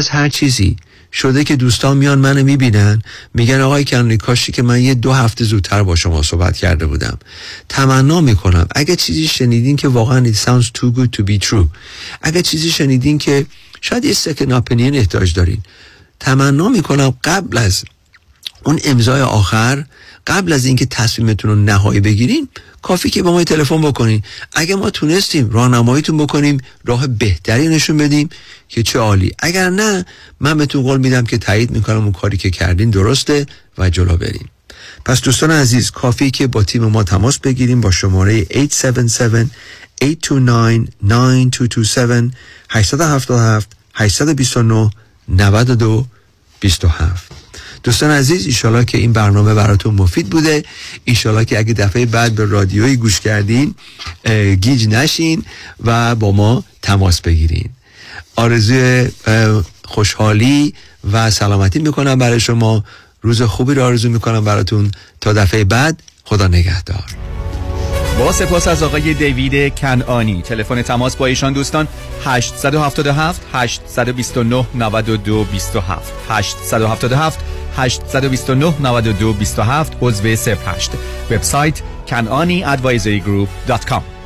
از هر چیزی شده که دوستان میان منو میبینن میگن آقای کنانی کاشی که من یه 2 هفته زودتر با شما صحبت کرده بودم. تمنا میکنم اگه چیزی شنیدین که واقعا it sounds too good to be true، اگه چیزی شنیدین که شاید یه second opinion احتیاج دارین، تمنا میکنم قبل از اون امضای آخر، قبل از اینکه تصمیمتون رو نهایی بگیرین، کافی که با ما تلفن بکنین. اگه ما تونستیم راهنماییتون بکنیم، راه بهتری نشون بدیم که چه عالی. اگر نه، من بهتون قول میدم که تایید میکنم اون کاری که کردین درسته و جلو بریم. پس دوستان عزیز، کافی که با تیم ما تماس بگیریم با شماره 877-829-9227 877-829-9227. دوستان عزیز، ایشالا که این برنامه براتون مفید بوده، ایشالا که اگه دفعه بعد به رادیویی گوش کردین گیج نشین و با ما تماس بگیرین. آرزوی خوشحالی و سلامتی میکنم برای شما، روز خوبی رو آرزو میکنم براتون. تا دفعه بعد، خدا نگهدار. با سپاس از آقای دیوید کنانی. تلفن تماس با ایشان دوستان 877-829-9227 877-829-9227 عضو 08. وبسایت kananiadvisorygroup.com.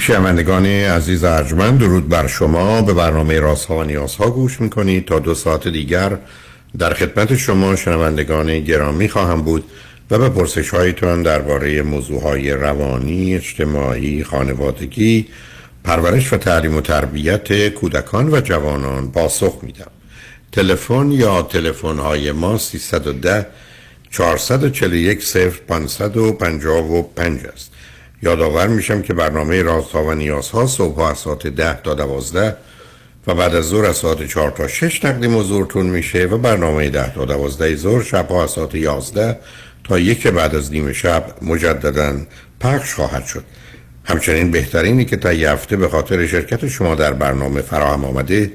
شنوندگان عزیز ارجمند، درود بر شما. به برنامه رازها و نیازها گوش میکنید. تا 2 ساعت دیگر در خدمت شما شنوندگان گرامی خواهم بود و به پرسش هایتان درباره موضوعهای روانی، اجتماعی، خانوادگی، پرورش و تعلیم و تربیت کودکان و جوانان پاسخ میدم. تلفن یا تلفن‌های ما 310-441-0555 است. یادآور میشم که برنامه رازها و نیازها صبح از ساعت 10 تا 12 و بعد از ظهر از ساعت 4 تا 6 تقدیم حضورتون میشه و برنامه 10 تا 12 ظهر شبها از ساعت 11 تا 1 بعد از نیم شب مجدداً پخش خواهد شد. همچنین بهترینی که طی هفته به خاطر شرکت شما در برنامه فراهم آمده،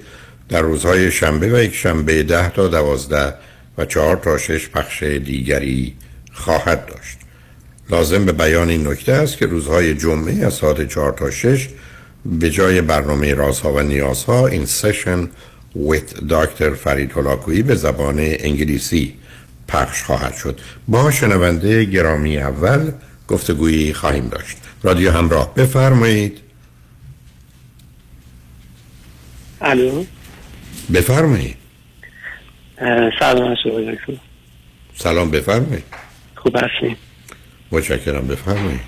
در روزهای شنبه و یک شنبه 10 تا 12 و 4 تا 6 پخش دیگری خواهد داشت. لازم به بیان این نکته است که روزهای جمعه از ساعت 4 تا 6 به جای برنامه رازها و نیازها این سشن with دکتر فرید هولاکویی به زبان انگلیسی پخش خواهد شد. با شنونده گرامی اول گفتگویی خواهیم داشت. رادیو همراه، بفرمایید. الو، بفرمایید. سلام دکتر. سلام، بفرمایید. خوب هستید؟ متشکرم، بفرمایید.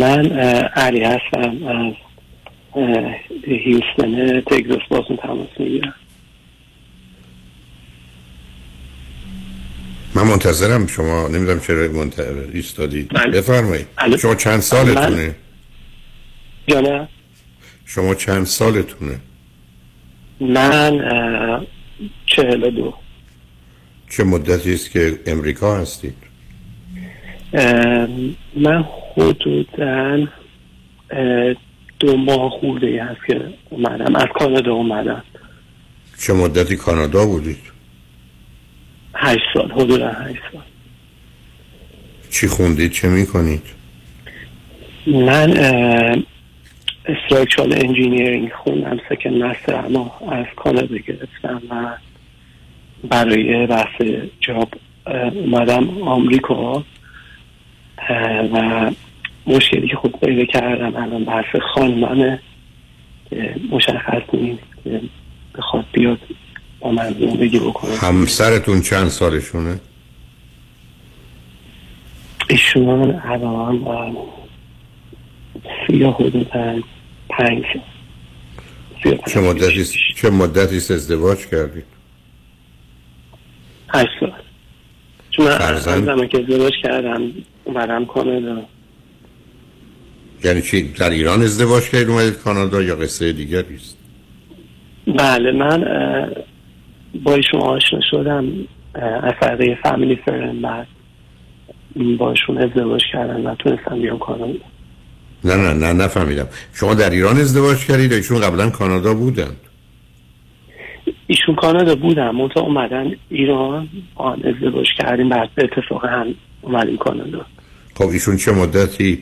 من علی هستم از هیوستن تگزاس. باتون تماس میگیرم. من منتظرم شما. نمیدونم چرا ایستادید. بفرمایید. شما چند سالتونه؟ جانم؟ شما چند سالتونه؟ من 42. چه مدتی است که امریکا هستید؟ من حدوداً 2 ماه خورده‌ای هست که اومدم، از کانادا اومدم. چه مدتی کانادا بودید؟ 8 سال، حدوداً 8 سال. چی خوندید؟ چه میکنید؟ من استراکچرال انجینیرینگ خوندم، سکن مستر اما از کانادا گرفتم و برای بحث جاب اومدم آمریکا و مشکلی که خود پیدا کردم الان بحث خانمانه که مشخص نیست که بخواد بیاد با من زندگی بکنه. همسرتون چند سالشونه؟ ایشون الان یا حدوداً 5 سال. چه مدتی ازدواج کردید؟ 8 سال. چون من که ازدواج کردم اومدم کانادا. یعنی چی؟ در ایران ازدواج کردید اومدید کانادا یا قصه دیگری است؟ بله، من با ایشون آشنا شدم از طریق فامیلی فرند، بعد با ایشون ازدواج کردم و تونستم بیام کانادا. نه نفهمیدم. شما در ایران ازدواج کردید یا ایشون قبلا کانادا بودند؟ ایشون کانادا بودن، منطقه اومدن ایران، آن ازدواج کردیم، بعد به اتفاق هم اومدیم کانادا. خب ایشون چه مدتی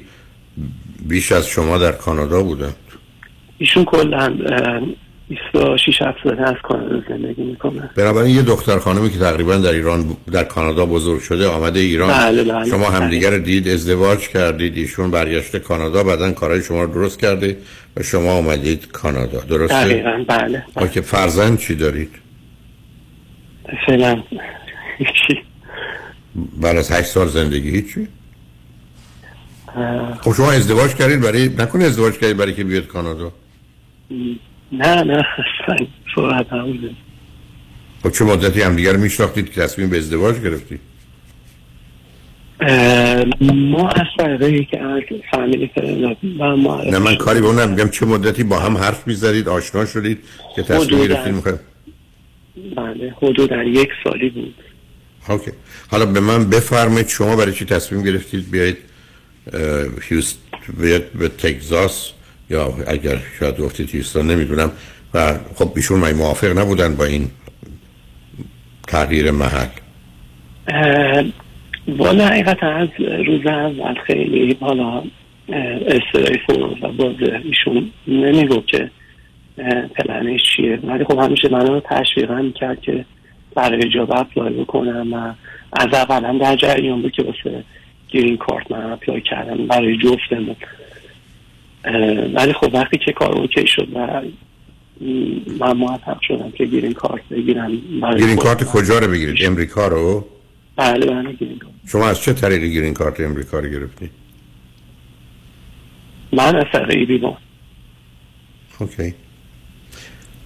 بیش از شما در کانادا بودند؟ ایشون کلا 26 سال از کانادا زندگی میکنه. بنابراین یه دختر خانمی که تقریبا در ایران در کانادا بزرگ شده آمده ایران. بله. شما همدیگر رو دید، ازدواج کردید، ایشون برگشته کانادا، بعدن کارهای شما رو درست کرده و شما آمدید کانادا، درسته؟ دقیقاً بله. اوکی، فرزند چی دارید؟ فعلا هیچی. بعد از 8 سال زندگی هیچی؟ خب شما ازدواج کردید برای نکنه ازدواج کردید برای که بیاد کانادا؟ نه اصلا صورت نبوده. خب چه مدتی هم دیگر میشناختید که تصمیم به ازدواج گرفتید؟ ما اصلا رایی که فامیلی فرند و ما نه من کاری به اونم میگم چه مدتی با هم حرف میزدید آشنا شدید که تصمیم گرفتید میخواید؟ بله حدوداً 1 سالی بود. اوکی، حالا به من بفرمایید شما برای چی تصمیم گرفتید بیایید به تگزاس یا اگر شاید گفتید هیستان نمیدونم و خب ایشون من موافق نبودن با این تغییر محل؟ والا حقیقتا از روز اول خیلی حالا استرای فروز و باز ایشون نمیگفت که پلنش چیه، ولی خب همیشه من رو تشویق هم میکرد که برای جاب اپلای بکنم و از اول هم در جریان بود که واسه گرین کارت من اپلای کردم برای جفتمون، ولی خب وقتی که کار اوکی شد و من موفق شدم که گرین کارت بگیرم. گرین کارت کجا رو بگیرید؟ امریکا رو؟ بله گرین کارت. شما از چه طریقی گرین کارت امریکا رو گرفتید؟ من از طریق بیمه. اوکی.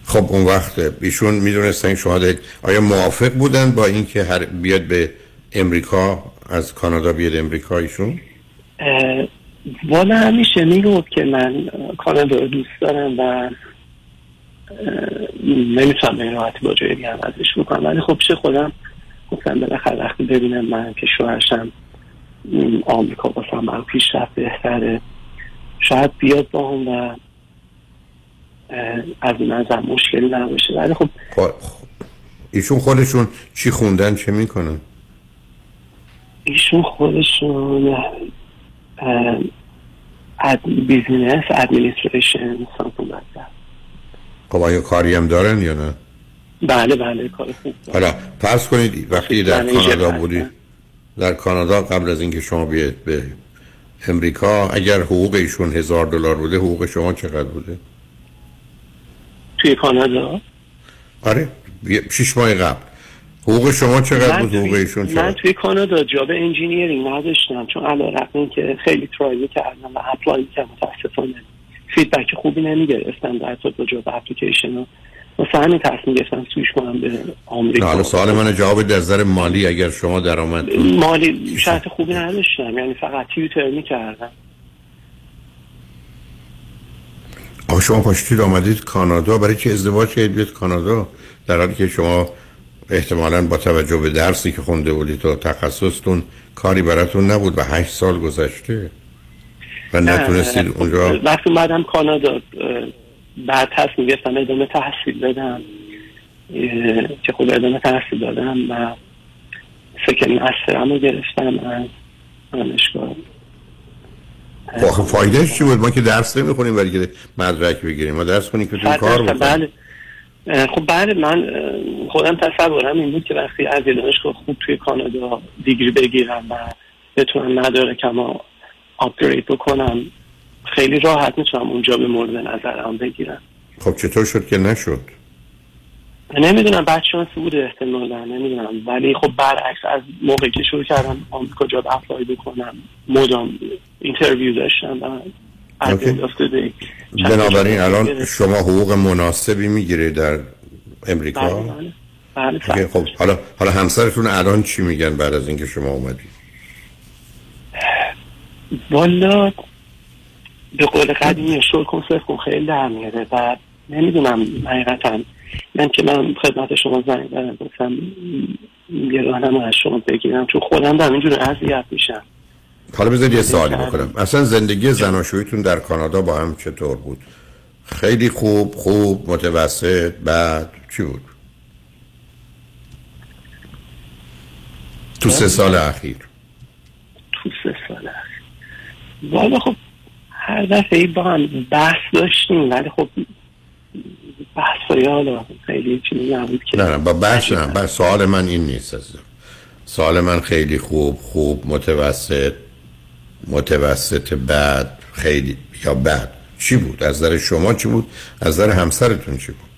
خب اون وقت ایشون میدونستن شما دارید، آیا موافق بودن با اینکه بیاد به امریکا از کانادا بیاد امریکا ایشون؟ والا همیشه میگفت که من کانادا رو دوست دارم و نمیتونم به این راحتی با جای دیگه عوضش میکنم، ولی خب چه خودم گفتم بالاخره وقتی ببینم من که شوهرشم آمریکا باسم برای پیشرفت بهتره شاید بیاد با هم و از این ازم مشکلی نباشه. ولی خب ایشون خودشون چی خوندن چه میکنن؟ ایشون خودشون بیزینس ادمینستریشن سمتون بسته. خب آیا کاری هم دارن یا نه؟ بله کاری خوب دارن. حالا پس کنید وقتی در کانادا بودید، در کانادا قبل از اینکه شما بیاید به امریکا، اگر حقوق ایشون $1000 بوده حقوق شما چقدر بوده؟ توی کانادا؟ آره 6 ماه قبل حقوق شما چقدر بود؟ حقوق ایشون چقدر؟ من توی کانادا جاب انجینیرینگ نداشتم، چون علیرغم اینکه خیلی ترای کردم و اپلای کردم متاسفانه فیدبک خوبی نمیگرفتم در حتی با جاب اپلیکیشن ها و سهمی تصمیم گرفتم سویش کنم به آمریکا. حالا سوال من جواب در نظر مالی اگر شما درآمد مالی شرط خوبی نداشتم، یعنی فقط تیوتر کردم. آقا شما پاشتید آمدید کانادا برای چه ازدواج کردید کانادا در حالی که شما احتمالاً با توجه به درسی که خونده بودید و تخصصتون کاری براتون نبود و 8 سال گذشته و نتونستید اونجا. وقتی اومدم کانادا بعد تصمیم گرفتم ادامه تحصیل بدم که خود ادامه تحصیل دادم و سکن مسترم رو گرفتم از دانشگاه. واقعا فایدهش چی بود؟ ما که درس نمیخونیم ولی که مدرک بگیریم، ما درس خونیم که توی کار بکنیم. خب بله، من خودم تصورم این بود که وقتی از دانشگاه خوب توی کانادا دیگری بگیرم و بتونم مدارکم رو آپگرید بکنم خیلی راحت میتونم اونجا به مورد نظرم بگیرم. خب چطور شد که نشد؟ نمیدونم، بچانس بوده احتمالا، نمیدونم. ولی خب برعکس از موقعی که شروع کردم آمریکا جاب اپلای بکنم مدام اینترویو داشتم و بنابراین الان شما حقوق مناسبی میگیره در امریکا؟ بله. خب حالا همسرتون الان چی میگن بعد از اینکه شما اومدید؟ والا به قول قدیمی شور کن صرف کن خیلی در میاره و نمیدونم حقیقتا من خدمت شما زنگ دارم بسم یه راهنم از شما بگیرم چون خودم در اینجور اذیت میشم. حالا بذارید یه سوالی بکنم، اصلا زندگی زناشوییتون در کانادا با هم چطور بود؟ خیلی خوب، متوسط، بد، چی بود؟ تو سه سال اخیر والا خب هر دفعه با هم بحث داشتیم ولی خب بحث حالا خیلی چیزی نبود که نه با بحث نه. بس سوال من این نیست عزیزم، سوال من خیلی خوب، متوسط، بد، خیلی یا بد چی بود؟ از نظر شما چی بود؟ از نظر همسرتون چی بود؟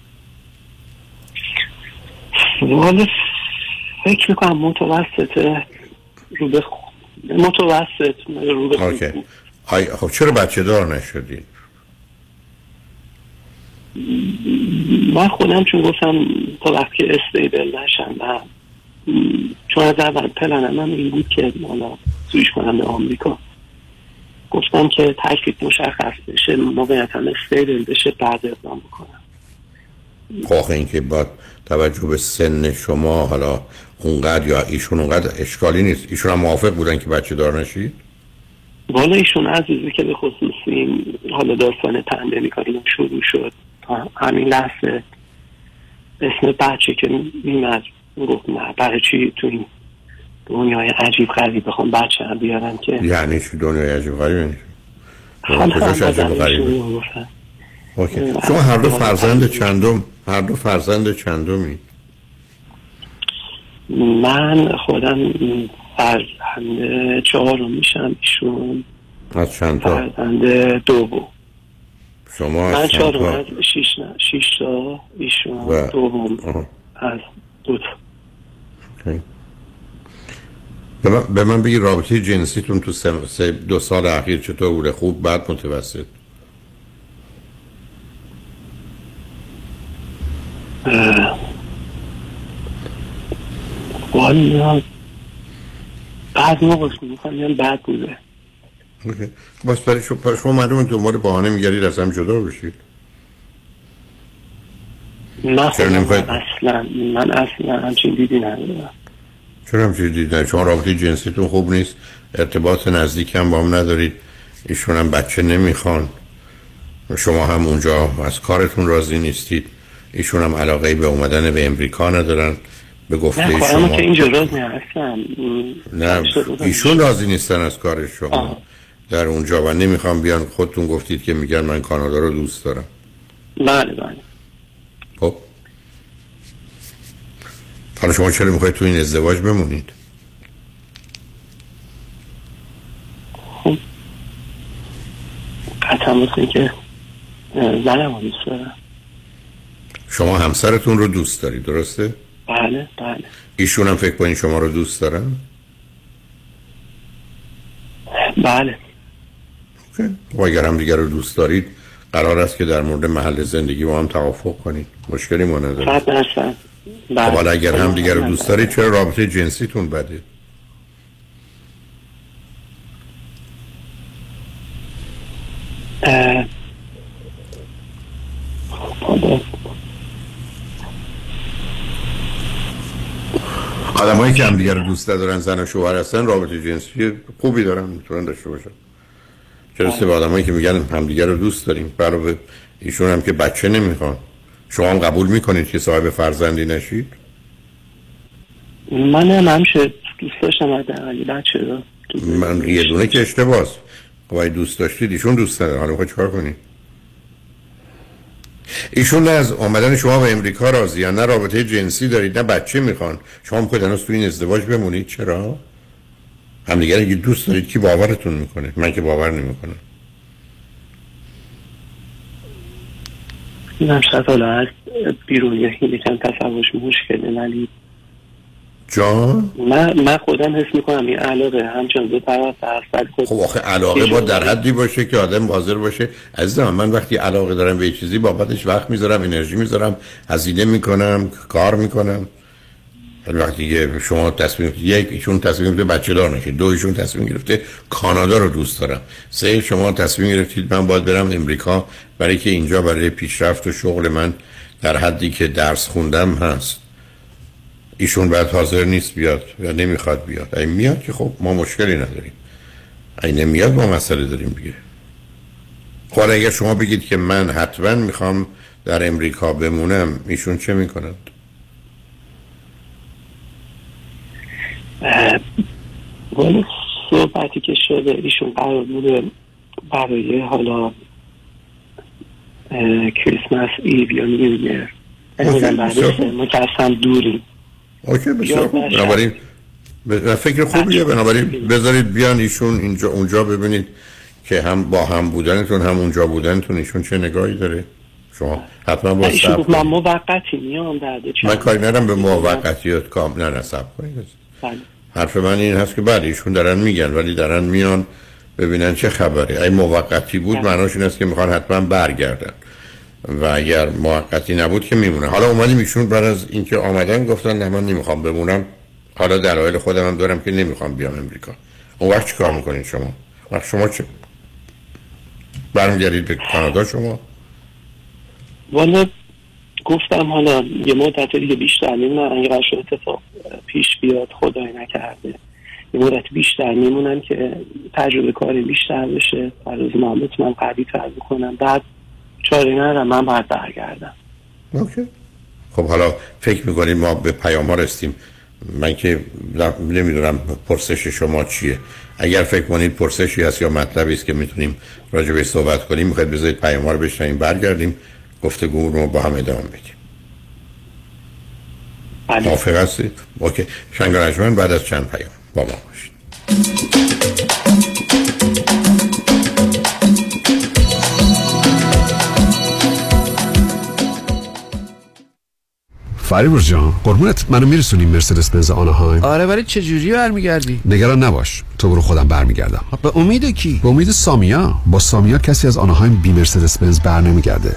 والا فکر میکنم متوسط رو به خوب. خب چرا بچه دار نشدید؟ من خودم چون گفتم تا وقتی استیبل نشم و چون از اول پلنم هم این بود که مالا سویش کنم به آمریکا، گفتم که تکلیف مشخص بشه موقعیت هم استیبل بشه بعد اقدام بکنم. آخه این که با توجه به سن شما حالا اونقدر یا ایشون اونقدر اشکالی نیست. ایشون هم موافق بودن که بچه دار نشید؟ والا ایشون عزیزی که به خصوصیم حالا داستان پندمیکاری هم شروع شد تا همین لحظه اسم بچه که میمد گفت نه برای چی تو این دنیای عجیب غریب بخوام بچه هم بیارم که یعنی چی دنیای عجیب غریب نیست؟ کجاش عجیب غریب نیست؟ شما هر دو فرزند چندم؟ من خودم فرزند 4 میشم، ایشون از چند تا؟ فرزند 2. شما من 4 از 6 تا، ایشون 2 از 2. به من بگی رابطه جنسیتون تو 2 سال اخیر چطور بوده؟ خوب، بد، متوسط؟ والا بعد نقص میکنم بعد بوده. بس برای شما معلومه دنبال بهانه میگرید از هم جدا بشید؟ نه اصلا، من اصلا همچین دیدی ندارم. چرا همچین دیدی ندارم؟ چون رابطه جنسیتون خوب نیست، ارتباط نزدیک هم با هم ندارید، ایشون هم بچه نمیخوان، شما هم اونجا از کارتون راضی نیستید، ایشون هم علاقه به اومدن به امریکا ندارن. به گفته نه شما که اینجا راضی هستم، نه ایشون راضی نیستن از کار شما در اونجا و نمیخوام بیان. خودتون گفتید که میگن من کانادا رو دوست دارم. بله. خب حالا شما چرا میخواید تو این ازدواج بمونید؟ خب قطعا بسید که زنم رو دوست دارم. شما همسرتون رو دوست دارید، درسته؟ بله. ایشون هم فکر کنید شما رو دوست دارن؟ بله. و اگر هم دیگر رو دوست دارید قرار است که در مورد محل زندگی با هم توافق کنید، مشکلی ما ندارد. خب حالا اگر هم دیگر رو دوست دارید چرا رابطه جنسیتون بده؟ آدمایی که هم دیگه رو دوست دارن، زن و شوهر هستن، رابطه جنسی خوبی دارن، میتونن داشته باشن. چرا با آدمایی که میگن هم دیگه رو دوست داریم، برای ایشون هم که بچه نمیخوان. شما هم قبول میکنید که صاحب فرزندی نشید؟ من همیشه دوست داشتم علی بچه رو. من یه دونه که اشتباهه. وای دوست داشتید، ایشون دوست داره، حالا میخوای چیکار کنی؟ ایشون از اومدن شما به امریکا راضی ان، نه رابطه جنسی دارید نه بچه میخوان. شما میخواید هنوز تو این ازدواج بمونید. چرا؟ همدیگه رو دوست دارید که باورتون میکنه. من که باور نمیکنم. من شاید حالا از بیرون یکی کم تصورش مشکله ولی جان من خودم حس میکنم این علاقه همچنان دو طرف هست. خب آخه علاقه با در حدی باشه که آدم حاضر باشه. عزیزم من وقتی علاقه دارم به یه چیزی بابتش وقت میذارم، انرژی میذارم، هزینه میکنم، کار میکنم. وقتی شما تصمیم گرفته، یک ایشون تصمیم گرفته بچه دار نشه، دو ایشون تصمیم گرفته کانادا رو دوست دارم، سه شما تصمیم گرفتید من باید برم امریکا برای که اینجا برای پیشرفت و شغل من در حدی که درس خوندم هست. ایشون باید حاضر نیست بیاد یا نمیخواد بیاد. اگه میاد که خب ما مشکلی نداریم، اگه نمیاد ما مسئله داریم دیگه. خب اگر شما بگید که من حتما میخوام در امریکا بمونم، ایشون چه میکنند؟ ولی صحبتی که شده ایشون قرار بوده برای حالا کریسمس ایو یا نیویر متاسم دوری. اوکی بسیار خوب. بنابراین فکر خوبیه. بنابراین بذارید بیان ایشون اینجا اونجا، ببینید که هم با هم بودنتون هم اونجا بودنتون ایشون چه نگاهی داره. شما حتما با صبر. من موقتی میام درده چون من کاری ندارم به موقتیات کاملا نصب کنید. حرف من این هست که بعد ایشون دارن میگن ولی دارن میان ببینن چه خبره. اگه موقتی بود معناش این است که میخوان حتما برگردن و اگر موقتی نبود که میمونه. حالا اومدیم ایشون بعد از اینکه آمدن گفتن نه من نمیخوام بمونم، حالا دلایل خودم هم دارم که نمیخوام بیام امریکا. اون وقت چیکار میکنین شما؟ وقت شما چه؟ برمیگردید به کانادا شما؟ والا گفتم حالا یه مدت دیگه بیشتر نمیمونم، اگه قرار شد اتفاق پیش بیاد خدای نکرده یه مدت بیشتر میمونم که تجربه کاری بیشتر بشه، فرض معاملات من قوی تر بکنم، بعد چاره ندارم من باید برگردم. اوکی. خب حالا فکر میکنیم ما به پیام ها رسیدیم. من که نمیدونم پرسش شما چیه. اگر فکر کنید پرسشی هست یا مطلبی است که میتونیم راجع بهش صحبت کنیم، میخواید بذارید پیام ها رو بشنویم برگردیم گفتگو رو با هم ادامه بدیم. بله. موافق هستید؟ اوکی. شنگرانجمن بعد از چند پیام با ما باشید. فریبرز جان قربونت، منو میرسونی مرسدس بنز آناهایم؟ آره ولی چه جوری برمیگردی؟ نگران نباش، تو برو خودم برمیگردم. به امید کی؟ به امید سامیا. با سامیا کسی از آناهایم بی مرسدس بنز برنمیگرده.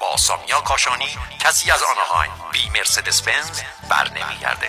با سامیا کاشانی کسی از آناهایم بی مرسدس بنز برنمیگرده.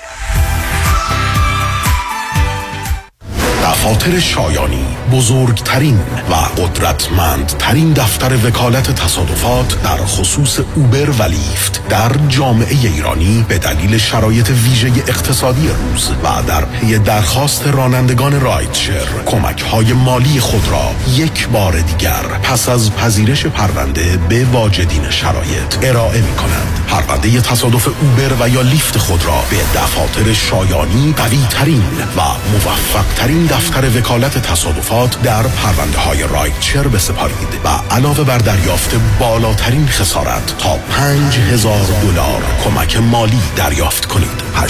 دفاتر شایانی بزرگترین و قدرتمندترین دفتر وکالت تصادفات در خصوص اوبر و لیفت در جامعه ایرانی به دلیل شرایط ویژه اقتصادی روز و در پی درخواست رانندگان رایدشر کمک‌های مالی خود را یک بار دیگر پس از پذیرش پرونده به واجدین شرایط ارائه می‌کنند. پرونده تصادف اوبر و یا لیفت خود را به دفاتر شایانی قوی‌ترین و موفق‌ترین دفتر وکالت تصادفات در پرونده‌های رایتچر بسپارید و علاوه بر دریافت بالاترین خسارت تا $5000 کمک مالی دریافت کنید. 818-777-77-77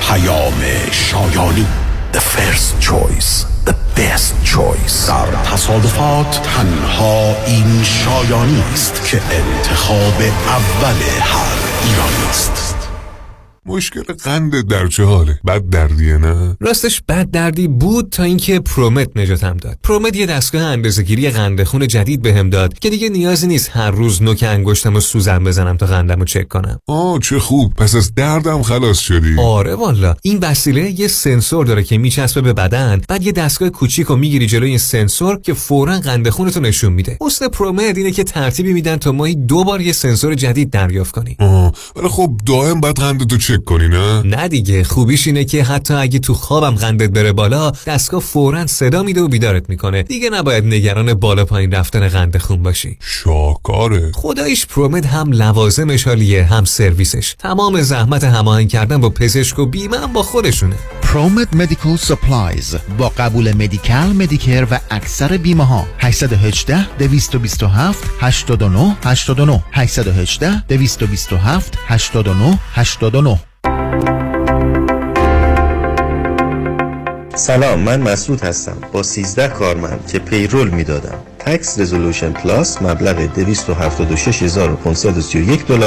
پیام شایانی. The first choice, the best choice. در تصادفات تنها این شایانی است که انتخاب اول هر ایرانی است. مشکل قند در چه حاله؟ بد دردیه نه؟ راستش بد دردی بود تا اینکه پرومت نجاتم داد. پرومت یه دستگاه اندازه‌گیری قند خون جدید بهم داد که دیگه نیازی نیست هر روز نوک انگشتمو سوزن بزنم تا قندمو چک کنم. آه چه خوب، پس از دردم خلاص شدی. آره والا، این وسیله یه سنسور داره که میچسبه به بدن، بعد یه دستگاه کوچیکو میگیری جلوی این سنسور که فوراً قند خونتو نشون میده. اصل پرومت اینه که ترتیبی میدن تا ماهی 2 بار یه سنسور جدید دریافت کنی. ولی خب دائم بعد قندتو کنی نه دیگه، خوبیش اینه که حتی اگه تو خوابم قندت بره بالا، دستگاه فوراً صدا میده و بیدارت میکنه. دیگه نباید نگران بالا پایین رفتن قند خون باشی. شاکاره. خداییش پرومت هم لوازمش حالیه، هم سرویسش. تمام زحمت هماهنگ کردن با پزشک و بیمه هم با خودشونه. پرومت مدیکال سپلایز با قبول مدیکال، مدیکر و اکثر بیمه ها. 818-227-89-89 818-227-89-89. سلام، من مسعود هستم با 13 کارمند که پیرول میدادم. تکس رزولوشن پلاس مبلغ $276531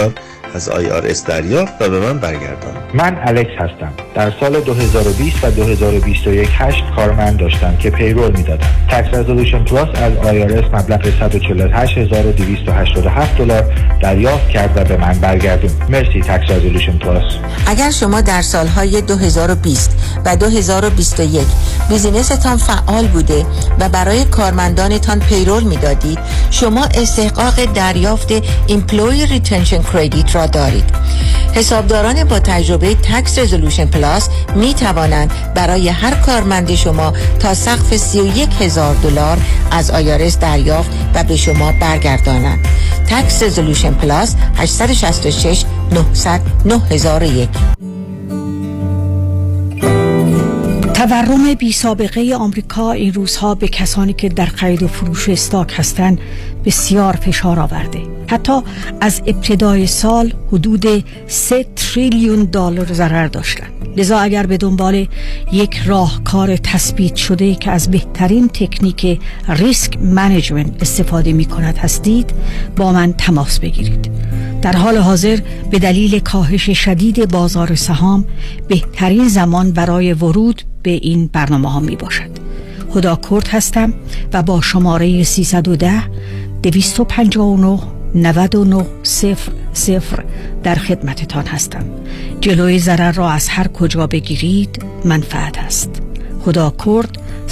از IRS دریافت و به من برگردان. من الکس هستم. در سال 2020 و 2021 8 کارمند داشتم که پیرول میدادم. تکس رزولوشن پلاس از IRS مبلغ $148287 دریافت کرد و به من برگردون. مرسی تکس رزولوشن پلاس. اگر شما در سالهای 2020 و 2021 بیزینستان فعال بوده و برای کارمندانتان پیرول میدادید، شما استحقاق دریافت ایمپلوی ریتنشن کردیت را دارید. حسابداران با تجربه تکس رزولوشن پلاس می توانند برای هر کارمند شما تا سقف $31,000 از آیارس دریافت و به شما برگردانند. تکس رزولوشن پلاس 866-900-9001. تورم بی سابقه آمریکا این روزها به کسانی که در خرید و فروش استاک هستند بسیار فشار آورده. حتی از ابتدای سال حدود $3 تریلیون ضرر داشتند. لذا اگر به دنبال یک راهکار تثبیت شده که از بهترین تکنیک ریسک منیجمنت استفاده می کند هستید، با من تماس بگیرید. در حال حاضر به دلیل کاهش شدید بازار سهام بهترین زمان برای ورود به این برنامه ها می باشد. هداکرد هستم و با شماره 310-259-99-00 در خدمتتان هستم. جلوی ضرر را از هر کجا بگیرید منفعت است. هداکرد 310-259-99-00.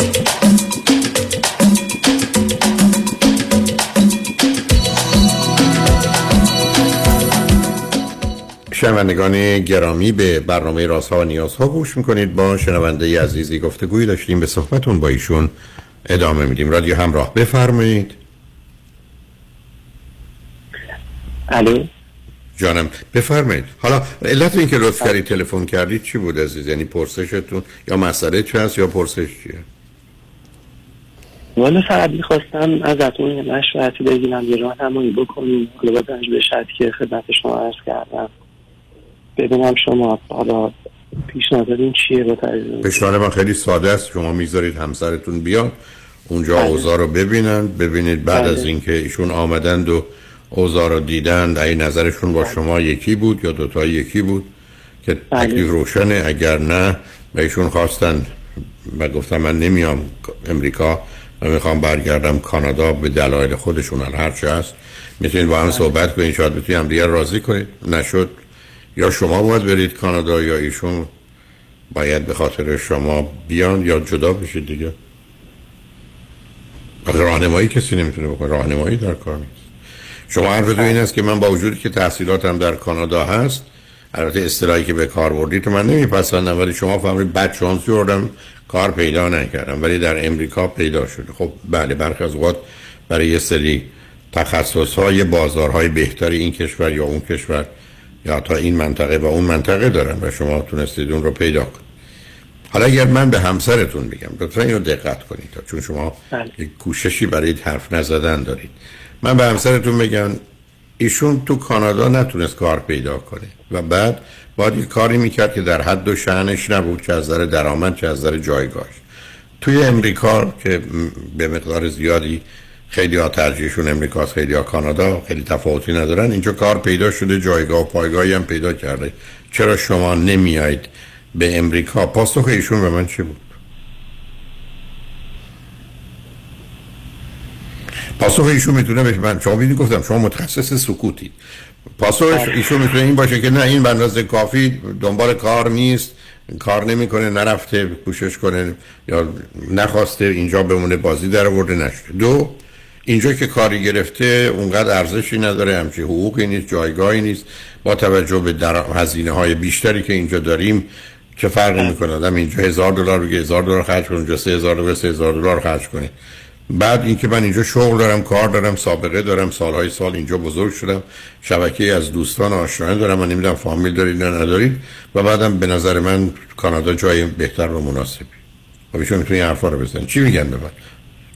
818-326-4040. شنوندگان گرامی، به برنامه رازها و نیازها گوش میکنید. با شنونده عزیزی گفتگوی داشتیم، به صحبتون با ایشون ادامه میدیم. رادیو همراه، بفرمایید. الو جانم، بفرمایید. حالا علت این که لطف کردید تلفن کردید چی بود عزیز؟ یعنی پرسشتون یا مسئله چی هست یا پرسش چیه؟ والا فقط می‌خواستم ازتون یه مشورتی بگیرم، یه راهنمایی بکنید. حالا با توجه به شرطی که خدمت شما عرض کردم ببینم شما حالا پیشنهاد دارین چیه. پیشنهاد من خیلی ساده است. شما میذارید همسرتون بیاد اونجا، اوضاع رو ببینید بعد از اینکه ایشون آمدند و اوضاع رو دیدند، اگه نظرشون با شما یکی بود یا دوتا یکی بود که تکلیف روشنه. اگر نه و ایشون خواستن و گفتن من نمیام امریکا و میخوام برگردم کانادا به دلایل خودشون، هر چی هست، میتونید با هم صحبت کنید، شاید بتونید هم دیگه راضی کنید. نشد یا شما باید برید کانادا یا ایشون باید به خاطر شما بیان یا جدا بشید دیگه. راهنمایی کسی نمیتونه بکنه، راهنمایی در کار نیست. شما حرف تو این است که من با وجودی که تحصیلاتم در کانادا هست، البته اصطلاحی که به کار بردید من نمیپسندم، ولی شما فهمید بدشانسی بردم کار پیدا نکردم ولی در امریکا پیدا شد. خب بله، برخی از اوقات برای یه سری تخصص‌های بازارهای بهتری این کشور یا اون کشور یا تا این منطقه و اون منطقه دارن و شما تونستید اون رو پیدا کنید. حالا اگر من به همسرتون بگم لطفاً اینو دقت کنید چون شما یک کوششی برای حرف نزدن دارید. من به همسرتون بگم ایشون تو کانادا نتونست کار پیدا کنه و بعد باید کاری میکرد که در حد و شأنش نبود، چه از نظر درآمد چه از نظر جایگاه. توی امریکا که به مقدار زیادی خیلی ها ترجیحشون امریکاست، خیلی ها کانادا، خیلی تفاوتی ندارن، اینجا کار پیدا شده، جایگاه و پایگاهی هم پیدا کرده. چرا شما نمیایید به امریکا؟ پاسخ ایشون به من چی بود؟ پاسخ ایشون میتونه بشه، من شما بیدید گفتم شما متخصص سکوتید، پاسخ ایشون میتونه این باشه که نه این بندازه کافی دنبال کار نیست، کار نمیکنه، نرفته کوشش کنه یا نخواسته اینجا بمونه، بازی در آورده نشده. دو، اینجا که کاری گرفته اونقدر ارزشی نداره، همچی حقوقی نیست، جایگاهی نیست، با توجه به هزینه‌های بیشتری که اینجا داریم چه فرقی میکنه آدم اینجا $1000 بگه $1000 خرج کنه، اونجا $3000 $3000 خرج کنه. بعد اینکه من اینجا شغل دارم، کار دارم، سابقه دارم، سالهای سال اینجا بزرگ شدم، شبکه‌ای از دوستان و آشنایان دارم، من نمیدونم فامیل دارید یا ندارید و بعدم به نظر من کانادا جای بهتر و مناسبی. خب شما میتونید حرفا رو بزنید. چی میگن به من؟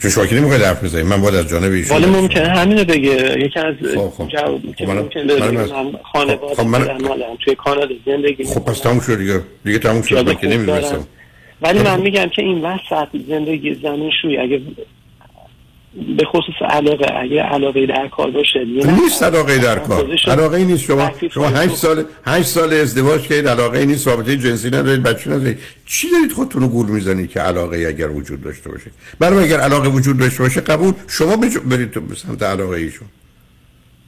چون شما که نمیخواید حرف بزنید، من باید از جانب ایشون. ولی ممکنه همینو بگه، یکی از جواب که ممکنه بده خانواده من توی کانادا زندگی. خب پس تموم شد دیگه تموم شد که نمیدونم. ولی من میگم که این وسط زندگی زناشویی اگه به خصوص علاقه، اگه علاقه در کار باشه نیست، علاقه در کار علاقه نیست. شما 8 سال ازدواج کردید، علاقه نیست، رابطه جنسی ندارید، بچه ندارید، چی دارید خودتون رو گول میزنید که علاقه اگر وجود داشته باشه؟ برای اگر علاقه وجود داشته باشه قبول، شما برید تو سمت علاقه ایشون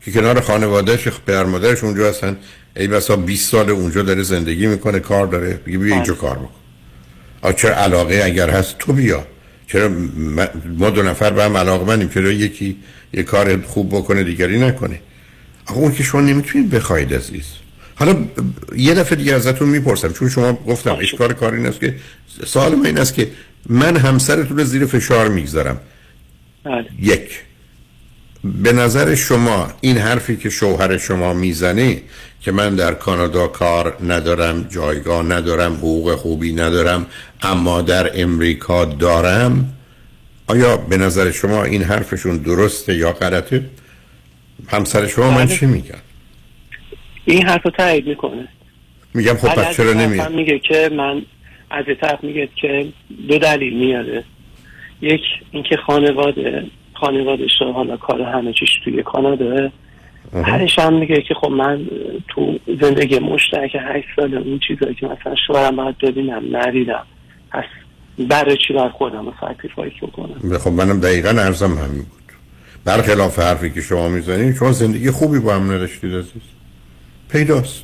که کنار خانواده‌اش، پدر مادرش اونجا هستن، ای بسا 20 سال اونجا داره زندگی میکنه، کار داره، بگی بیا اینجا کار بکن. آخه علاقه اگر هست تو بیا. چرا ما دو نفر به هم علاقه‌مندیم، چرا یکی یه کار خوب بکنه دیگری نکنه؟ آخه اون که شما نمیتونید بخواید عزیز. حالا یه دفعه دیگه ازتون میپرسم چون شما گفتم اشکار کار این است که سوال من این است که من همسرتون رو زیر فشار میگذارم. یک، به نظر شما این حرفی که شوهر شما میزنه که من در کانادا کار ندارم، جایگاه ندارم، حقوق خوبی ندارم اما در امریکا دارم، آیا به نظر شما این حرفشون درسته یا غلطه؟ همسر شما من چی میگم؟ این حرفو تایید میکنه. میگم خب پس چرا نمیاد؟ میگه که من از طرف میگه که دو دلیل میاره، یک اینکه خانواده‌ش حالا کار همه چیش توی کانادا، هرش هم میگه که خب من تو زندگی مشترک 8 سال اون چیزایی که مثلا شوهرم باید ببینم ندیدم، پس برای چی باید خودم رو سکریفایس بکنم؟ خب منم دقیقاً عرضم همین بود، برخلاف حرفی که شما میزنید شما زندگی خوبی با هم نداشتید عزیز، پیداست.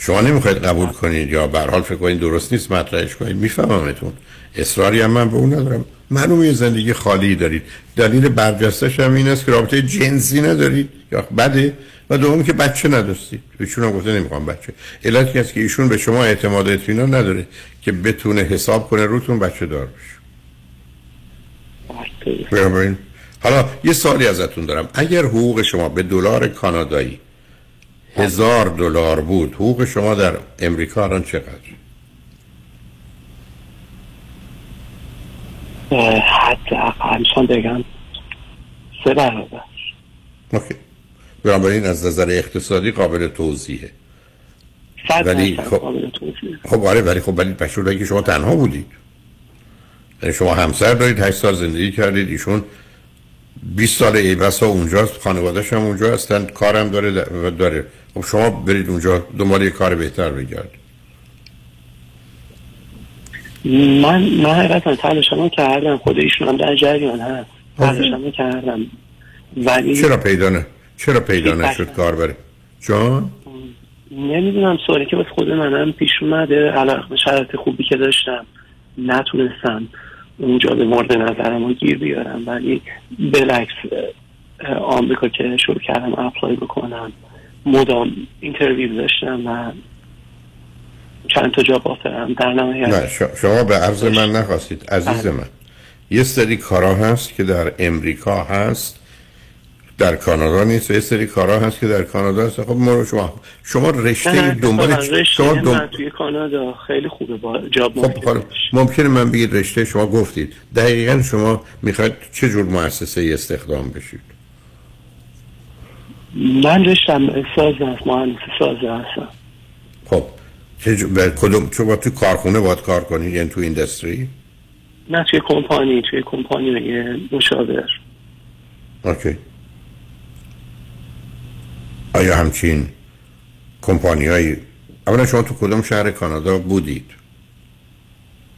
شما نمیخواید قبول کنید یا به هر حال فکر کنید درست نیست مطرحش کنید، میفهممتون، اصراری هم من به اون ندارم، معلومه یه زندگی خالی دارید. دلیل برجستش هم این است که رابطه جنسی ندارید یا بده، و دوم که بچه نداشتید. ایشون هم گفته نمیخوام بچه. علت این است که ایشون به شما اعتماد و اطمینان نداره که بتونه حساب کنه روتون بچه دار بشه. حالا یه سوالی ازتون دارم، اگر حقوق شما به دلار کانادایی $1000 بود، حقوق شما در امریکا الان چقدر؟ حتی اقلشان بگم 3 برابر. اوکی، بنابراین از نظر اقتصادی قابل توضیحه، ولی قابل توضیحه. خب آره، ولی خب ولی بشورایی که شما تنها بودید، یعنی شما همسر دارید، 8 سال زندگی کردید، ایشون 20 سال ایبسا اونجاست، خانواده‌ش هم اونجا هستن، کارم داره. خب شما برید اونجا دنبال یه کار بهتر بگردید. من حقیقتا تلاشمو کردم، خود ایشون هم در جریان هست، تلاشمو کردم ولی چرا پیدا نشد کار بره؟ جان نمیدونم، سوالی که واسه خود منم پیش اومده، علاوه شرایط خوبی که داشتم نتونستم اونجا به مورد نظرم رو گیر بیارم، ولی بلکس آمریکا که شروع کردم اپلای بکنم مدام اینترویو داشتم و چند تا جا بافترم در نمایه. شما به عرض من نخواستید عزیز من. یه سری کارا هست که در امریکا هست در کانادا نیست و یه سری کارا هست که در کانادا هست. خب ما رو شما رشته دنبال من توی کانادا خیلی خوبه با جاب ممکنه من بگید رشته شما گفتید دقیقا شما میخواید چه جور مؤسسه استخدام بشید؟ من رشتم ساز هست، مهندس ساز هستم. خب چون تو کارخونه باید کار کنید یعنی تو ایندستری؟ نه توی کمپانی، توی کمپانی مشاور. اوکی. آیا همچین کمپانیایی؟ اولا شما تو کدوم شهر کانادا بودید؟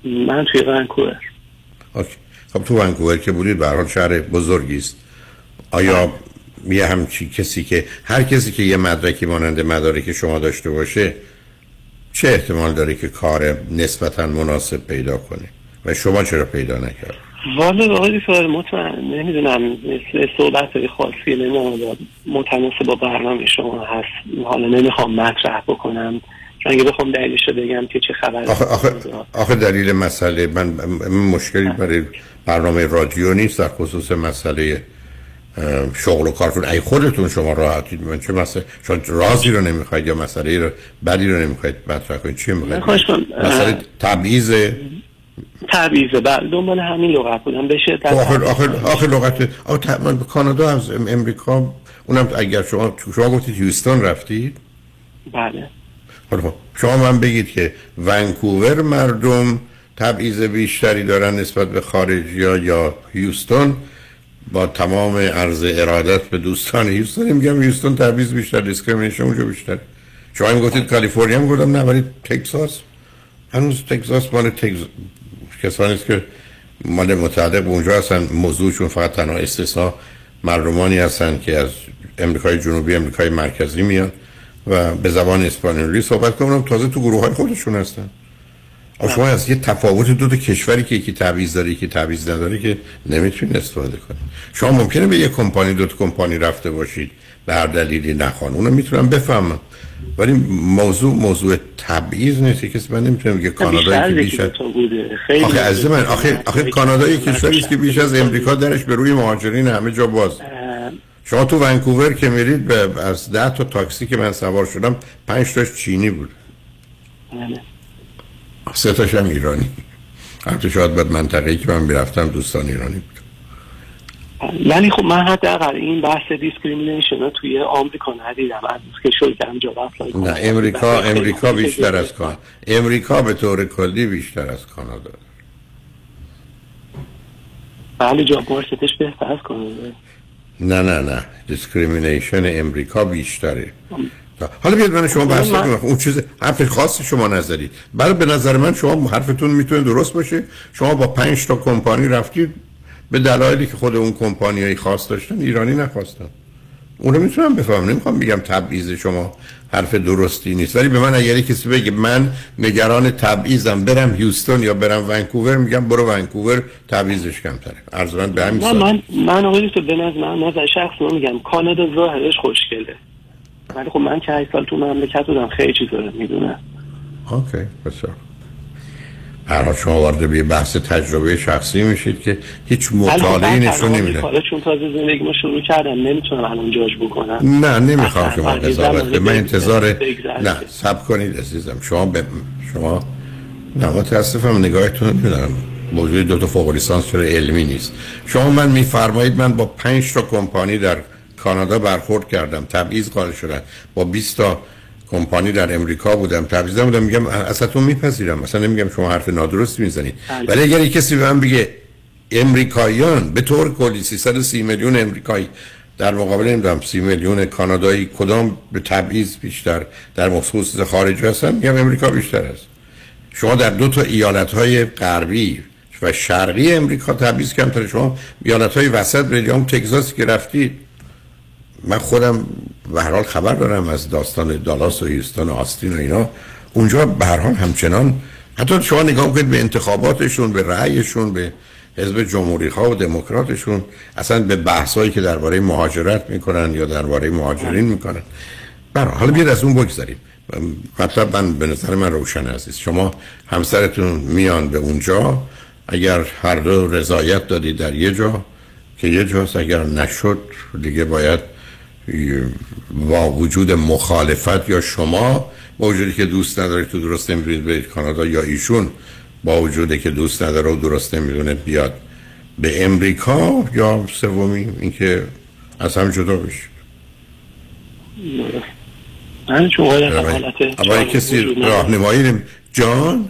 من توی ونکوور. اوکی. خب تو ونکوور که بودید به هر حال شهر بزرگی است. آیا یه همچین کسی که هر کسی که یه مدرکی مانند مدارک شما داشته باشه چه احتمال داره که کار نسبتاً مناسب پیدا کنه؟ و شما چرا پیدا نکرد؟ والا واقعی سوال مطمئن نمیدونم، مثل صحبت های خاصی نمیدونم متناسب با برنامه شما هست، حالا نمیخوام مطرح بکنم چون اگه بخوام دلیلش رو بگم که چه خبر. آخه دلیل مسئله من مشکلی برای برنامه رادیو نیست، در خصوص مسئله شغل و کارتون ای خودتون شما راحتید. من چه مسئله شما رازی رو نمیخواید یا مسئله رو بدی رو نمیخواید مطرح کنید؟ چی میخواید؟ مسئله تبعیض تبعیضه. بعد دنبال همین لغت بودم به شدت. آخر لغت من به کانادا از امریکا اونم اگر شما گفتید هیوستون رفتید؟ بله. شما من بگید که ونکوور مردم تبعیض بیشتری دارن نسبت به خارجی‌ها یا هیوستون؟ با تمام عرض ارادت به دوستان هیوستون میگم هیوستون تبعیض بیشتر، دیسکریمینیشن اونجا بیشتر. شما هم گفتید کالیفرنیا، هم گفتم نه ولی تگزاس. هنوز تگزاس مال کسانی است که مال متعلق به اونجا هستن، موضوعشون فقط تنها استثناء مردمانی هستند که از امریکای جنوبی امریکای مرکزی میان و به زبان اسپانیولی صحبت کنن، تازه تو گروه های خودشون هستن. شما از یه تفاوت دو تا کشوری که یکی تبعیض داره یکی تبعیض نداره که نمیتونید استفاده کنید. شما ممکنه به یه کمپانی دو تا کمپانی رفته باشید به هر دلیلی نخوان، اونو میتونم بفهمم، ولی موضوع تبعیض نیست. کسی من نمیتونم بگه کانادا که بیش از آخه از من آخه کانادا یک کشوری است که بیش از امریکا درش به روی مهاجرین همه جا باز. شما تو ونکوور که میرید به از 10 تا تاکسی که من سوار شدم 5 تاش چینی بود، 3 تاش هم ایرانی. البته شاید بعد منطقه‌ای که من میرفتم دوستان ایرانی بود. ولی خب من حداقل این بحث دیسکریمینیشن ها توی آمریکا ندیدم از که شلتم جا بفرای کنم. نه امریکا بیشتر از کانادا، امریکا به طور کلی بیشتر از کانادا. بله جاب مارکتش بهتر از کانادا. نه دیسکریمینیشن امریکا بیشتره. حالا بیاد من شما بحث کنم، اون چیز حرف خاصی شما نزدید. برای به نظر من شما حرفتون میتونه درست باشه. شما با 5 تا کمپانی رفتید به دلایلی که خود اون کمپانیای خاص داشتن، ایرانی نخواستن. اون رو میتونم بفهمم، نمیخوام بگم تبعیض شما حرف درستی نیست، ولی به من اگر کسی بگه من نگران تبعیضم برم هیوستون یا برم ونکوور، میگم برو ونکوور تبعیضش کمتره. عرضاً به همین سادگی. من اولش تو بنظر شخص من میگم کانادا ظاهرش خوشگله. ولی خب من که 8 سال تو مملکت بودم خیلی چیزا رو میدونم. اوکی، بسیار. هر شما وارد به بحث تجربه شخصی میشید که هیچ مطالعه‌ای نشون نمیده. حالا چون تازه زندگیمو شروع کردم نمیتونم الان جاج بکنم. نه نمیخوام شما قضاوت کنید. من انتظار نه صبر کنید عزیزم. شما نه متاسفم نگاهتون رو نمیدونم. موضوع دو تا فوق لیسانس چرا علمی نیست. شما من میفرمایید من با 5 تا کمپانی در کانادا برخورد کردم، تبعیض قائل شدن. با 20 تا کمپانی در امریکا بودم، تبعیض نبودم. میگم اصلا میپذیرم، اصلا نمیگم شما حرف نادرستی میزنید. ولی اگر کسی به من بگه امریکاییان به طور کلی 330 میلیون امریکایی در مقابل نمیدونم 30 میلیون کانادایی کدام به تبعیض بیشتر در مخصوص خارجی هستن، میگم امریکا بیشتر است. شما در 2 تا ایالت‌های غربی و شرقی امریکا تبعیض کمتر. شما ایالت‌های وسط به تگزاس که رفتید، من خودم به هر حال خبر دارم از داستان دالاس و هیوستن و آستین و اینا. اونجا به هر حال همچنان حتی شما نگاه کنید به انتخاباتشون، به رأیشون، به حزب جمهوری‌خواه و دموکراتشون، اصلا به بحثایی که درباره مهاجرت میکنن یا درباره مهاجرین میکنن. برای حالا بیاد از اون بگذاریم. مطلب من به نظر من روشن عزیز، شما همسرتون میان به اونجا، اگر هر دو رضایت دادید در یه جا که یه جاست، اگر نشد دیگه باید با وجود مخالفت یا شما با وجودی که دوست نداره تو درست نمیدونید برید کانادا، یا ایشون با وجودی که دوست نداره و درست نمیدونه بیاد به امریکا، یا سومی اینکه از هم جدا بشه. من شما حالت کسی راهنمایی جان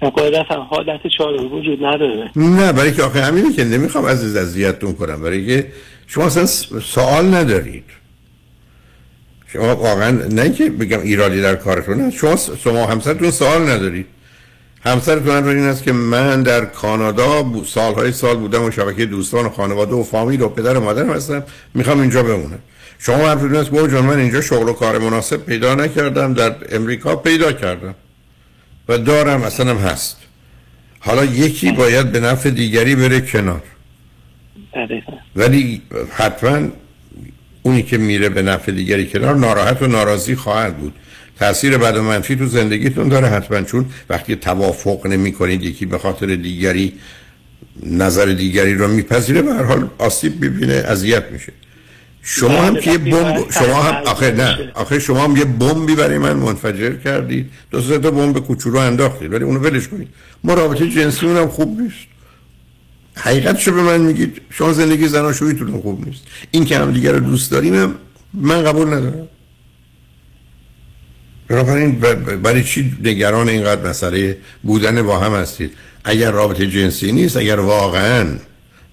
قاعدتا حالت چاره وجود نداره. نه برای که آخه همینه که نمیخوام عزیز اذیتتون کنم، برای که شما اصلا سوال ندارید. شما واقعا نه اینکه بگم ایرادی در کارتون هست، شما همسرتون سوال ندارید. همسرتون این است که من در کانادا سالهای سال بودم و شبکه دوستان و خانواده و فامیل و پدر و مادرم هستم، میخوام اینجا بمونم. شما همسرتون است بابا جان من اینجا شغل و کار مناسب پیدا نکردم، در امریکا پیدا کردم و دارم، اصلا هم هست. حالا یکی باید به نفع دیگری بره کنار. ولی حتما اونی که میره به نفع دیگری کنار ناراحت و ناراضی خواهد بود. تأثیر بد و منفی تو زندگیتون داره حتما، چون وقتی توافق نمی کنید یکی به خاطر دیگری نظر دیگری رو میپذیره، به هر حال آسیب ببینه، اذیت میشه. شما هم که یه بمب، شما هم آخه نه، آخه شما هم یه بمبی برای من منفجر کردید، دو سه تا بمب کوچولو انداختید، ولی اونو ولش کنید. ما رابطه جنسی اونم خوب نیست. حقیقتشو به من میگید، شما زندگی زناشوییتون خوب نیست. این که هم دیگه رو دوست داریم من قبول ندارم. بنابراین برای چی نگران اینقدر مسئله بودن با هم هستید؟ اگر رابطه جنسی نیست، اگر واقعاً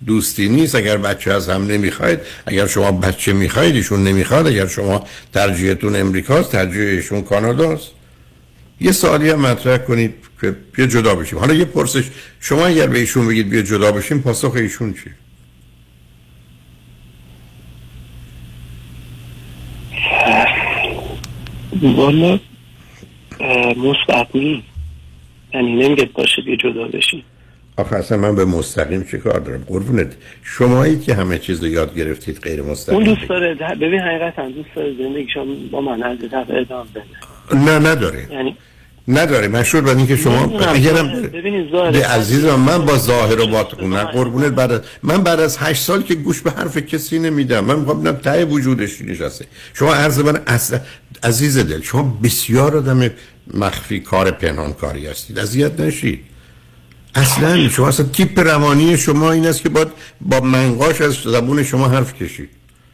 دوستی نیست، اگر بچه از هم نمیخواید، اگر شما بچه میخواید ایشون نمیخواد، اگر شما ترجیحتون امریکاست ترجیحشون کاناداست، یه سوالی هم مطرح کنید که بیا جدا بشیم. حالا یه پرسش، شما اگر به ایشون بگید بیا جدا بشیم، پاسخ ایشون چی؟ والا مستعد نیم، یعنی نمیگه باشه بیا جدا بشیم. آخه اصلا من به مستقیم چه کار دارم قربونت؟ شمایی که همه چیز رو یاد گرفتید غیر مستقیم، اون دوست داره، ببین حقیقتا دوست داره زندگیشو با من از طرف ادام بده. نه نداره، یعنی نداره. مشهور بدین که شما ببینید ظاهر عزیزم، من با ظاهر و باطن قربونت، بعد از 8 سال که گوش به حرف کسی نمیدم، من میخوام ببینم ته وجودش نشسته. شما عرض من اصلا عزیز دل، شما بسیار آدم مخفی کار پنهان کاری هستید، اذیت نشید. اصلا شما اصلا تیپ روانی شما این است که باید با منقاش از زبون شما حرف کشید.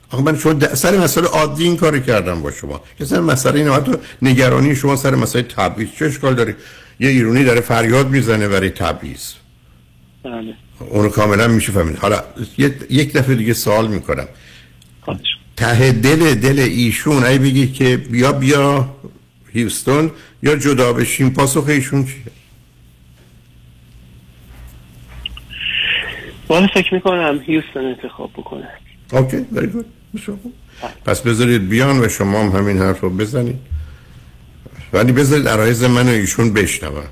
آخه من شما سر مسئله عادی این کاری کردم با شما، که سر مسئله اینه حتی نگرانی شما سر مسئله تبعیض. چه اشکال داره یه ایرانی داره فریاد میزنه برای تبعیض؟ بله اونو کاملا میشه فهمید. حالا یک دفعه دیگه سوال میکنم، ته دل ایشون ای بگی که بیا هیوستون یا جدا بشیم، پاسخ ایشون چیه؟ من فکر میکنم هیوستن انتخاب بکنه. اوکی very good. پس بذارید بیان و شما هم همین حرف رو بزنید، ولی بذارید عرایز من و ایشون بشنون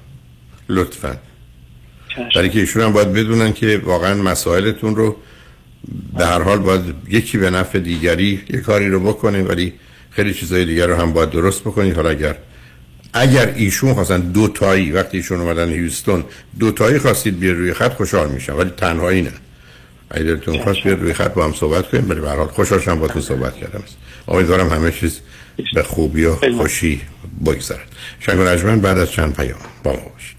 لطفا، برای که ایشون هم باید بدونن که واقعا مسائلتون رو به هر حال باید یکی به نفع دیگری یه کاری رو بکنه، ولی خیلی چیزای دیگر رو هم باید درست بکنید. حالا اگر ایشون خواستن دوتایی، وقتی ایشون اومدن هیوستون دوتایی خواستید بیا روی خط، خوشحال میشم، ولی تنهایی نه. اگه دلتون خواست بیا روی خط با هم صحبت کنیم، ولی به هر حال خوشحال شدم باهاتون صحبت کردم. امیدوارم همه چیز به خوبی و خوشی بگذره. شنگو رجمن بعد از چند پیام با ما باشید.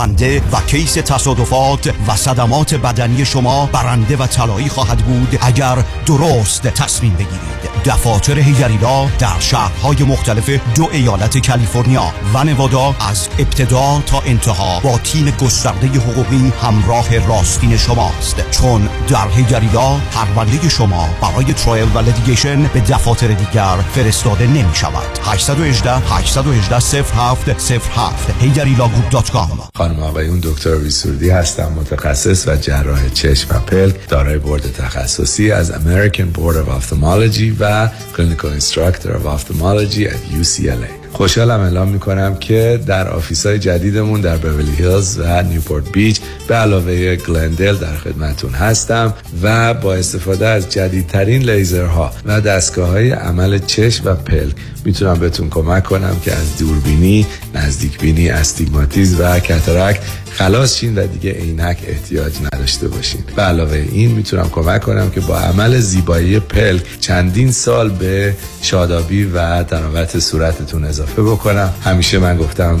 بنده و کیس تصادفات و صدمات بدنی شما برنده و طلایی خواهد بود اگر درست تصمیم بگیرید. دفاتر هیدریلا در شهرهای مختلف دو ایالت کالیفرنیا و نوادا از ابتدا تا انتها با تیم گسترده حقوقی همراه راستین شماست، چون در هیدریلا پرونده شما برای ترایل و لیتیگیشن به دفاتر دیگر فرستاده نمی شود. 818-818-07-07 heyderilaw.com. خانم آقایون، دکتر ویسوردی هستم، متخصص و جراح چشم و پلک، دارای بورد تخصصی از American Board of Ophthalmology و Clinical Instructor of Ophthalmology at UCLA. خوشحالم اعلام میکنم که در آفیس‌های جدیدمون در بیولی هیلز و نیوپورت بیچ به علاوه گلندل در خدمتون هستم و با استفاده از جدیدترین لیزرها و دستگاه‌های عمل چشم و پلک میتونم بهتون کمک کنم که از دوربینی، نزدیکبینی، استیگماتیسم و کاتاراکت خلاص شین و دیگه عینک احتیاج نداشته باشین. به علاوه این میتونم کمک کنم که با عمل زیبایی پلک چندین سال به شادابی و تناوت صورتتون اضافه بکنم. همیشه من گفتم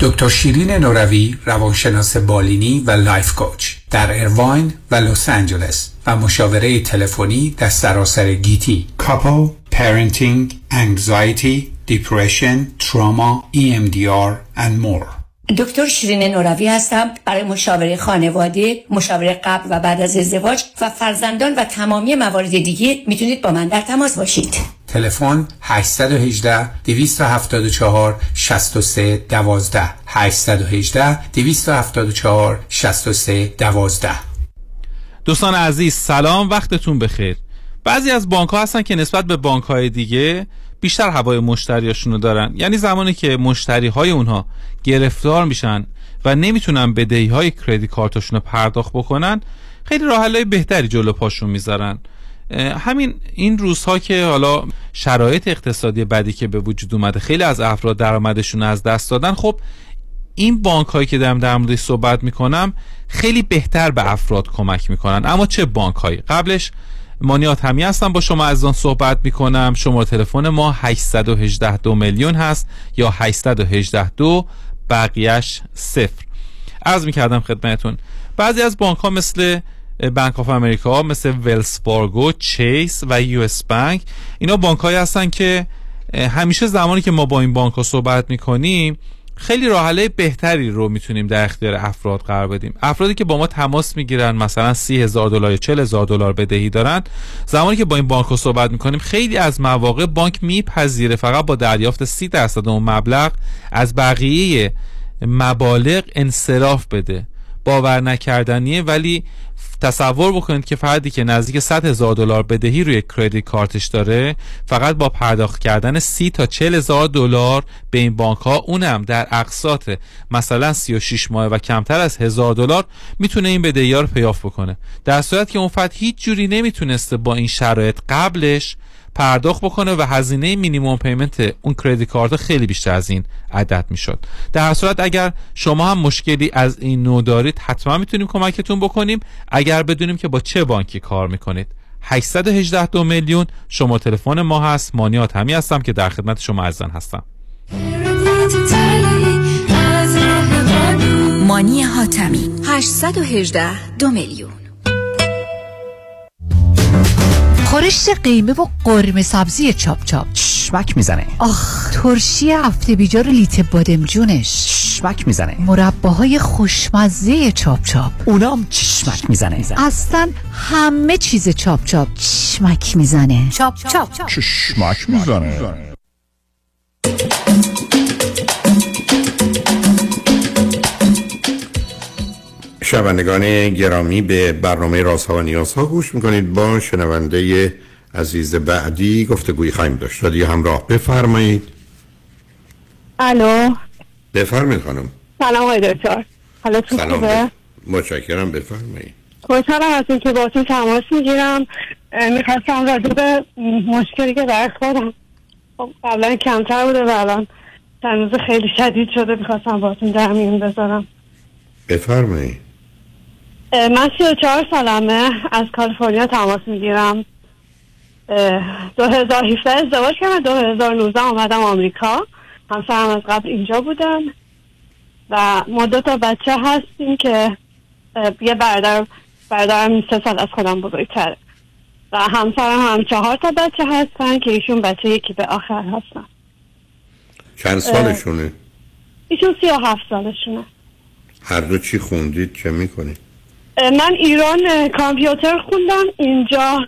دکتر شیرین نوروی، روانشناس بالینی و لایف کوچ در ایروین و لس آنجلس و مشاوره تلفنی در سراسر گیتی. کاپل، پرنتینگ، انگزایتی، دیپرشن، تروما، EMDR and more. دکتر شیرین نوروی هستم. برای مشاوره خانواده، مشاوره قبل و بعد از ازدواج و فرزندان و تمامی موارد دیگه میتونید با من در تماس باشید. تلفن 818-274-6312 818-274-6312. دوستان عزیز سلام، وقتتون بخیر. بعضی از بانک‌ها هستن که نسبت به بانک‌های دیگه بیشتر هوای مشتریاشونو دارن، یعنی زمانی که مشتریهای اونها گرفتار میشن و نمیتونن بدهی‌های کریدیت کارتاشونو پرداخت بکنن، خیلی راه‌حل‌های بهتری جلو پاشون میذارن. همین این روزها که حالا شرایط اقتصادی بدی که به وجود اومده، خیلی از افراد درآمدشون از دست دادن. خب این بانک‌هایی که دارم در موردش صحبت میکنم خیلی بهتر به افراد کمک میکنن. اما چه بانک‌هایی؟ قبلش مانی حاتمی هستم، با شما از آن صحبت میکنم. شما تلفن ما 818-2 میلیون هست یا 818-2 بقیهش 0. عرض میکردم خدمتون بعضی از بانک ها مثل بانک آف امریکا، مثل ویلز فارگو، چیس و یو اس بانک، اینا بانک هایی هستن که همیشه زمانی که ما با این بانک ها صحبت میکنیم خیلی راهله بهتری رو میتونیم در اختیار افراد قرار بدیم. افرادی که با ما تماس میگیرن مثلا $30,000 یا $40,000 بدهی دارن، زمانی که با این بانک رو صحبت میکنیم خیلی از مواقع بانک میپذیره فقط با دریافت 30% اون مبلغ از بقیه مبالغ انصراف بده. باور نکردنیه، ولی تصور بکنید که فردی که نزدیک $100,000 بدهی روی کریدیت کارتش داره، فقط با پرداخت کردن $30,000 تا $40,000 به این بانک ها، اونم در اقساط مثلا 36 ماه و کمتر از $1,000، میتونه این بدهی ها رو پیاف بکنه، در صورتی که اون فرد هیچ جوری نمیتونسته با این شرایط قبلش پرداخت بکنه و هزینه مینیمم پیمنت اون کریدیت کارت خیلی بیشتر از این عدد میشد. در هر صورت اگر شما هم مشکلی از این نوع دارید حتما میتونیم کمکتون بکنیم اگر بدونیم که با چه بانکی کار میکنید. 818-2 میلیون شما تلفن ما هست. مانی حاتمی هستم که در خدمت شما عزیزان هستم. مانی حاتمی 818-2 میلیون. خورشت قیمه و قرمه سبزی چاپ چاپ شمک میزنه. آخ، ترشی هفته بیجار لیت بادمجونش شمک میزنه. مرباهای خوشمزه چاپ چاپ، اونام چشمک میزنه. اصلا همه چیز چاپ چاپ چشمک میزنه. چاپ چاپ چشمک میزنه. شنوندگان گرامی، به برنامه رازها و نیازها گوش میکنید. با شنونده عزیز بعدی گفتگوی خواهیم داشت. رادیو همراه، بفرمایید. الو، بفرمایید خانم. سلام آقای دکتر، حالتون خوبه؟ متشکرم، بفرمایید. خوشحالم از اینکه باهاتون تماس میگیرم میخواستم راجع به مشکلی که در خودم قبلا کمتر بوده و الان تنوز خیلی شدید شده میخواستم باهاتون در میون بذارم. بفرمایید. من 34 سالمه، از کالیفرنیا تماس میگیرم. 2017 ازدواج کردم، 2019 اومدم آمریکا. همسرم از قبل اینجا بودن و ما دو تا بچه هستیم که یه برادرم 3 سال از خودم بزرگتره و همسرم هم 4 تا بچه هستن که ایشون بچه یکی به آخر هستن. چند سالشونه؟ ایشون 37 سالشونه. هر دو چی خوندید؟ چه میکنید؟ من ایران کامپیوتر خوندم، اینجا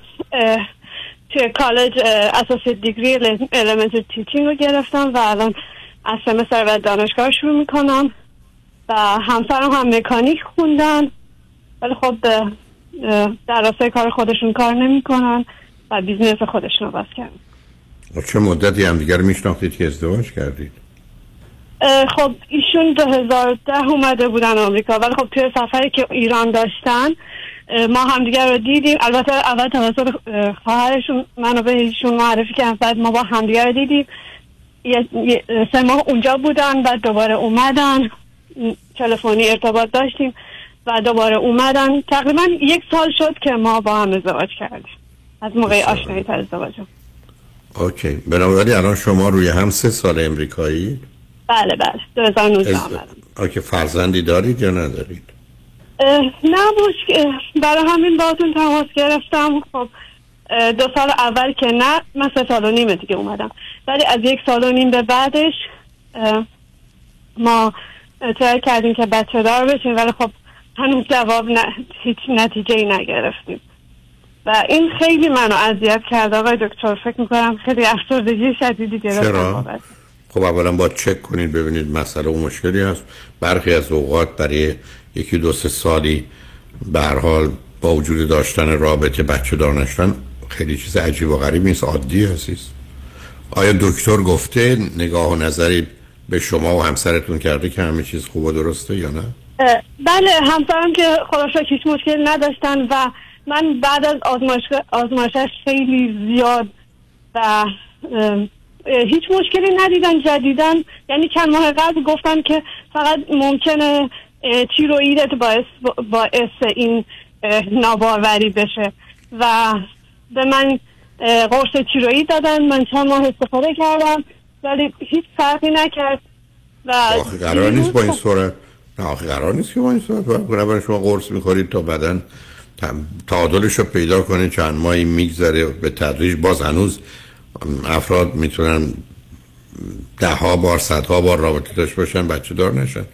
توی کالج اساسی دیگری elementary teaching رو گرفتم و الان از سمستر و دانشگاه شروع میکنم و همسرم هم مکانیک خوندن ولی خب در راستای کار خودشون کار نمیکنن و بیزنس خودشون رو باز کردن. چه مدتی هم دیگر میشناختید که ازدواج کردید؟ خب ایشون 2010 اومده بودن آمریکا ولی خب توی سفری که ایران داشتن ما همدیگر رو دیدیم. البته اول توسط خواهرشون منو به ایشون معرفی کردن، بعد ما با همدیگر رو دیدیم. 3 ماه اونجا بودن، بعد دوباره اومدن، تلفنی ارتباط داشتیم و دوباره اومدن. تقریبا 1 سال شد که ما با هم ازدواج کردیم از موقع آشنایی تا ازدواجم. اوکی، بنابراین الان شما روی هم 3 سال امریکایی؟ بله بله، 2019 آمدم. اوکی، فرزندی دارید یا ندارید؟ نه، برای همین باهاتون تماس گرفتم. خب 2 سال اول که نه، من 3 سال و نیمه دیگه اومدم، ولی از 1 سال و نیم به بعدش ما سعی کردیم که بچه دار بشیم ولی خب هنوز جواب هیچ نتیجه‌ای نگرفتیم و این خیلی منو اذیت کرد آقای دکتر. فکر میکنم خیلی افسردگی شدیدی گرفتم. خب اولا باید چک کنید ببینید مسئله و مشکلی هست. برخی از اوقات برای 1-2 سالی به هر حال با وجود داشتن رابطه بچه دار نشدن خیلی چیز عجیب و غریب نیست، عادی هست. آیا دکتر گفته نگاه و نظری به شما و همسرتون کرده که همه چیز خوب و درسته یا نه؟ بله، همسرم که خدا شکر هیچ مشکل نداشتن و من بعد از آزمایشش خیلی زیاد و هیچ مشکلی ندیدن جدیدن. یعنی چند ماه قبل گفتن که فقط ممکنه تیروئیدت باعث این ناباوری بشه و به من قرص تیروئید دادن. من چند ماه استفاده کردم ولی هیچ فرقی نکرد و آخه قرار نیست با این صورت، نه آخه قرار نیست که با این صورت برای شما قرص میخورید تا بدن تعادلش رو پیدا کنه. چند ماهی میگذره به تدریج، باز هنوز افراد میتونن 10 بار 100 بار رابطه داشته باشن بچه دار نشن.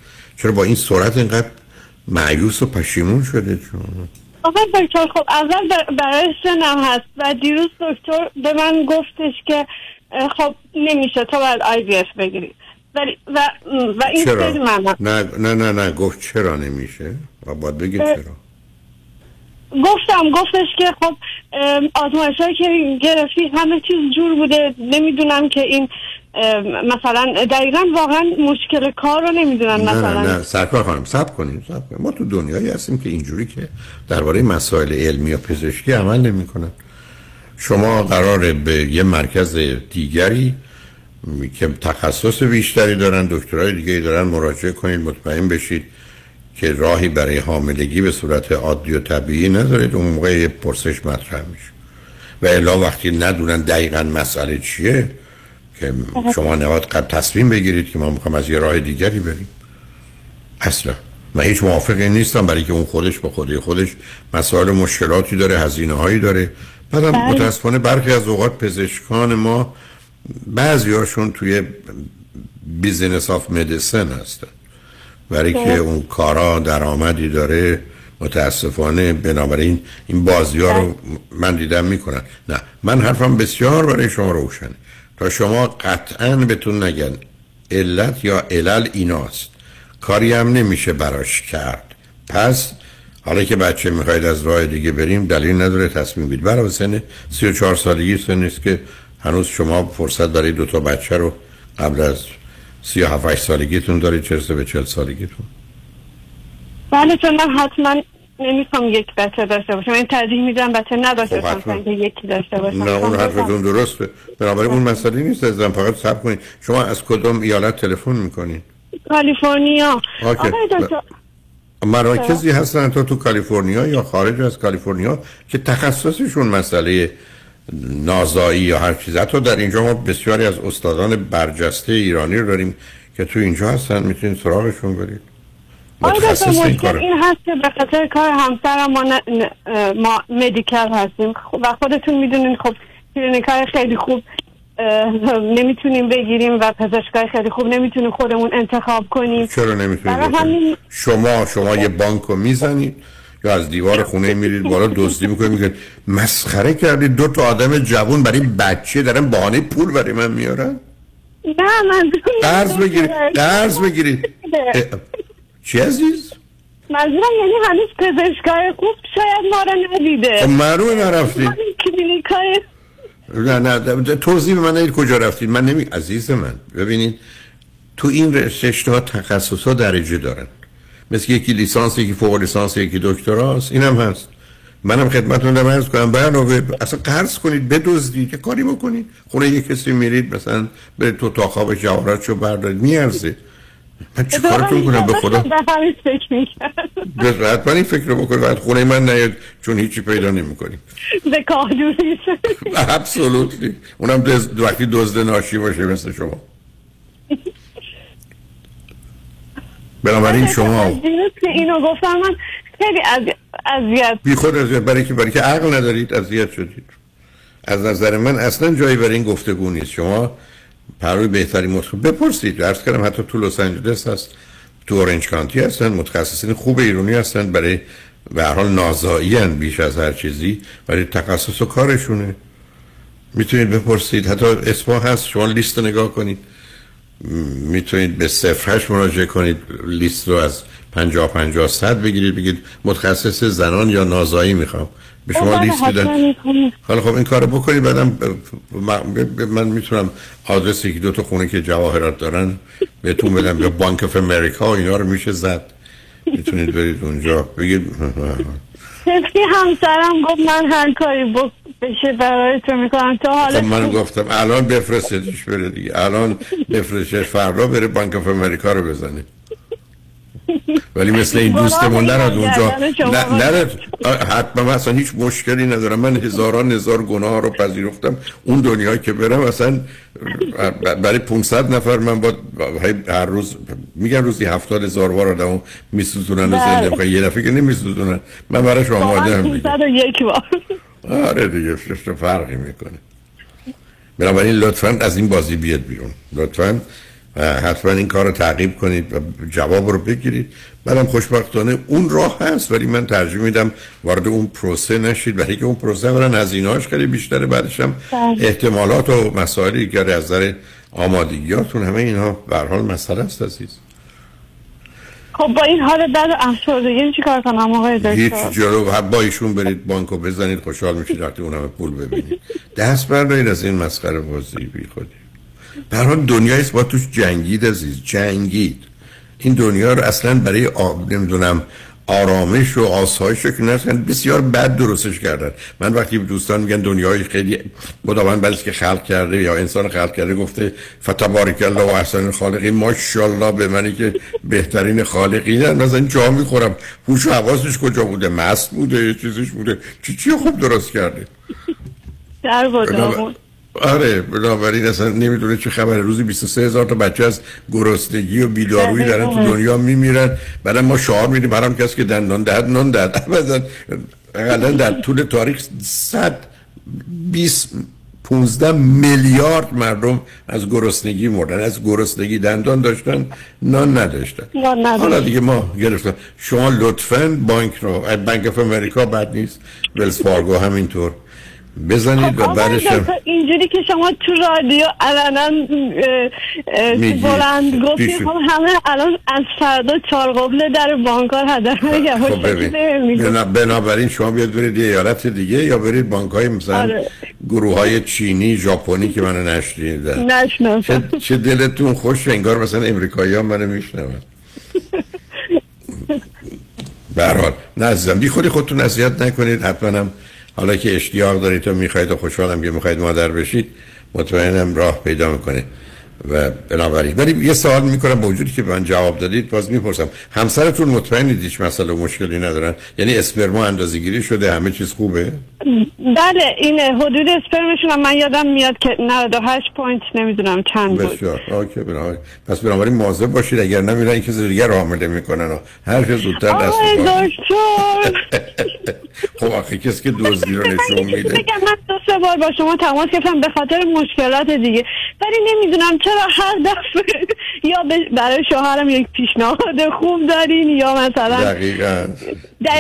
چرا با این سرعت اینقدر مایوس و پشیمون شده؟ چون آقای دکتر خب اول برای سنم هست و دیروز دکتر به من گفتش که خب نمیشه تو باید IVF بگیری و این خیلی ممنون. نه نه نه نه، گفت چرا نمیشه و باید بگی چرا. گفتش که خب آزمایش‌هایی که گرفتی همه چیز جور بوده، نمیدونم که این مثلا دقیقاً واقعا مشکل کار رو نمیدونم. مثلا نه سرکار خانم صبر کنیم. ما تو دنیایی هستیم که اینجوری که درباره مسائل علمی و پزشکی عمل نمی‌کنن. شما قراره به یه مرکز دیگری که تخصص بیشتری دارن، دکترای دیگری دارن مراجعه کنید، مطمئن بشید که راهی برای حاملگی به صورت عادی و طبیعی ندارید. اون موقع پرسش مطرح میشه و الا وقتی ندونن دقیقاً مسئله چیه که شما نباید قبل تصمیم بگیرید که ما میخوام از یه راه دیگری بریم. اصلا من هیچ موافقی نیستم، برای که اون خودش با خودش مسائل مشکلاتی داره، هزینه‌هایی داره. بعدم متاسفانه برخی از اوقات پزشکان ما بعضی‌هاشون توی بیزینس آف مدیسن هستن، برای که اون کارا درآمدی داره متاسفانه. بنابراین این بازی‌ها رو من دیدم میکنن. نه، من حرفم بسیار برای شما روشنه تا شما قطعاً بهتون نگن علت یا علل ایناست، کاری هم نمیشه براش کرد. پس حالا که بچه میخواید از راه دیگه بریم دلیل نداره تصمیم بگیرید. برای سن 34 سالگی سن است که هنوز شما فرصت دارید 2 تا بچه رو قبل از 37 سالگیتون دارید، چرسه به 40 سالگیتون. بله، چون من حتما نمیخوام یک بچه داشته باشم، من ترجیح میدم بچه نداشته باشم تا یکی داشته باشم. نه اون حرفتون درسته، بنابراین اون مسئله نیست عزیزم، فقط صبر کنید. شما از کدوم ایالت تلفن میکنید؟ کالیفرنیا. آقای دکتر مراکزی هستن تو کالیفرنیا یا خارج از کالیفرنیا که تخصصشون مسئله نازایی یا هر چیز. حتی در اینجا ما بسیاری از استادان برجسته ایرانی رو داریم که تو اینجا هستن، میتونید سراغشون برید. مشکل این هست که به خاطر کار همسرم ما مدیکال هستیم و خودتون میدونین خب کلینیکای خیلی خوب نمیتونیم بگیریم و پزشکای خیلی خوب نمیتونیم خودمون انتخاب کنیم. چرا نمیتونید؟ همین... شما یه بانکو میزنید یا از دیوار خونه میرید بالا دزدی میکنید. مسخره کردید. دو تا آدم جوان برای بچه دارن بهانه پول برای من میارن. نه من درس بگیرید. چی عزیز؟ مجرم یعنی هنوز پزشکای خوب شاید ما رو ندیده. معلومه نرفتید کلینیکای. نه توضیح من ندید کجا رفتید. من نمی عزیز من ببینید تو این رشته‌ها تخصص‌ها درجه دارن، مثل یکی لیسانس، یکی فوق لیسانس، یکی دکتراست. اینم هست. منم خدمتتون عرض کنم برنامه اصلا قرض کنید بدزدید که کاری بکنید، خونه یک کسی میرید مثلا به تو تا خواب جواهراتشو بردارید میارزه. من چه کارتون کنم به خدا؟ حتما این فکر رو بکنید، خونه من نیاد چون هیچی پیدا نمی کنید. به کاهدوری شد ابسولوتلی. اونم وقتی دزد ناشی باشه مثل شما. بنابراین شما اینو گفتم من خیلی اذیت بی خود اذیت برای که عقل ندارید اذیت شدید. از نظر من اصلا جایی برای این گفتگو نیست. شما پروی بهتری مطلب بپرسید. عرض کردم حتی تو لس آنجلس هست، تو اورنج کانتی هستن، متخصصین خوب ایرانی هستن برای به هر حال نازایی ان بیش از هر چیزی، ولی تخصص و کارشونه. میتونید بپرسید. حتی اسما هست، شما لیست نگاه کنید. میتونید به 08 مراجعه کنید، لیست رو از 50 100 بگیرید، بگید متخصص زنان یا نازایی میخوام، به شما لیست بدن. حالا خب این کارو بکنید، بعدم من میتونم آدرس یکی دو تا خونه که جواهرات دارن بهتون بدم، یا بانک اف امریکا اینا رو میشه زد، میتونید برید اونجا بگید. سفتی همسرم گفت من هر کاری بشه برای تو میکنم تا حالا. من گفتم الان بفرستش بره دیگه، الان بفرستش فردا بره بانک اف امریکا رو بزنه. ولی مثل این دوستمون نرد اونجا، نرد. حتما اصلا هیچ مشکلی ندارم. من هزار گناه رو پذیرفتم. اون دنیایی که برم اصلا برای 500 نفر من با هر روز میگن روزی 70,000 بار آدمو میسوزونن و زنده یه دفعه که نمیسوزونن. من براش آماده هم دیگه 501 بار. آره دیگه فرقی میکنه. بنابراین لطفاً از این بازی بیاد بیرون. لطفاً حتما این کار رو تعقیب کنید و جواب رو بگیرید. منم خوشبختانه اون راه هست، ولی من ترجیح میدم وارد اون پروسه نشید، برای که اون پروسه اولا هزینه‌اش خیلی بیشتره، بعدش هم احتمالات و مسائلی که از نظر آمادگیاتون همه اینها به هر حال مسئله است عزیز. خب با این حال بعد افسردگی چیکار کنم آقای دکتر؟ هیچ جلو با ایشون برید بانکو بزنید، خوشحال میشید وقتی اونم پول ببینید. دست بردارید از این مسخره بازی بی خودی. در حال دنیایی است با توش جنگید عزیز، جنگید. این دنیا رو اصلا برای نمیدونم آرامش و آسایش که نرسن بسیار بد درستش کردن. من وقتی دوستان میگن دنیای خیلی خداوند بلکه که خلق کرده یا انسان خلق کرده، گفته فتبارک الله و احسن الخالقین، ماشاءالله به منی که بهترین خالقینم. مثلا جا میخورم، هوش و حواسش کجا بوده؟ مست بوده، چیزیش بوده، چی خوب درست کرده. در واقع آره، بنابراین اصلا نمیدونه چه خبر. روزی 23,000 تا بچه از گرسنگی و بیدارویی دارن تو دنیا میمیرن. بعد ما شعار میدیم هر کس که دندان دهد نان دهد. اقلا در طول تاریخ 115 میلیارد مردم از گرسنگی مردن، از گرسنگی دندان داشتن نان نداشتن. حالا دیگه ما گرفتن. شما لطفاً بانک رو، بانک اف امریکا بد نیست، ولز فارگو همینطور بزنید. و بعدش اینجوری که شما تو رادیو علنا بلند گفتید خب همه الان از فردا چارقبله در بانک‌ها هدف میگه. خب ببین، بنابراین شما بیاد برید یه ایالت دیگه یا برید بانک‌های مثلا گروه‌های چینی، ژاپنی که منو نشنیدن. چه دلتون خوش، انگار مثلا امریکایی‌ها منو میشنون. به هر حال نزدم بیخودی خودتون اذیت نکنید. حتما هم حالا که اشتیاق دارید و میخواید و خوشحالم که میخواید مادر بشید مطمئنم راه پیدا میکنه و بنابراین. ولی یه سوال میکنم با وجودی که من جواب دادید باز میپرسم، همسرتون مطمئنید هیچ مسئله و مشکلی ندارن؟ یعنی اسپرما اندازه‌گیری شده، همه چیز خوبه؟ بله این حدود اسپرمشون من یادم میاد که 98 پوینت نمیدونم چند بود. بسیار اوکی. پس بنابراین مواظب باشید اگر نمیرن این چیز دیگه رو حامله میکنن و هر چه زودتر دست بزنید. خب آخه کسی که دوزی رو نشون میده. من دو سه بار با شما تماس گرفتم به خاطر مشکلات دیگه، ولی نمیدونم چرا هر دفعه یا برای شوهرم یک پیشنهاد خوب دارین یا مثلا دقیقاً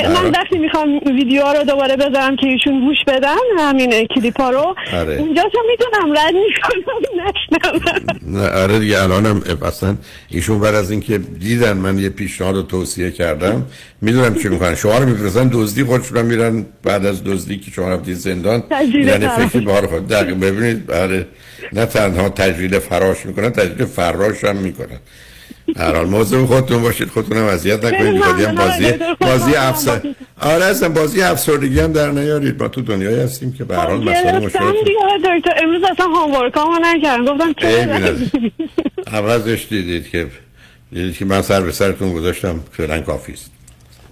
من وقتی میخوام ویدیو رو دوباره بذارم که ایشون گوش بدن همین کلیپا رو اونجا چون میتونم رد میکنم نشنم. آره دیگه الانم اصلا ایشون بعد از اینکه دیدن من یه پیشنهاد رو توصیه کردم میدونم چی میکنن. شوهر میفرستن دزدی، خودشون میرن بعد از دزدی که شوهر رفت زندان یعنی فکر به حال خود دقیقاً ببینید. آره نه تنها تجلیل فراش میکنن، تجلیل فراش هم میکنن. هر حال موضوع خودتون باشید، خودتونم اذیت نکنید. خودیم بازی افسر. آره اصلا بازی افسردگی هم در نیارید. ما تو دنیایی هستیم که به هر حال مسائل مشکل دکتر امروز اصلا هوم ورکامو نکردم. گفتم چرا عوضش دیدید که من سر به سرتون گذاشتم فعلا کافی است.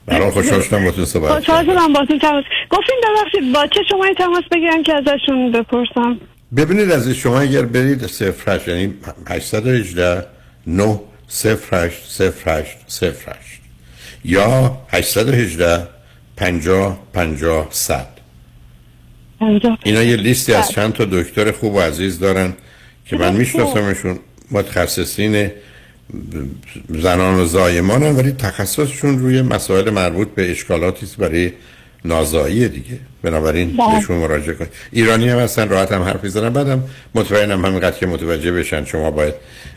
برای خوشحال شدم با تو صحبت. خوشحال شدم با تو تماس. گفتین ببخشید با چه شما تماس بگیرم که ازشون بپرسم؟ ببینید از شما اگر برید 08 یعنی 818 9 08 08 08 یا 818 50 50 100 اینا یه لیستی از چند تا دکتر خوب و عزیز دارن که من میشناسمشون، متخصصین زنان و زایمان هم ولی تخصصشون روی مسائل مربوط به اشکالاتی است برای نازایی دیگه. بنابراین بهشون مراجعه کنید. ایرانی هم هستن راحت هم حرف میزنن. بعدم مطمئنم همینقدر که متوجه بشن شما باید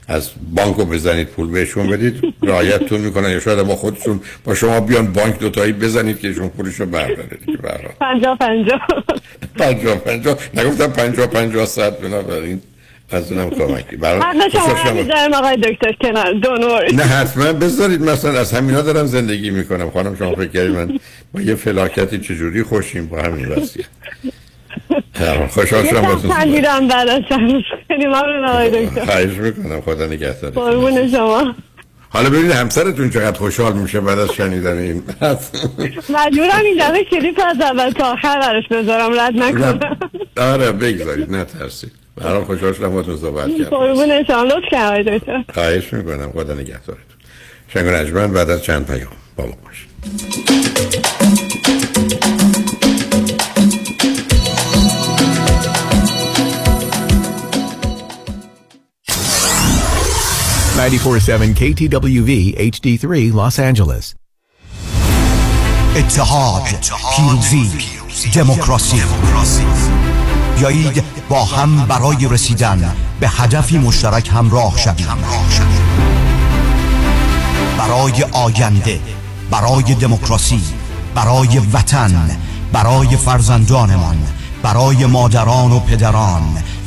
از بانکو بزنید پول بهشون بدید رعایتتون میکنن یا شاید با خودشون با شما بیان بانک دوتایی بزنید که ایشون پولشو بردارید. برحال 50 50 50 50 نگفتم 50 50 100. بنابراین از اونم کمکی برای شما میذارم آقای دکتر کنار دونور. نه حتما بذارید. مثلا از همینا دارم زندگی میکنم خانم. شما فکر کردید من با یه فلاکتی چجوری خوشیم با همین وضعیت؟ خوشحال شدم باهاتون. تعریفم براتون خیلی ممنون آقای دکتر. خواهش میکنم. خدا نگهدارتون. قربون شما. حالا ببینید همسرتون چقدر خوشحال میشه بعد از شنیدن این. مجبورم این دفعه کلیپ از اول تا آخر براش بذارم رد نکنم. آره بگذارید نترسید. برام خوشحال شدم باهاتون صحبت کردم. قربون شما. لطف کردید. خواهش میکنم. خدا نگهدارتون. شنگ و رجمن بعد از چند پیام با ما باشید. ninety-four-seven KTWV HD3 Los Angeles. اتحاد، پیروزی، دموکراسی. بیایید با هم برای رسیدن به هدفی مشترک همراه شویم. برای آینده، برای دموکراسی، برای وطن، برای فرزندانمان، برای مادران و پدران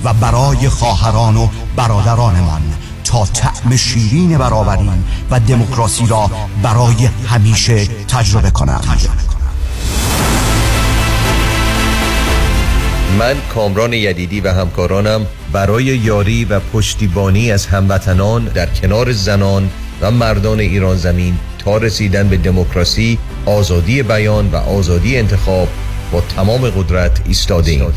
و برای خواهران و برادرانمان تا طعم شیرین برابری و دموکراسی را برای همیشه تجربه کنند. من کامران یدیدی و همکارانم برای یاری و پشتیبانی از هموطنان در کنار زنان و مردان ایران زمین تا رسیدن به دموکراسی، آزادی بیان و آزادی انتخاب با تمام قدرت ایستاده‌ایم.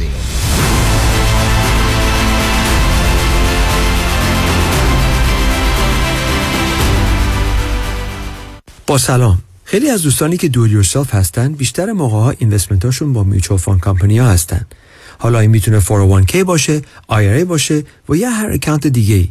با سلام. خیلی از دوستانی که دوریورساف هستن بیشتر موقعها اینوستمنتاشون با میوچوال فاند کمپانی ها هستن. حالا این میتونه 401k باشه، IRA باشه و یا هر اکانت دیگه.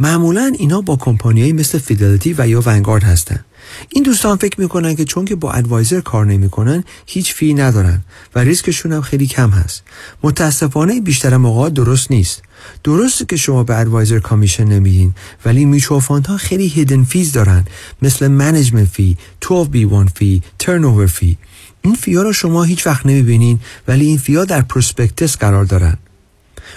معمولا اینا با کمپانیایی مثل فیدلیتی و یا ونگارد هستن. این دوستان فکر میکنن که چون که با ادوایزر کار نمیکنن هیچ فی ندارن و ریسکشون هم خیلی کم هست. متاسفانه بیشتر موقع درست نیست. درسته که شما به ادوایزر کامیشن نمیدین ولی میچوال فاندها خیلی هیدن فیز دارن مثل منیجمنت فی، 12B1 فی، ترنوور فی. این فی‌ها را شما هیچ وقت نمیبینین ولی این فی‌ها در پروسپکتس قرار دارن.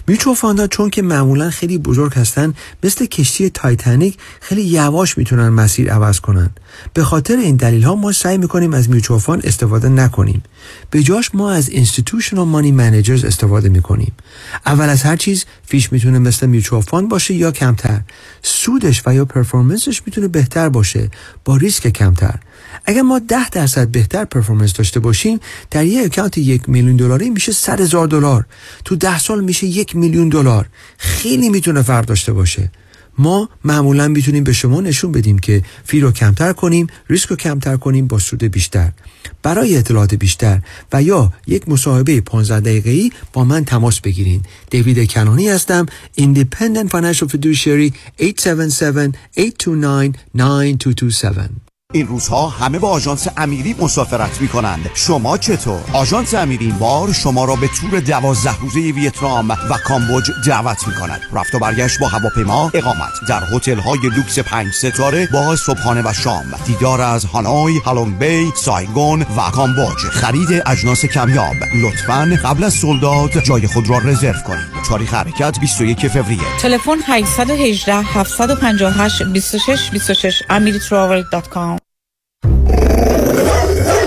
میچوفاندا چون که معمولا خیلی بزرگ هستن، مثل کشتی تایتانیک خیلی یواش میتونن مسیر عوض کنن. به خاطر این دلیل ها ما سعی میکنیم از میچوفان استفاده نکنیم. به جاش ما از institutional money managers استفاده میکنیم. اول از هر چیز فیش میتونه مثل میچوفان باشه یا کمتر. سودش و یا پرفورمنسش میتونه بهتر باشه با ریسک کمتر. اگر ما 10% بهتر پرفورمنس داشته باشیم، در یک اکانت $1,000,000 میشه $100,000. تو 10 سال میشه $1,000,000. خیلی میتونه فرق داشته باشه. ما معمولا میتونیم به شما نشون بدیم که فی رو کمتر کنیم، ریسک رو کمتر کنیم با سود بیشتر. برای اطلاعات بیشتر و یا یک مصاحبه 15 دقیقه‌ای با من تماس بگیرید. دیوید کنانی هستم، Independent Financial Fiduciary. 877-829-9227. این روزها همه با آژانس امیری مسافرت می کنند. شما چطور؟ آژانس امیری این بار شما را به تور 12 روزه ویتنام و کامبوج دعوت می کند. رفت و برگشت با هواپیما، اقامت در هتل های لوکس 5 ستاره با صبحانه و شام، دیدار از هانوی، هالونگ بی، سایگون و کامبوج، خرید اجناس کمیاب. لطفاً قبل از سولداد جای خود را رزرو کنید. تاریخ حرکت 21 فوریه. تلفن 818-758-2626. amiritravel.com.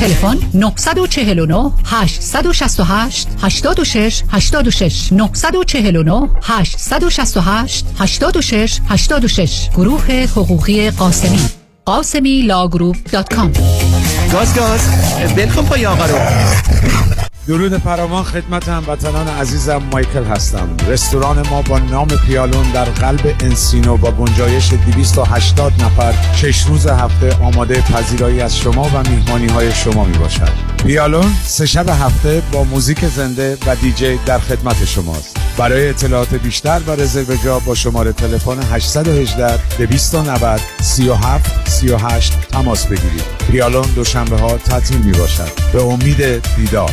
تلفن 949-868-86-86 949-868-86-86. گروه حقوقی قاسمی. قاسمیلاگروپ.com. گاز. بلکن پای آقا رو. درود فراوان خدمت هموطنان عزیزم، مایکل هستم. رستوران ما با نام پیالون در قلب انسینو با گنجایش 280 نفر 6 روز هفته آماده پذیرایی از شما و میهمانی های شما می باشد. پیالون 3 شب هفته با موزیک زنده و دیجی در خدمت شماست. برای اطلاعات بیشتر و رزرو جا با شماره تلفن 818-290-3738 تماس بگیرید. پیالون دوشنبه ها تعطیل می باشد. به امید دیدار.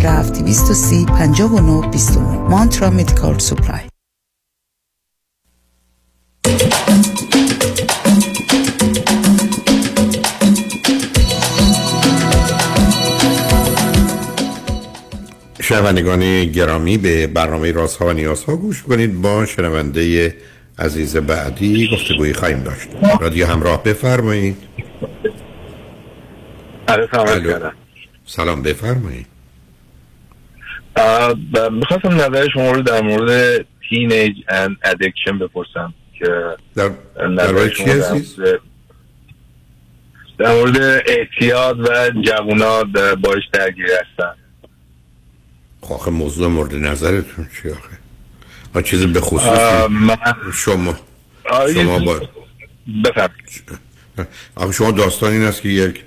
747-230-5929. مانترا مدیکال سپلای. شنوندگان گرامی، به برنامه رازها و نیازها گوش کنید. با شنونده عزیز بعدی گفتگویی خواهیم داشت. رادیو همراه، بفرمایید. سلام، بفرمایید. میخواستم نظر شما رو در مورد تینیج اند ادیکشن بپرسم که نظر شما در مورد اعتیاد و جوان‌ها باش درگیر هستن. آخه موضوع مورد نظرتون چی آخه؟ آن چیزی به خصوص شما بفرمایید. شما داستان این است که یک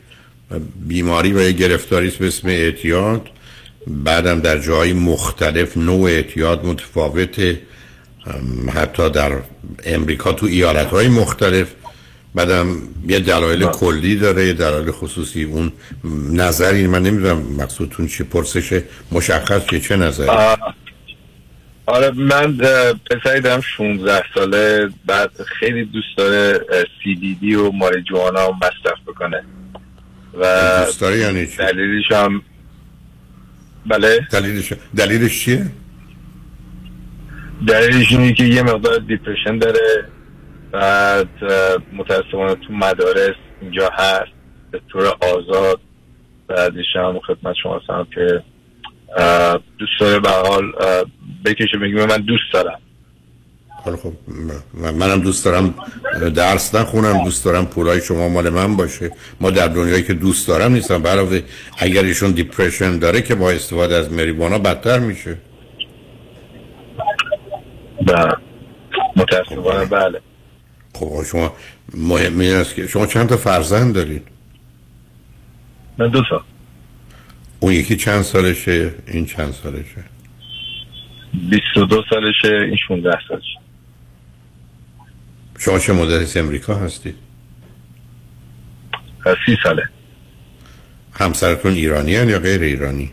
بیماری و یک گرفتاری است به اسم اعتیاد، بعدم در جاهای مختلف نوع اعتیاد متفاوته، حتی در امریکا تو ایالت‌های مختلف، بعدم یه دلایل کلی داره، یه دلایل خصوصی. اون نظری من نمیدونم مقصودتون چی، پرسش مشخص که چه نظری؟ آره، من پسری دارم 16 ساله، بعد خیلی دوست داره CBD و ماریجوانا مصرف بکنه و دوست داره. یعنی چی؟ دلیلش هم بله. دلیلش چیه؟ دلیلش اینه که یه مقدار دیپرشن داره، بعد متاسفانه تو مدارس اینجا هست به طور آزاد. بعدش هم خدمت شما هستم که دوست داره به حال بکشه، بگیم من دوست دارم. خب منم دوست دارم درس نخونم، دوست دارم پولای شما مال من باشه. ما در دنیایی که دوست دارم نیستم. برای اگر ایشون دیپرشن داره که با استفاده از مریوانا بدتر میشه. بله متاسفانه. بله. خب شما مهم است که شما چند تا فرزند دارید؟ من 2 تا. اون یکی چند سالشه؟ این چند سالشه؟ 22 سالشه. این 16 سالشه. شما چه مدرس امریکا هستید؟ 30 ساله. همسرتون ایرانی هن یا غیر ایرانی؟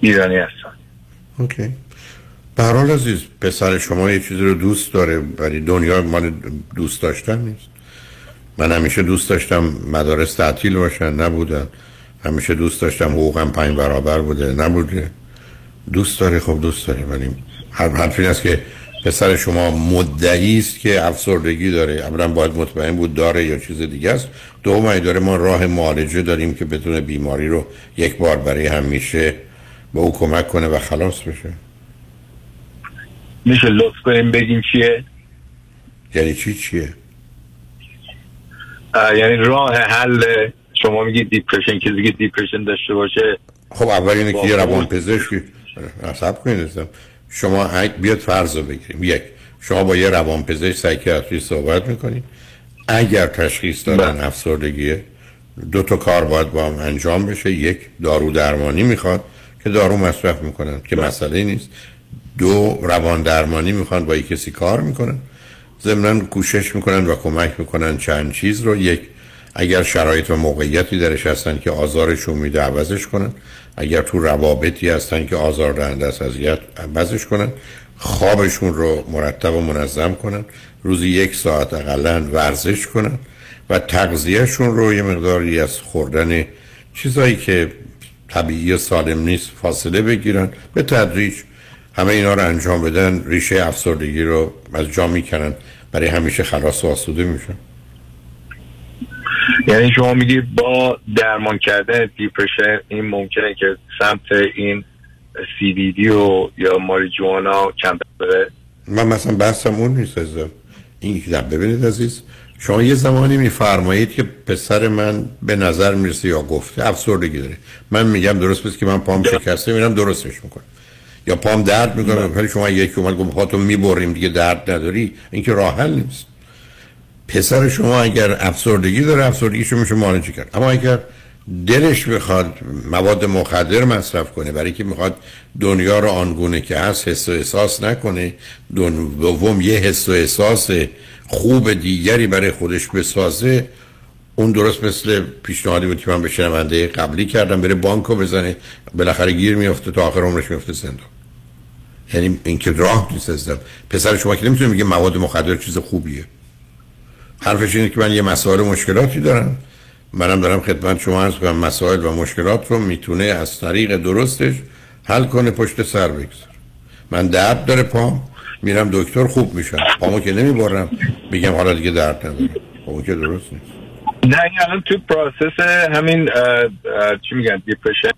ایرانی هستن. اوکی. به هر حال عزیز، پسر شما یه چیزی رو دوست داره، ولی دنیا مال دوست داشتن نیست. من همیشه دوست داشتم مدارس تعطیل باشن، نبودن. همیشه دوست داشتم حقوقم 5 برابر بوده، نبوده. دوست داره، خب دوست داره. ولی حرف این است که پسر شما مدعی است که افسردگی داره. اولا باید مطمئن بود داره یا چیز دیگه است. دوم داره، ما راه معالجه داریم که بتونه بیماری رو یک بار برای همیشه به او کمک کنه و خلاص بشه. میشه لطف کنیم بگیم چیه؟ یعنی چیه؟ یعنی راه حل. شما میگید دیپرشن، کسی که دیپرشن داشته باشه، خب اول اینه که یه روانپزشکی حساب کنید. شما بیاد فرض رو بگیریم، یک، شما با یه روانپزشک سایکیاتری صحبت میکنید. اگر تشخیص دادن افسردگیه، 2 تا کار باید با هم انجام بشه. یک، دارو درمانی میخواد که دارو مصرف میکنن که مسئله نیست. 2، روان درمانی میخوان، با یک کسی کار میکنن، ضمناً کوشش میکنن و کمک میکنن چند چیز رو. یک، اگر شرایط و موقعیتی درش هستن که آزارش میده عوضش کنن. اگر تو روابطی هستن که آزار دهنده است عوضش کنن. خوابشون رو مرتب و منظم کنن، روزی 1 ساعت حداقل ورزش کنن و تغذیهشون رو یه مقداری از خوردن چیزایی که طبیعی و سالم نیست فاصله بگیرن. به تدریج همه اینا رو انجام بدن، ریشه افسردگی رو از جا میکنن، برای همیشه خلاص و آسوده میشن. یعنی شما میگی با درمان کردن دیپرشن این ممکنه که سمت این CBD و یا ماریجوانا کم بره؟ من مثلا بحثم اون نیست عزیزم. این که ببینید عزیز، شما یه زمانی میفرمایید که پسر من به نظر میرسه یا گفته افسردگی داره. من میگم درست پس که من پام شکسته، میرم درستش میکنم، یا پام درد میکنم. ولی شما یکی اومد گفت پاتو میبریم دیگه درد نداری، این که راه حل نیست. پسر شما اگر افسردگی داره، افسردگیشو میشه معالجه کرد. اما اگر دلش بخواد مواد مخدر مصرف کنه برای اینکه میخواد دنیا رو آنگونه که هست حس و احساس نکنه، دوم یه حس و احساس خوب دیگری برای خودش بسازه، اون درست مثل پیشنهادی بود که من به شنونده قبلی کردم، بره بانکو بزنه، بالاخره گیر میافته، تا آخر عمرش میافته زندان. یعنی اینکه راه نیست ازدم. پسر شما که نمیتونه میگه مواد مخدر چیز خوبیه. حرفش اینه که من یه مسائل مشکلاتی دارم، منم دارم خدمت شما عرض کنم مسائل و مشکلات رو میتونه از طریق درستش حل کنه، پشت سر بگذاره. من درد داره پام، میرم دکتر خوب میشم، پامو که نمیبرم میگم حالا دیگه درد نداره. اون که درست نیست. نه این الان تو پروسس همین چی میگن دیپرشن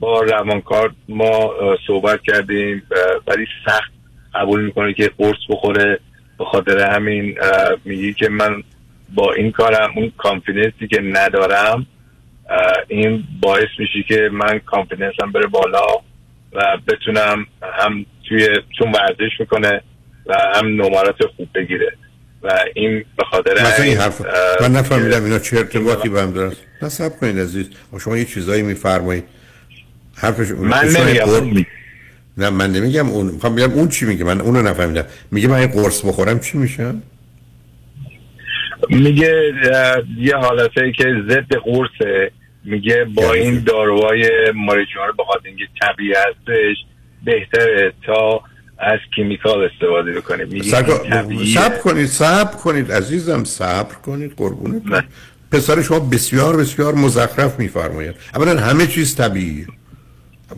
با روانکار ما صحبت کردیم، ولی سخت قبول میکنه که قرص بخوره. به خاطر همین میگی که من با این کارم اون کانفیدنسی که ندارم، این باعث میشه که من کانفیدنسم بره بالا و بتونم هم چون ورزش میکنه و هم نمرات خوب بگیره. و این به خاطر مثلا این حرف من نفهمیدم اینا چه ارتباطی با هم دارن. نصب کنید عزیز، شما یه چیزایی میفرمایید. حرفش من نمیگم. نه من نمیگم اون، میخوام بگم اون چی میگه، من اونو نفهمیدم. میگه من قرص بخورم چی میشم؟ میگه یه حالتی که ضد قرصه. میگه با این داروهای ماریجوانا بخاطر اینکه طبیعی هستش بهتره تا از کیمیکال استفاده بکنه. میگه صبر کنید عزیزم، صبر کنید قربونت. پسر شما بسیار بسیار مزخرف میفرماید. اولا همه چیز طبیعیه،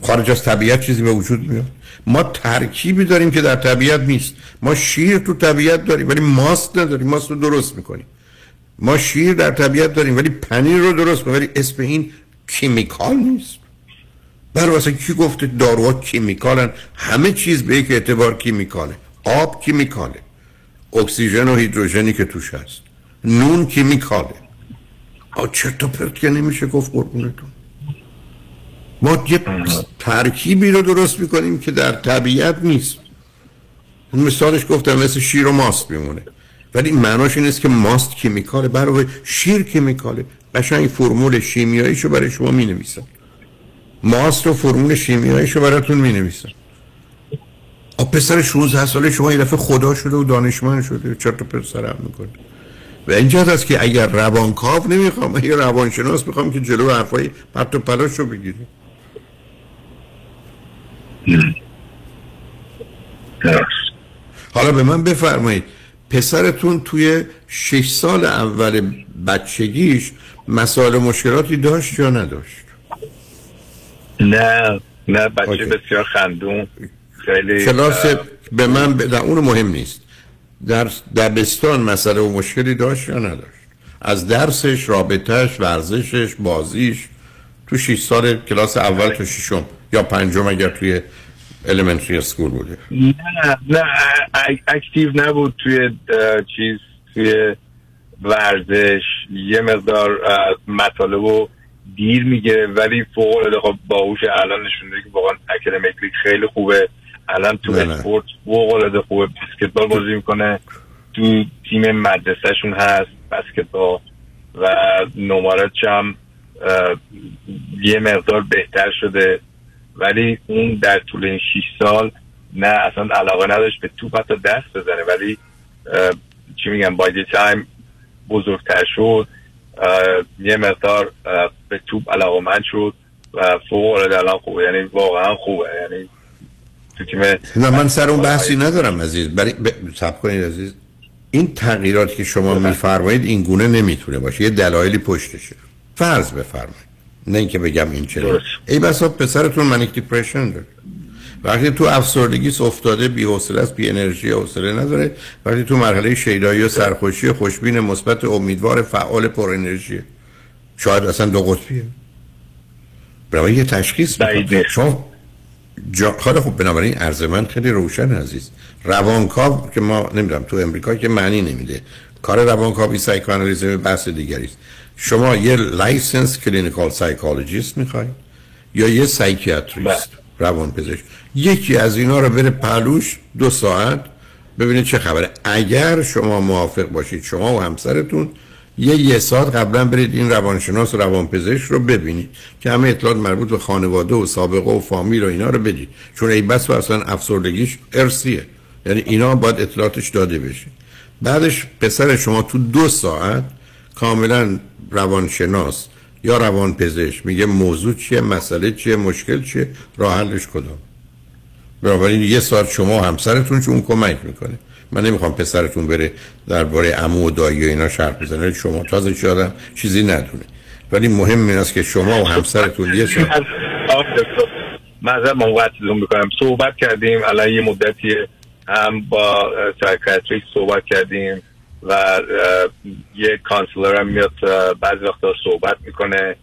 خارج از طبیعت چیزی به وجود میاد. ما ترکیبی داریم که در طبیعت نیست. ما شیر تو طبیعت داریم ولی ماست نداریم. ماست رو درست میکنیم. ما شیر در طبیعت داریم ولی پنیر رو درست میکنیم، ولی اسم این کیمیکال نیست. برای واسه کی گفته داروها کیمیکالن؟ همه چیز به یک اعتبار کیمیکاله. آب کیمیکاله، اکسیژن و هیدروژنی که توش هست، نون کیمیکاله. چرت و پرت که نمیشه گفت قربونتون. ما یه ترکیبی رو درست میکنیم که در طبیعت نیست. مثالش گفتم مثل شیر و ماست میمونه، ولی معناش این نیست که ماست کیمیکاله، برای شیر کیمیکاله. قشنگ فرمول شیمیاییشو برای شما مینویسم، ماست رو فرمول شیمیاییشو براتون مینویسم. پسر 16 ساله شما یه دفعه خدا شده و دانشمند شده، چرت و پرت سرم میکنه. و اینجاست هست که اگر روانکاو نمیخوام، اگر روانشناس میخوام که جلو حرفای پرت و پلاش رو بگیره. حالا به من بفرمایید، پسرتون توی 6 سال اول بچگیش مسائل مشکلاتی داشت یا نداشت؟ نه بچه بسیار خندون. کلاس به من در اون مهم نیست. در دبستان مسئله و مشکلی داشت یا نداشت؟ از درسش، رابطهش، ورزشش، بازیش تو 6 سال کلاس اول تا ششم یا پنجم اگر توی elementary school بوده؟ نه اکتیو نبود توی چیز، توی ورزش یه مقدار مطالبو دیر میگیره، ولی فوق العاده باهوش. الان نشون میده که واقعا اکادمیکلی خیلی خوبه. الان تو اسپورت فوق العاده خوبه، بسکتبال بازی میکنه، تو تیم مدرسهشون هست بسکتبال، و نمراتش هم یه مقدار بهتر شده. ولی اون در طول این 6 سال نه اصلا علاقه نداشت به توپ حتی دست بزنه، ولی چی میگم by the time بزرگتر شد یه مقدار به توپ علاقه‌مند شد و فوق العاده الان خوبه. یعنی واقعا خوبه. یعنی نه من سر اون بحثی ندارم عزیز، برای صبر کنید عزیز. این تغییرات که شما میفرمایید این گونه نمیتونه باشه، یه دلایلی پشتشه. فرض بفرمایید، نه اینکه بگم این چرا. ای بسا پسرتون منیک دیپرشن داره، وقتی تو افسردگی افتاده، بی‌حوصله است، بی انرژی، حوصله نداره. وقتی تو مرحله شیدایی و سرخوشی، خوشبین، مثبت، امیدوار، فعال، پر انرژی، شاید اصلا دو قطبیه. برای یه تشخیص خاله. خب بنابراین عرض من خیلی روشن عزیز. روانکاو که ما نمیدونم تو امریکا که معنی نمیده، کار روانکاوی سایکوآنالیز بحث دیگری است. شما یه لایسنس کلینیکال سایکولوژیست میخواید یا یه سایکیاتریست، روانپزشک. یکی از اینا رو بره پلوش 2 ساعت ببینید چه خبره. اگر شما موافق باشید شما و همسرتون یه ساعت قبلا برید این روانشناس و روانپزشک رو ببینید که همه اطلاعات مربوط به خانواده و سابقه و فامیل و اینا رو بدید، چون ای بس و اصلا افسردگیش ارثیه، یعنی اینا باید اطلاعاتش داده بشه. بعدش پسر شما تو 2 ساعت کاملا روانشناس یا روانپزشک میگه موضوع چیه، مسئله چیه، مشکل چیه، راه حلش کدام. بنابراین 1 ساعت شما و همسرتون، چون کمک میکنه. من نمیخوام پسرتون بره درباره عمو و دایی و اینا شرط بزنه، شما تازه چادم چیزی ندونه، ولی مهم این است که شما و همسرتون یه شما معذرت موقعتون میکنم. صحبت کردیم الان یه مدتی، هم با سایکیاتریست صحبت کردیم و یه کانسلر هم میاد بعضی وقتا صحبت میکنه،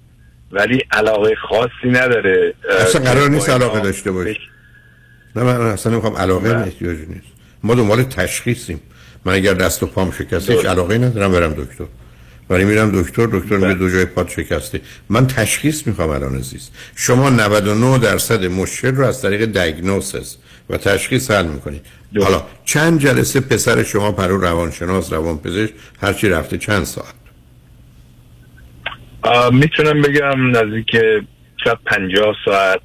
ولی علاقه خاصی نداره. اصلا قرار نیست علاقه داشته باشه. نه من اصلا نمیخوام، علاقه نیاز نیست. ما دنبال تشخیصیم. من اگر دست و پام شکسته هیچ علاقه ندارم برم دکتر، ولی میرم دکتر میگه 2 جای پات شکسته. من تشخیص میخوام الان عزیز. شما 99% مشکل رو از طریق دیاگنوستس و تشخیص حل میکنید. حالا چند جلسه پسر شما پرو روانشناس، روانپزشک هر چی رفته چند ساعت؟ میتونم بگم نزدیک 50 ساعت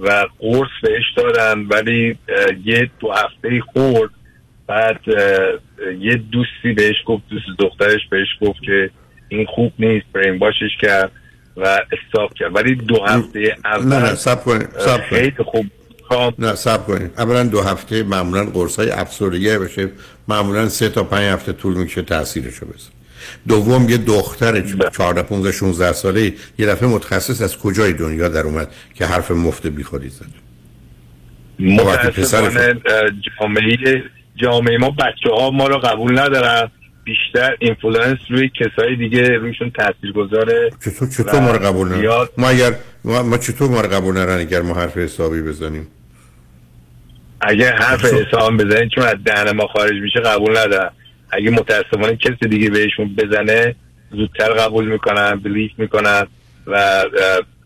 و قرص بهش دادن، ولی یه 2 هفته خورد. بعد یه دوستی بهش گفت، دوست دخترش بهش گفت که این خوب نیست، برین باشش کرد و استاپ کرد. ولی 2 هفته اول نه صبر کنید. اولا 2 هفته معمولا قرص های افسردگی بشه، معمولا 3 تا 5 هفته طول میکشه تاثیرشو بزن. دوم یه دختر 14 15 16 ساله‌ای یه دفعه متخصص از کجای دنیا در اومد که حرف مفت بیخودی زد. متأسفانه جامعه ما بچه‌ها ما رو قبول ندارن، بیشتر اینفلوئنس روی کسای دیگه رویشون تاثیرگذاره. چطور ما رو قبول ندارن؟ ما چطور ما رو قبول ندارن اگر ما حرف حسابی بزنیم؟ اگه حرف حساب بزنیم چون از دهن ما خارج میشه قبول ندارن. اگه متأسفانه کسی دیگه بهشون بزنه زودتر قبول میکنن، بلیف میکنن و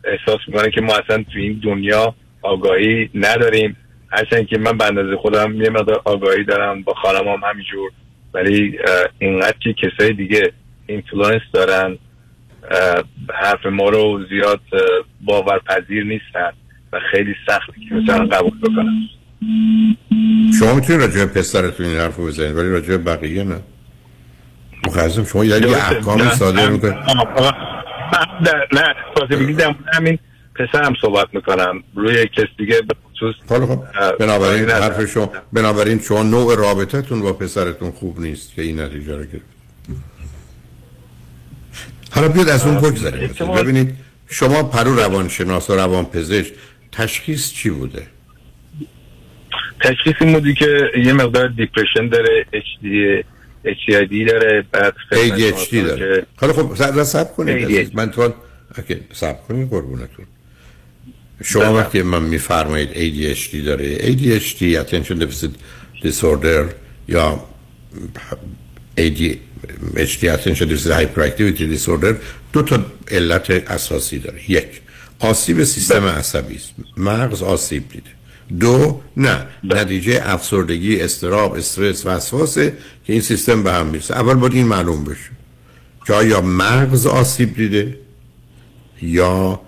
احساس میکنن که ما اصلا تو این دنیا آگاهی نداریم. هرچند که من به اندازه خودم یه مقدار آگاهی دارم، با خانم هم همینجور، ولی اینقدر که کسای دیگه اینفلوئنس دارن حرف ما رو زیاد باورپذیر نیستن و خیلی سخته که مثلا قبول بکنن. شما میتونید راجع به پسرتون این حرفو بزنید ولی راجع به بقیه نه. مخاصم شما یه احکام صادر میکنید. نه واسه میگم همین پسرم صحبت میکنم روی کس دیگه به خصوص. خب بنابراین حرف شما، بنابراین شما نوع رابطتون با پسرتون خوب نیست که این نتیجه رو گرفت. حالا بیاد از اون بگذریم. ببینید شما پرو روانشناس و روانپزشک تشخیص چی بوده؟ تشخیص این بودی که یه مقدار دیپرشن داره، HDD داره، بعد ADHD داره. خب صبر کنید من تو اوکی صبر کنید قربونتون. شما وقتی من میفرمایید ADHD داره، ADHD attention deficit disorder یا ADHD attention deficit hyperactivity disorder دو تا علت اساسی داره. یک، آسیب سیستم عصبی است، مغز آسیب دیده. دو، نه نتیجه افسردگی، اضطراب، استرس، وسواسه که این سیستم به هم میرسه. اول باید این معلوم بشه که آیا مغز آسیب دیده یا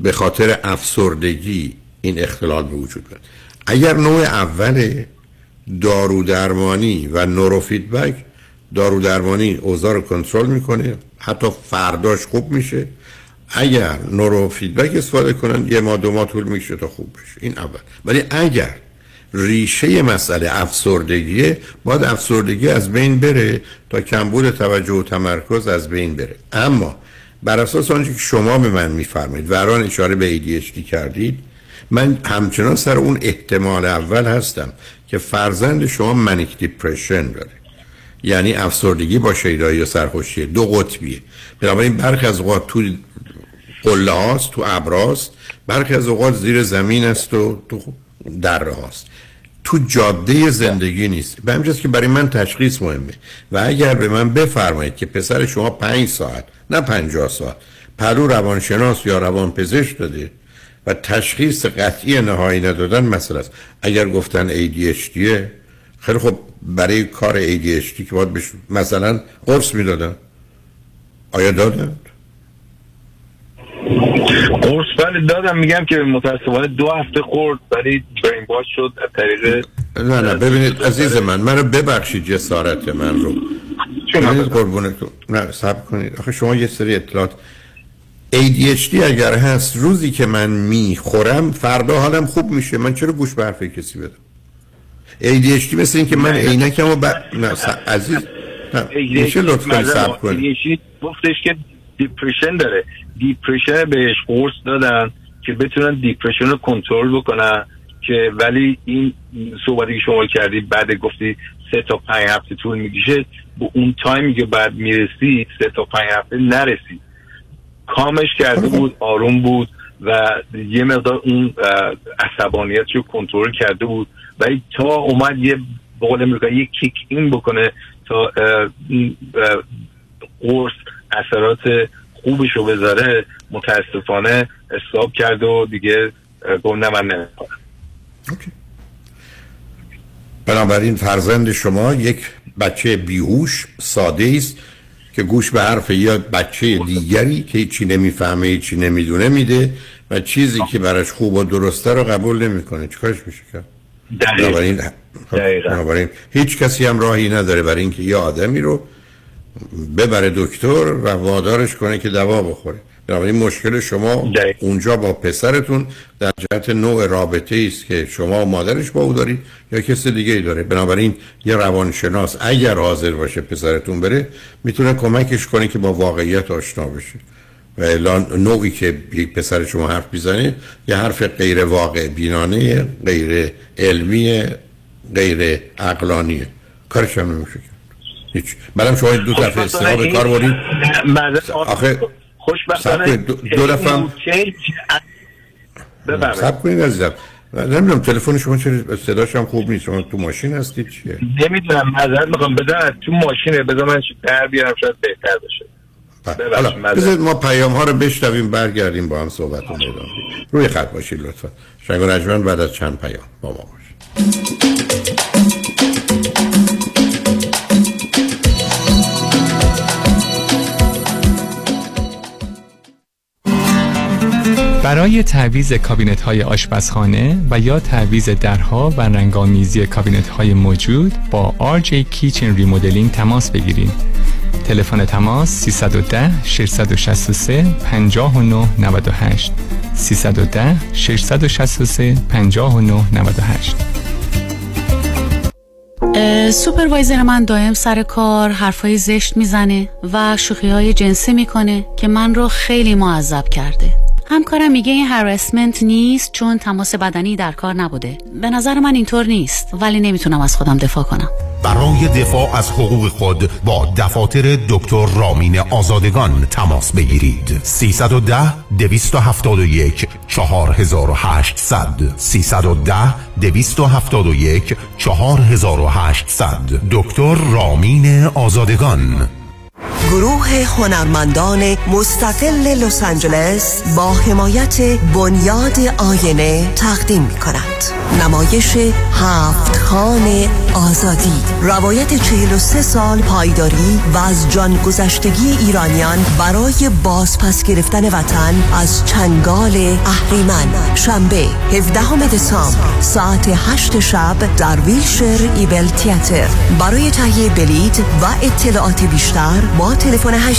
به خاطر افسردگی این اختلال به وجود میاد. اگر نوع اول دارو درمانی و نورو فیدبک، دارو درمانی اوضاع رو کنترل میکنه، حتی فرداش خوب میشه. اگر نورو فیدبک استفاده کنن یه ما دو ما طول میکشه تا خوب بشه. این اول. ولی اگر ریشه مسئله افسردگیه، باید افسردگی از بین بره تا کمبود توجه و تمرکز از بین بره. اما بر اساس آنچه که شما به من میفرمایید و الان اشاره به ADHD کردید، من همچنان سر اون احتمال اول هستم که فرزند شما منیک دیپرشن داره، یعنی افسردگی با شیدایی و سرخوشی، دو قطبیه. بنابراین برخی از اوقات تو قله هاست، تو ابراست، برخی از اوقات زیر زمین است و تو دره هاست، تو جاده زندگی نیست. به همین جاست که برای من تشخیص مهمه و اگر به من بفرمایید که پسر شما 5 ساعت نه 50 ساعت پرو روانشناس یا روانپزشک داده و تشخیص قطعی نهایی ندادن مسئله است. اگر گفتن ADHD خیلی خب، برای کار ADHD که باید مثلا قرص میدادن، آیا دادن؟ قرص ولی دادم، میگم که متاسفانه 2 هفته خورد ولی برین باش شد از طریق نه ببینید عزیز من رو ببخشید جسارت من رو ببینید قربونتون نه صبر کنید. آخه شما یه سری اطلاعات ADHD اگر هست روزی که من میخورم فردا حالم خوب میشه، من چرا گوش به حرف کسی بدم؟ ADHD مثل این که من عینکم رو عزیز میشه لطفاً صبر کنید. ADHD گفتش که دیپرشن داره، دیپرشن بهش قرص دادن که بتونن دیپرشن رو کنترل بکنن که ولی این صحبتی که شما کردی بعد گفتی 3 تا 5 هفته طول میکشه، به اون تایمی که بعد میرسی 3 تا 5 هفته نرسی. کامش کرده بود، آروم بود و یه مقدار اون عصبانیت رو کنترل کرده بود و تا اومد یه بقول امریکایی یه کیک این بکنه تا قرص اثرات خوبشو بذاره، متاسفانه استاب کرد و دیگه گفت نه من نمیخوام. بنابراین فرزند شما یک بچه بیهوش ساده است که گوش به حرف یا بچه دیگری که چی نمیفهمه، چی نمیدونه میده و چیزی که براش خوب و درسته رو قبول نمیکنه. چیکارش میشه کرد؟ بنابراین هیچ کسی هم راهی نداره برای اینکه یه آدمی رو ببره دکتر و وادارش کنه که دوا بخوره. این مشکل شما اونجا با پسرتون در جهت نوع رابطه‌ای است که شما و مادرش با او دارید یا کسی دیگه ای داره. بنابراین یه روانشناس اگر حاضر باشه پسرتون بره میتونه کمکش کنه که با واقعیت آشنا بشه و الان نوعی که پسر شما حرف میزنه یه حرف غیر واقع بینانه، غیر علمی، غیر عقلانیه، کارش هم نمیشه کرد. هیچ بعدم شما دو طرف استقامت به کار برید. آخه خوشبختانه دو دفعه سب کنید عزیزم، نمیدونم تلفن شما چرا صداش هم خوب نیست، شما تو ماشین هستید چیه؟ نمیدونم، معذرت میخوام، بذار تو ماشینه، بذار من در بیارم شاید بهتر بشه. بذارید ما پیام ها رو بشنویم برگردیم با هم صحبت رو میدونم. روی خط باشید لطفا. شنگ و نجمن بعد از چند پیام با ما باشید. برای تعویض کابینت‌های آشپزخانه و یا تعویض درها و رنگامیزی کابینت‌های موجود با RJ کیچن ریمودلینگ تماس بگیرید. تلفن تماس 310 663 5998 310 663 5998. سوپروایزر من دائم سر کار حرفای زشت میزنه و شوخی‌های جنسی میکنه که من رو خیلی معذب کرده. همکارم میگه این هراسمنت نیست چون تماس بدنی در کار نبوده. به نظر من اینطور نیست، ولی نمیتونم از خودم دفاع کنم. برای دفاع از حقوق خود با دفاتر دکتر رامین آزادگان تماس بگیرید. 310-271-4800 310-271-4800 دکتر رامین آزادگان. گروه هنرمندان مستقل لس آنجلس با حمایت بنیاد آینه تقدیم می کند. نمایش هفت خوان آزادی، روایت 43 سال پایداری و از جانگذشتگی ایرانیان برای بازپس گرفتن وطن از چنگال اهریمن. شنبه 17 دسامبر ساعت 8 شب در ویلشر ایبل تئاتر. برای تهیه بلیط و اطلاعات بیشتر با تلفن 818-827-70 818-827-70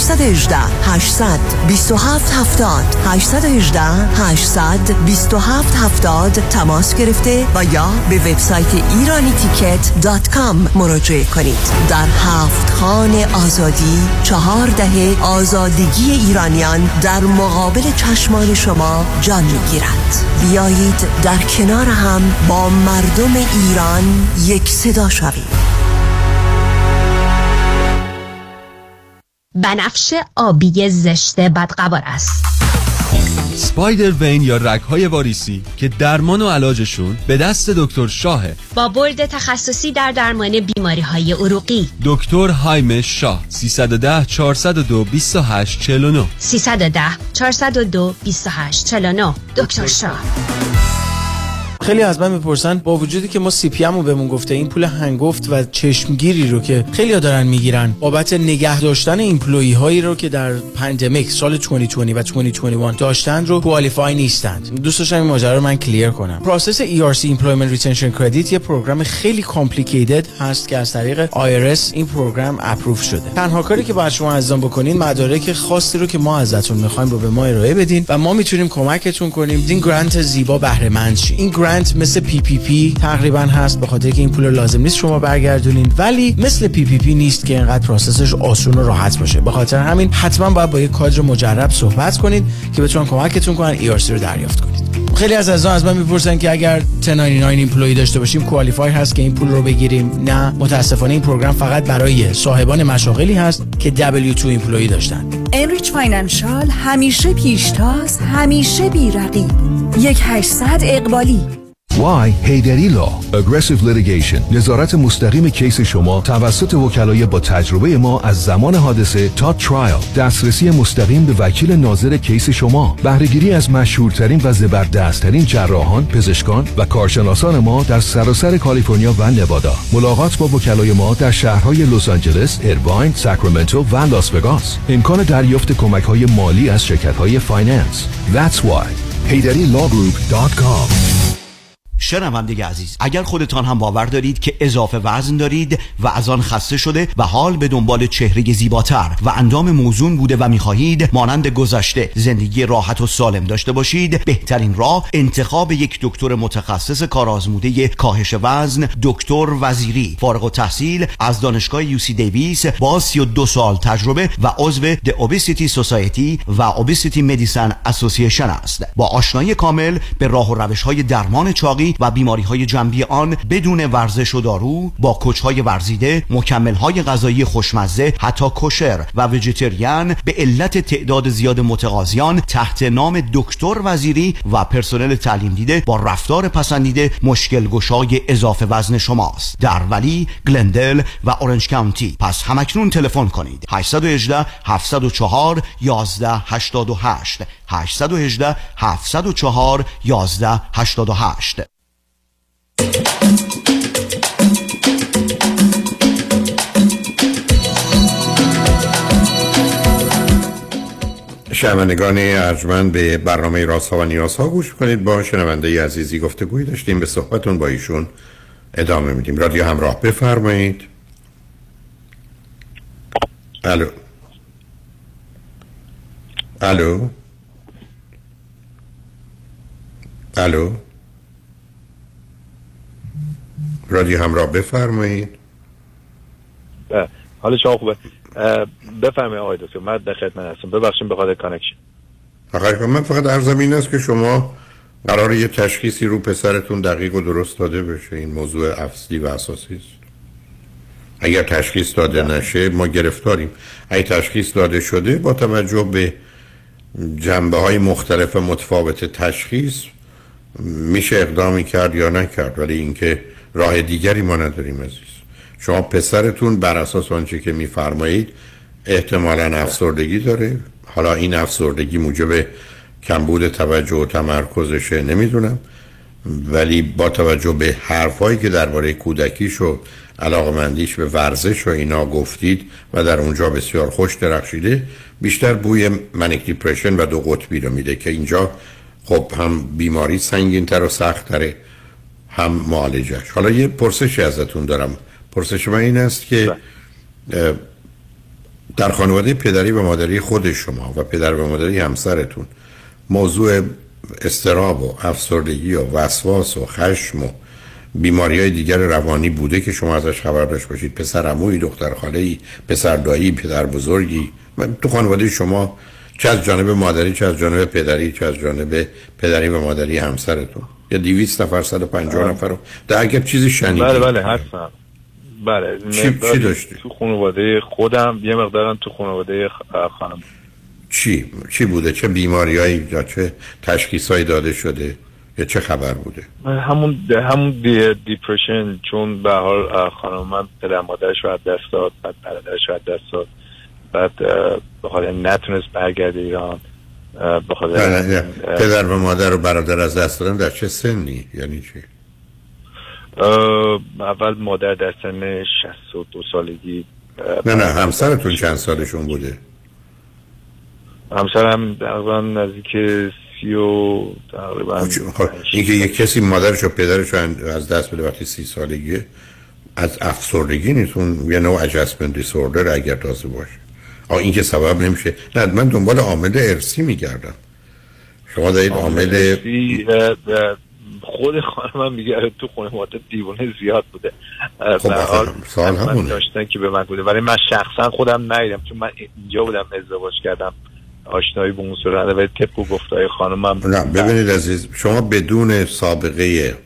تماس گرفته و یا به وبسایت iranieticket.com مراجعه کنید. در هفت خوان آزادی 4 دهه آزادگی ایرانیان در مقابل چشمان شما جان می‌گیرد. بیایید در کنار هم با مردم ایران یک صدا شویم. بنفش آبی زشت بدقوار است. سپایدر وین یا رگ‌های واریسی که درمان و علاجشون به دست دکتر شاهه، با برد تخصصی در درمان بیماری‌های عروقی. دکتر هایمه شاه 310-402-2849 310-402-2849 دکتر شاه. خیلی از من میپرسن با وجودی که ما سی پی ام رو بهمون گفته این پول هنگفت و چشمگیری رو که خیلی‌ها دارن میگیرن بابت نگه داشتن ایمپلویی هایی رو که در پندمیک سال 2020 و 2021 داشتن رو کوالیفای نیستند. دوست داشتم این ماجرا رو من کلیر کنم. پروسس ERC Employment Retention Credit یه پروگرام خیلی کامپلیکیتد هست که از طریق IRS این پروگرام اپروو شده. تنها کاری که باید شما ازم بکنین مدارک خاصی رو که ما ازتون می‌خوایم رو به ما ارائه بدین و ما میتونیم کمکتون کنیم این گرانت زیبا بهره مند شید. این مثل PPP تقریبا هست، به خاطر که این پول لازم نیست شما برگردونین، ولی مثل PPP نیست که اینقدر پروسسش آسون و راحت باشه. به خاطر همین حتما باید با یک کادر مجرب صحبت کنید که بتونن کمکتون کنن ERC رو دریافت کنید. خیلی از عزیزان از من میپرسن که اگر 1099 ایمپلوی داشته باشیم کوالیفای هست که این پول رو بگیریم؟ نه، متاسفانه این پروگرام فقط برای صاحبان مشاغلی هست که W2 ایمپلوی داشتن. Enrich Financial همیشه پیشتاز، همیشه بی‌رقیب. 1800 اقبالی. Why Heyderillo Law Aggressive Litigation. نظارت مستقیم کیس شما توسط وکلای با تجربه ما از زمان حادثه تا ترایل. دسترسی مستقیم به وکیل ناظر کیس شما. بهره‌گیری از مشهورترین و زبردستترین جراحان، پزشکان و کارشناسان ما در سراسر کالیفرنیا و نوادا. ملاقات با وکلای ما در شهرهای لس آنجلس، ایرواین، ساکرامنتو و لاس وگاس. امکان دریافت کمک‌های مالی از شرکت‌های فایننس. That's why HeyderilloLawGroup.com. شنونده عزیز، اگر خودتان هم باور دارید که اضافه وزن دارید و از آن خسته شده و حال به دنبال چهره زیباتر و اندام موزون بوده و می‌خواهید مانند گذشته زندگی راحت و سالم داشته باشید، بهترین راه انتخاب یک دکتر متخصص کارآزموده کاهش وزن، دکتر وزیری، فارغ التحصیل از دانشگاه یوسی دیویس با 32 سال تجربه و عضو The Obesity Society و Obesity Medicine Association است. با آشنایی کامل به راه و روش‌های درمان چاقی و بیماری‌های جنبی آن بدون ورزش و دارو، با کوچ‌های ورزیده، مکمل‌های غذایی خوشمزه، حتی کوشر و ویجیتریان، به علت تعداد زیاد متقاضیان تحت نام دکتر وزیری و پرسنل تعلیم دیده با رفتار پسندیده مشکل گشای اضافه وزن شماست. در ولی، گلندل و اورنج کانتی. پس همکنون تلفن کنید 818 704 1188 818 704 1188. شنوندگان ارجمند، به برنامه رازها و نیازها گوش کنید. با شنونده عزیزی گفتگویی داشتیم، به صحبتون با ایشون ادامه میدیم. رادیو همراه، بفرمایید. الو الو الو، رادیو همراه، بفرمایید. حال شما خوبه؟ بفرمایید آقای دکتر، من در خدمت هستم. ببخشید به خاطر کانکشن. آقای من فقط عرضم این است که شما قراره یه تشخیصی رو پسرتون دقیق و درست داده بشه. این موضوع اصلی و اساسی است. اگر تشخیص داده نشه ما گرفتاریم. اگر تشخیص داده شده، با توجه به جنبه‌های مختلف متفاوت تشخیص میشه اقدامی کرد یا نکرد، ولی اینکه راه دیگری ما نداریم عزیز. شما پسرتون بر اساس آنچه که میفرمایید احتمالاً افسردگی داره. حالا این افسردگی موجب کمبود توجه و تمرکزشه، نمیدونم، ولی با توجه به حرفایی که درباره کودکیش و علاقمندیش به ورزش و اینا گفتید و در اونجا بسیار خوش درخشیده، بیشتر بوی منیک دیپرشن و دو قطبی رو میده که اینجا خب هم بیماری سنگین‌تر و سخت‌تره، هم معالجهش. حالا یه پرسشی ازتون دارم. پرسش من این است که در خانواده پدری و مادری خود شما و پدر و مادری همسرتون موضوع اضطراب و افسردگی و وسواس و خشم و بیماری‌های دیگر روانی بوده که شما ازش خبر داشت باشید؟ پسر عمویی، دختر خاله‌ای، پسر دایی، پدر بزرگی؟ من تو خانواده شما، چه از جانب مادری، چه از جانب پدری، چه از جانب پدری و مادری همسرتون، یا 200 نفر، 150 نفر رو در اگر چیزی شنیدید؟ بله هستم. بله چی داشتی؟ تو خانواده خودم یه مقدارم، تو خانواده خانم چی بوده؟ چه بیماریایی یا چه تشخیصایی داده شده یا چه خبر بوده؟ همون دیپرشن، چون به حال خانم من پدر مادرش رو از دست داد، بعد برادرش رو از دست داد، بعد به خاطر نتونست برگرده ایران. به خاطر پدر و مادر و برادر از دست دادن در چه سنی؟ یعنی چی؟ اول مادر در سن 62 سالگی. نه همسرتون چند سالشون بوده؟ همسرم تقریبا نزدیک 30 تقریبا. اینکه یک کسی مادرش و پدرش از دست بده وقتی 30 سالگیه از افسردگی نیست، اون یه نوع adjustment disorder اگر تازه باشه. این که سبب نمیشه. نه، من دنبال عامل ارثی میگردم. شما دارید عامل خود خانمم میگه تو خانواده دیوانه زیاد بوده. خب سوال همونه داشتن که به من بوده، ولی من شخصا خودم ندیدم، چون من اینجا بودم، ازدواج کردم، آشنایی به اون صورت نداشتم. ولی طبق گفتای خانمم نه. ببینید عزیز، شما بدون سابقه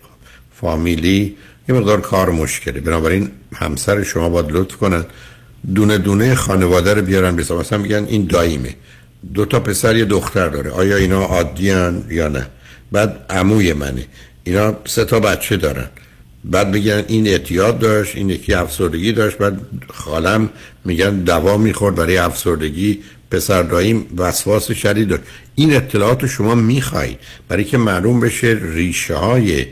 فامیلی یه مقدار کار مشکله، بنابراین همسر شما باید لطف کنن دونه دونه خانواده رو بیارن بسا. مثلا میگن این داییمه، دو تا پسر یه دختر داره، آیا اینا عادیان یا نه؟ بعد عموی منه، اینا 3 تا بچه دارن. بعد میگن این اعتیاد داشت، این یکی افسردگی داشت. بعد خالم میگن دوا میخورد برای افسردگی، پسر داییم وسواس شدید داشت. این اطلاعات شما میخواید برای که معلوم بشه ریشه های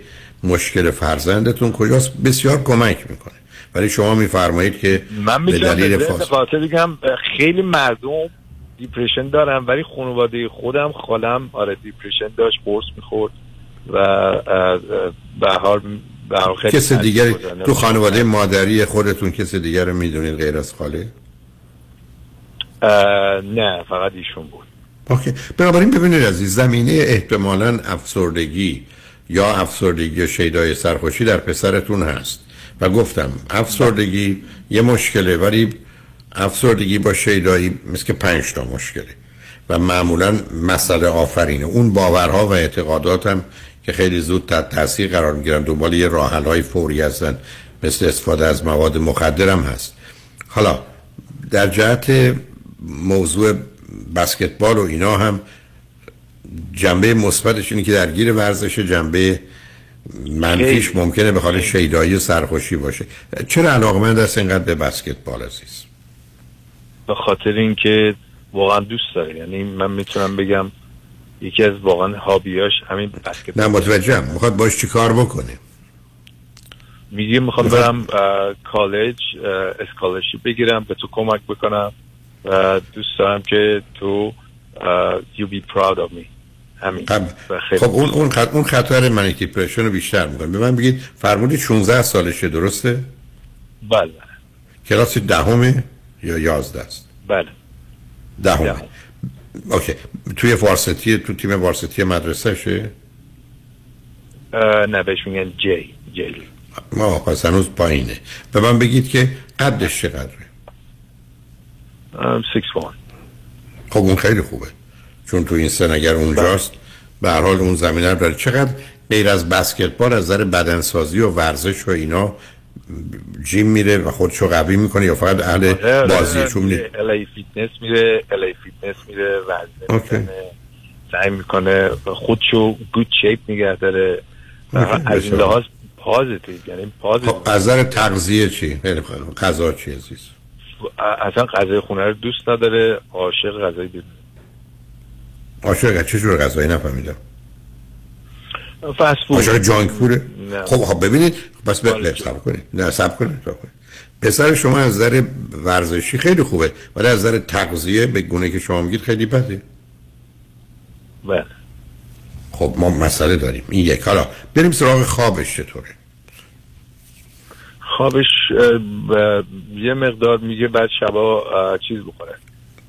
مشکل فرزندتون کجاست. بسیار کمک میکنه. ولی شما میفرمایید که من به دلیل فاصله بگم خیلی مردم دیپرشن دارم، ولی خانواده خودم خالم دیپرشن داشت، قرص میخورد و به هر حال کس دیگری تو خانواده مادری خودتون کس دیگر میدونید غیر از خاله؟ نه، فقط ایشون بود. اوکی. بنابراین ببینید عزیز، زمینه احتمالاً افسردگی یا افسردگی شیدای سرخوشی در پسرتون هست و گفتم افسردگی یه مشکله، ولی افسردگی با شیدایی مثل 5 تا مشکله و معمولاً مسئله آفرینه. اون باورها و اعتقادات هم که خیلی زود تحت تاثیر قرار میگیرن، دنبال یه راه حل‌های فوری هستن، مثل استفاده از مواد مخدر هم هست. حالا در جهت موضوع بسکتبال و اینا هم جنبه مثبتش اینه که درگیر ورزش، جنبه منفیش ممکنه به خاطر شیدایی و سرخوشی باشه. چرا علاقمند هست اینقدر به بسکتبال عزیز؟ به خاطر اینکه واقعا دوست داره. یعنی من میتونم بگم یکی از واقعا هابیاش همین بسکتبال. نه متوجهم، میخواد باش چی کار بکنه؟ میگه میخوام برم کالج، اسکالرشیپ بگیرم، به تو کمک بکنم و دوست دارم که تو you be proud of me. همین. خب اون خطر منی دیپرشن رو بیشتر میکنه. به من بگید فرمودید 16 سالشه درسته؟ بله. کلاس دهمه یا 11 است؟ بله. دهمه. اوکی. توی وارسیتی، تو تیم وارسیتی مدرسه شه؟ نه، بهش میگن جی. ما پس هنوز پایینه. به من بگید که قدش چقدره؟ 6'1". خب اون خیلی خوبه، چون تو این سن اگر اونجاست به هر حال اون زمینه رو داره. چقدر غیر از بسکتبال از نظر بدنسازی و ورزش و اینا جیم میره و خودشو قوی میکنه یا فقط اهل بازی؟ چون الی فیتنس میره ورزش میکنه، سعی میکنه خودشو گود شیپ نگه داره. از این لحاظ پازیتیو، یعنی پازیتیو. خب از نظر تغذیه چی؟ غذا چی عزیز؟ اصلا غذای خونه رو دوست نداره، عاشق غذای بیرون. عاشق چه جور غذایی؟ نفهمیدم. فست فود. عاشق جانک فوده؟ خب ببینید، بس صبر کنید. نه صبر کنید. پسر شما از نظر ورزشی خیلی خوبه، ولی از نظر تغذیه به گونه که شما میگید خیلی بده. بله. خب ما مسئله داریم. این یک. حالا بریم سراغ خوابش چطوره؟ خوابش یه مقدار میگه بعد شبا چیز بخوره،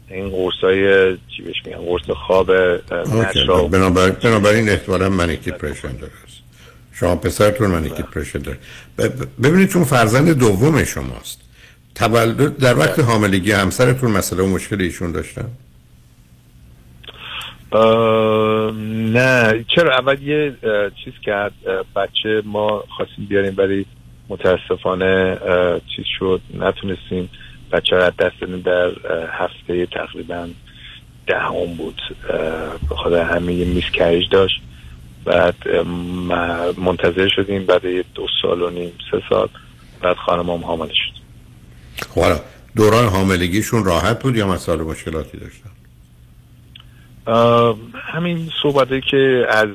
این قرصای چی بهش میگن، قرص خواب نشا. بنابراین احتمالا منیک دیپرشن داره. شما پسرتون منیک دیپرشن داره. ببینید چون فرزند دوم شماست، تولد در وقت حاملگی همسرتون مسئله و مشکل ایشون داشتن؟ نه، چرا اول یه چیز کرد بچه ما خواستیم بیاریم ولی متاسفانه چیز شد، نتونستیم بچه را دست دادیم. در هفته تقریبا 10 بود، به خاطر همین یه میسکریج داشت. بعد منتظر شدیم بعد 2.5 سال، بعد خانمم حامله شد. خب دوران حاملگیشون راحت بود یا مسائل مشکلاتی داشتن؟ همین صحبته که از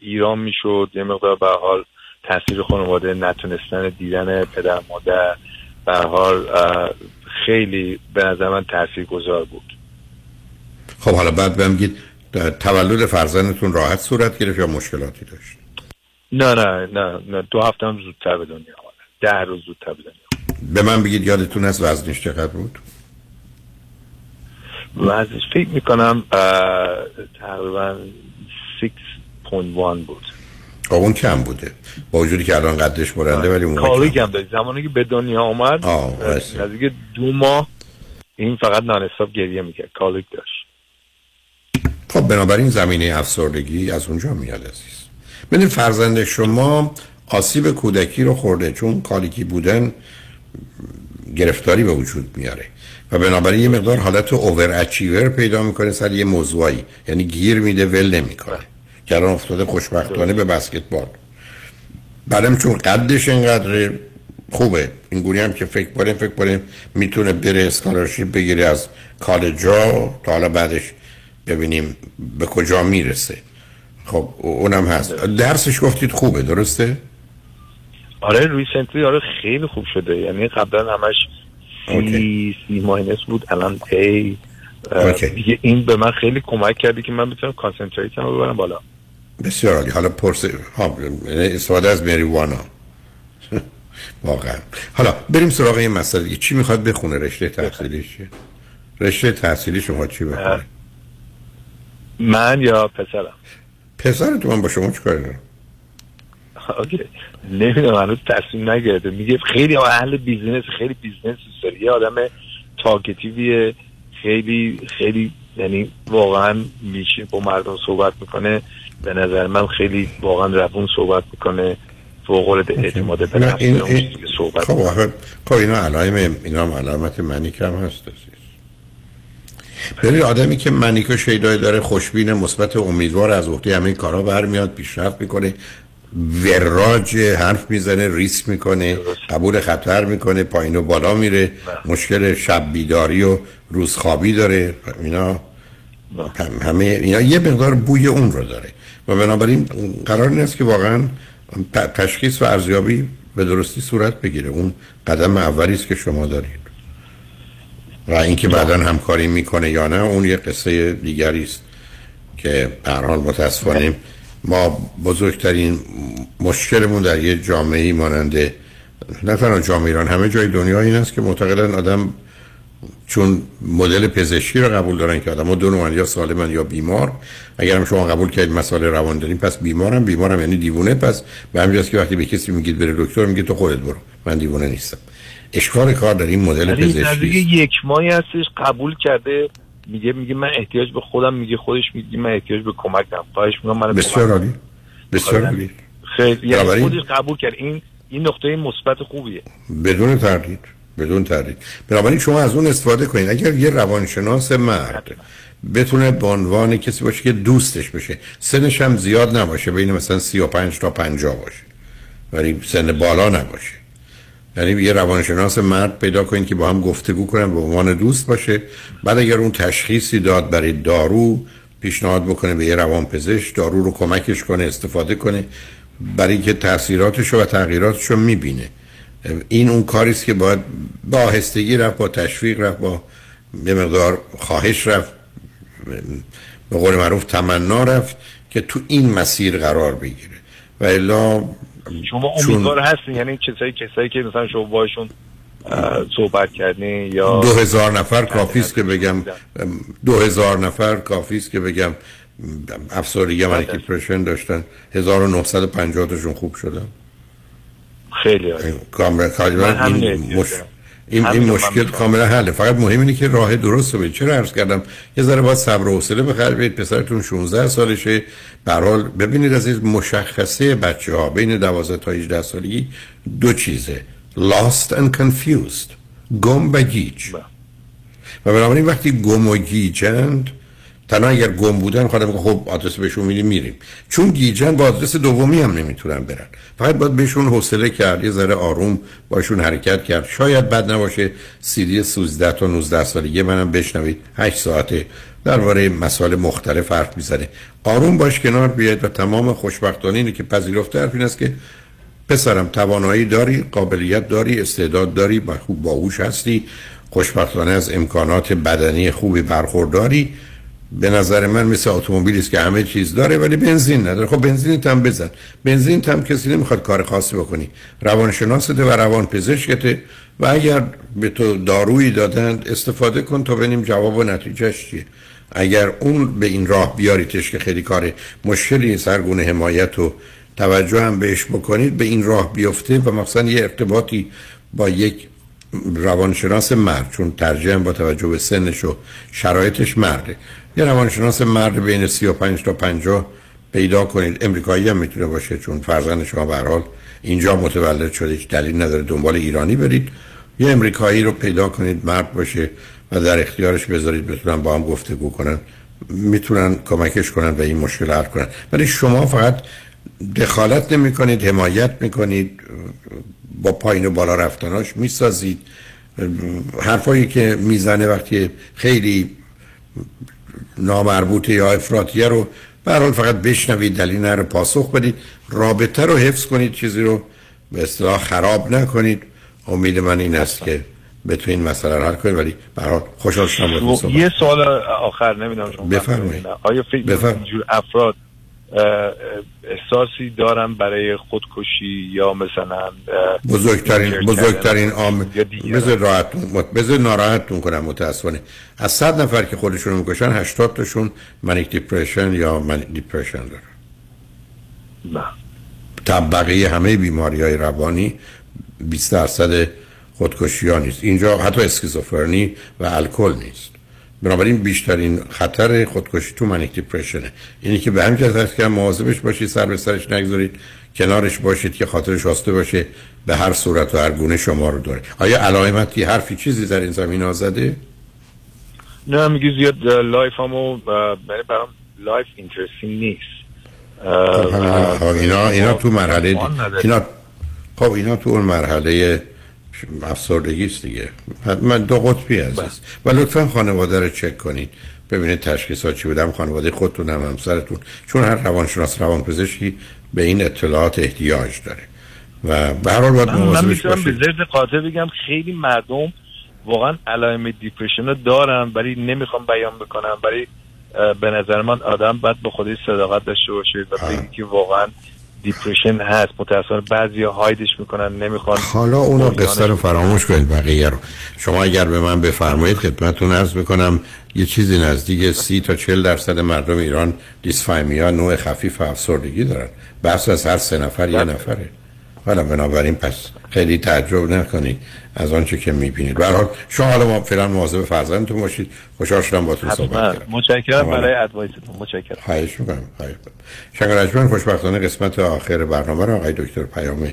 ایران میشد، یه مقدار به حال تاثیر خانواده، نتونستن دیدن پدر مادر، به هر حال خیلی به نظر من تاثیرگذار بود. خب حالا بعد بهم گید تولد فرزندتون راحت صورت گرفت یا مشکلاتی داشت؟ نه 2 هفته هم زودتر به دنیا آمد، 10 روز زودتر به دنیا آمد. به من بگید یادتون هست وزنش چقدر بود؟ وزنش فکر میکنم تقریبا 6.1 بود. اون کم بوده با وجودی که الان قدش برنده، ولی اون کاری کم داشت. زمانی که به دنیا آمد نزدیک 2 ماه این فقط نان استاپ گریه میکرد، کالیک داشت. خب بنابراین زمینه افسردگی از اونجا میاد عزیز. ببین فرزند شما آسیب کودکی رو خورده، چون کالیکی بودن گرفتاری به وجود میاره و بنابراین یه مقدار حالت اوور اچیور پیدا میکنه سر یه موضوعی، یعنی گیر میده ول نمیکنه. گران افتاده خوشبختانه به بسکتبال. بعدم چون قدش اینقدر خوبه، اینگونه هم که فکر کنیم میتونه بره اسکالرشیپ بگیره از کالجا، تا حالا بعدش ببینیم به کجا میرسه. خب اونم هست. درسش گفتید خوبه درسته؟ آره ریسنتلی آره خیلی خوب شده، یعنی قبلا همش C- بود، الان A. این به من خیلی کمک کردی که من بتونم کانسنتریتم رو ببرم بالا. بسیار عالی. حالا استفاده از مریوانا واقعا. حالا بریم سراغ این مسئله. چی میخواد بخونه؟ رشته تحصیلیش چیه؟ رشته تحصیلی شما چی بخونه؟ من یا پسرم؟ پسر تو. من با شما چیکار دارم؟ اوکی. نمیدونم، هنوز تصمیم نگرفته. میگه خیلی اهل بیزینس، خیلی بیزینس دوست، یه آدم تاکتیویه، خیلی یعنی واقعا میشه با مردم صحبت میکنه. به نظر من خیلی واقعا روون صحبت میکنه، فوق العاده اعتماد به نفس داره صحبت. خب اینا علامت منی کم هست. ببین آدمی که منیکا شیدای داره، خوشبین، مثبت، امیدوار، از عهده همه کارا برمیاد، پیشرفت میکنه، وراج حرف میزنه، ریسک میکنه، قبول خطر میکنه، پایین و بالا میره، مشکل شب بیداری و روزخوابی داره. اینا همه اینا یه مقدار بوی اون رو داره و بنابراین قرار نیست که واقعا تشخیص و ارزیابی به درستی صورت بگیره. اون قدم اولی است که شما دارید و اینکه بعداً همکاری میکنه یا نه اون یه قصه دیگری است که به هر حال متاسفانه ما بزرگترین مشکلمون در یه جامعه ماننده نه تنها جامعه ایران، همه جای دنیا این است که معتقدن آدم چون مدل پزشکی رو قبول دارن که آدم‌ها دو نوعن، یا سالمن یا بیمار. اگرم شما قبول کردید مسئله روانداری، پس بیمارم یعنی دیوونه. پس به همین جاست که وقتی به کسی میگید بره دکتر میگه تو خودت برو، من دیوونه نیستم. اشکال کار در این مدل پزشکی یک ماهی هستش قبول کرده، میگه من احتیاج به خودم، میگه خودش میگه من احتیاج به کمک دارم. خواهش می‌کنم منو بسیار عالی، بسیار عالی. خیلی یعنی خودش قبول کرد. این نقطه مثبت خوبیه، بدون تردید، بدون تردید. بنابراین شما از اون استفاده کنید. اگر یه روانشناس مرد بتونه به عنوان کسی باشه که دوستش بشه، سنش هم زیاد نباشه، بین مثلا 35 تا 50 باشه ولی سن بالا نباشه، یعنی یه روانشناس مرد پیدا کنین که با هم گفتگو کنن، به عنوان دوست باشه. بعد اگر اون تشخیصی داد برای دارو، پیشنهاد بکنه به یه روانپزشک، دارو رو کمکش کنه استفاده کنه، برای اینکه تاثیراتش و تغییراتش رو می‌بینه. این اون کاری است که باید با آهستگی رفت، با تشویق رفت، با یه مقدار خواهش رفت، به قول معروف تمنا رفت که تو این مسیر قرار بگیره. و الا شما امیدوار هستین؟ یعنی کسایی که مثلا شما باشون صحبت کردین یا 2000 نفر کافی است که بگم 2000 نفر کافی است که بگم افسردگی من دیپرشن داشتن، 1950 تاشون خوب شدن. خیلی عالی. کاملا این مشکل کاملا حله. فقط مهم اینه که راه درست رو برید. چرا عرض کردم یه ذره باید صبر و حوصله بخرید. پسرتون 16 سالشه. به هر حال ببینید عزیز، مشخصه بچه‌ها بین 12 تا 18 سالگی دو چیزه: lost and confused، گم و گیج. و بنابراین وقتی گم و گیجند، تنها اگر گم بودن خودم که خب آدرس بهشون میدیم میریم، چون گیجن با آدرس دومی هم نمیتونن برن. فقط باید بهشون حوصله کرد، یه ذره آروم باشون حرکت کرد. شاید بد نباشه سیدی 13 تا 19 سالگی منم بشنوید، 8 ساعته درباره مسائل مختلف حرف میزنه. آروم باش، کنار بیاید. و تمام خوشبختانه اینه که پذیرفته حرف این است که پسرم توانایی داری، قابلیت داری، استعداد داری، خوب باهوش هستی، خوشبختانه از امکانات بدنی خوبی برخورداری. به نظر من مثل اتومبیلی است که همه چیز داره ولی بنزین نداره. خب بنزینت هم بزن. بنزینت هم کسی نمیخواد کار خاصی بکنی. روانشناسته و روانپزشکته و اگر به تو دارویی دادن استفاده کن تا ببینیم جواب و نتیجهش چیه. اگر اون به این راه بیاریتش که خیلی کار مشکلی نیست، هر گونه حمایت و توجه هم بهش بکنید، به این راه بیفته و مثلا یه ارتباطی با یک روانشناس مرد، چون ترجیحاً با توجه به سنش و شرایطش مرده، یه روانشناس مرد بین 35 تا 50 پیدا کنید. امریکایی هم میتونه باشه، چون فرزند شما به هر حال اینجا متولد شده، هیچ دلیل نداره دنبال ایرانی برید. یه امریکایی رو پیدا کنید، مرد باشه و در اختیارش بذارید بتونن با هم گفتگو کنن، میتونن کمکش کنن و این مشکل حل کنن. ولی شما فقط دخالت نمی‌کنید، حمایت می‌کنید، با پایین و بالا رفتناش میسازید. حرفایی که میزنه وقتی خیلی نامربوطه یا افراطیه رو به هر حال فقط بشنوید، دلیل نره پاسخ بدید، رابطه رو حفظ کنید، چیزی رو به اصطلاح خراب نکنید. امید من این است که بتونید مسئله رو حل کنید. ولی به هر حال خوشحال شدم. یه سوال آخر نمیدونم شما بفرمایید. آیا فکر می‌کنید اینجور افراد احساسی دارن برای خودکشی یا مثلا بزرگترین عامل بذار ناراحتتون کنم. متاسفانه از 100 نفر که خودشون رو میکشن 80 تاشون منیک دیپرشن یا دیپرشن دارن. نه طبقه همه بیماری‌های روانی 20% خودکشی ها نیست. اینجا حتی اسکیزوفرنی و الکل نیست. بنابراین بیشترین خطر خودکشی تو منیک دیپرشنه. یعنی که به همین جهت هست که مواظبش باشید، سر به سرش نگذارید، کنارش باشید که خاطرش آسوده باشه، به هر صورت و هر گونه شما رو داره. آیا علائمتی حرفی چیزی در این زمینه زده؟ نه، میگی زیاد لایفمو برام لایف اینترستینگ نیست. اینا تو مرحله اینا تو اون مرحله افسردگی است دیگه. من دو قطبی هست. و لطفا خانواده رو چک کنید، ببینید تشخیصات چی بودم، خانواده خودتون هم همسرتون، چون هر روانشناس روانپزشکی به این اطلاعات احتیاج داره و به هر حال باید مواظبش باشید. من میتونم به ذات قاطع بگم خیلی مردم واقعا علائم دیپرشن رو دارن ولی نمیخوام بیان بکنم، ولی به نظر من آدم باید به خودش صداقت داشته باشه و بگه که واقعا دیپرشن هست. متأسفانه بعضیا هایدش میکنن، نمیخوان. حالا اون قصه رو فراموش کنید، بقیه رو. شما اگر به من بفرمایید خدمتتون عرض میکنم یه چیزی نزدیک 30 تا 40% مردم ایران دیسفایمیا نوع خفیف افسردگی دارن. بحث از هر 3 نفر یه نفره. حالا بنابراین پس خیلی تعجب نکنید از آنچه که میبینید. به هر حال شما حالا فعلا مواظب فرزندتون باشید. خوشحال شدم باهاتون صحبت کردم. متشکرم برای ادوایستون. متشکرم. خواهش می‌کنم. شنگرجمن خوشبختانه قسمت آخر برنامه را آقای دکتر پیام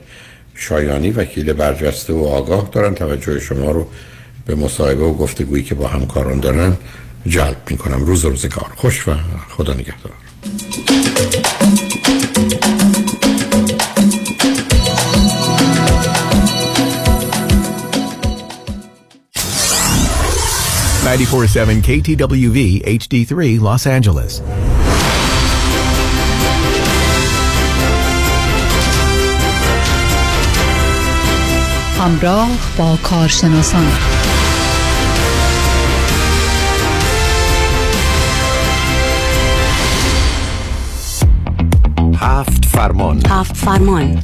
شایانی وکیل برجسته و آگاه دارن. توجه شما رو به مصاحبه و گفتگویی که با همکاران دارن جلب می‌کنم. روزگار خوش و خدا نگهدار. $94.7 KTWV HD3 Los Angeles. همراه با کارشناسان. هفت فرمان.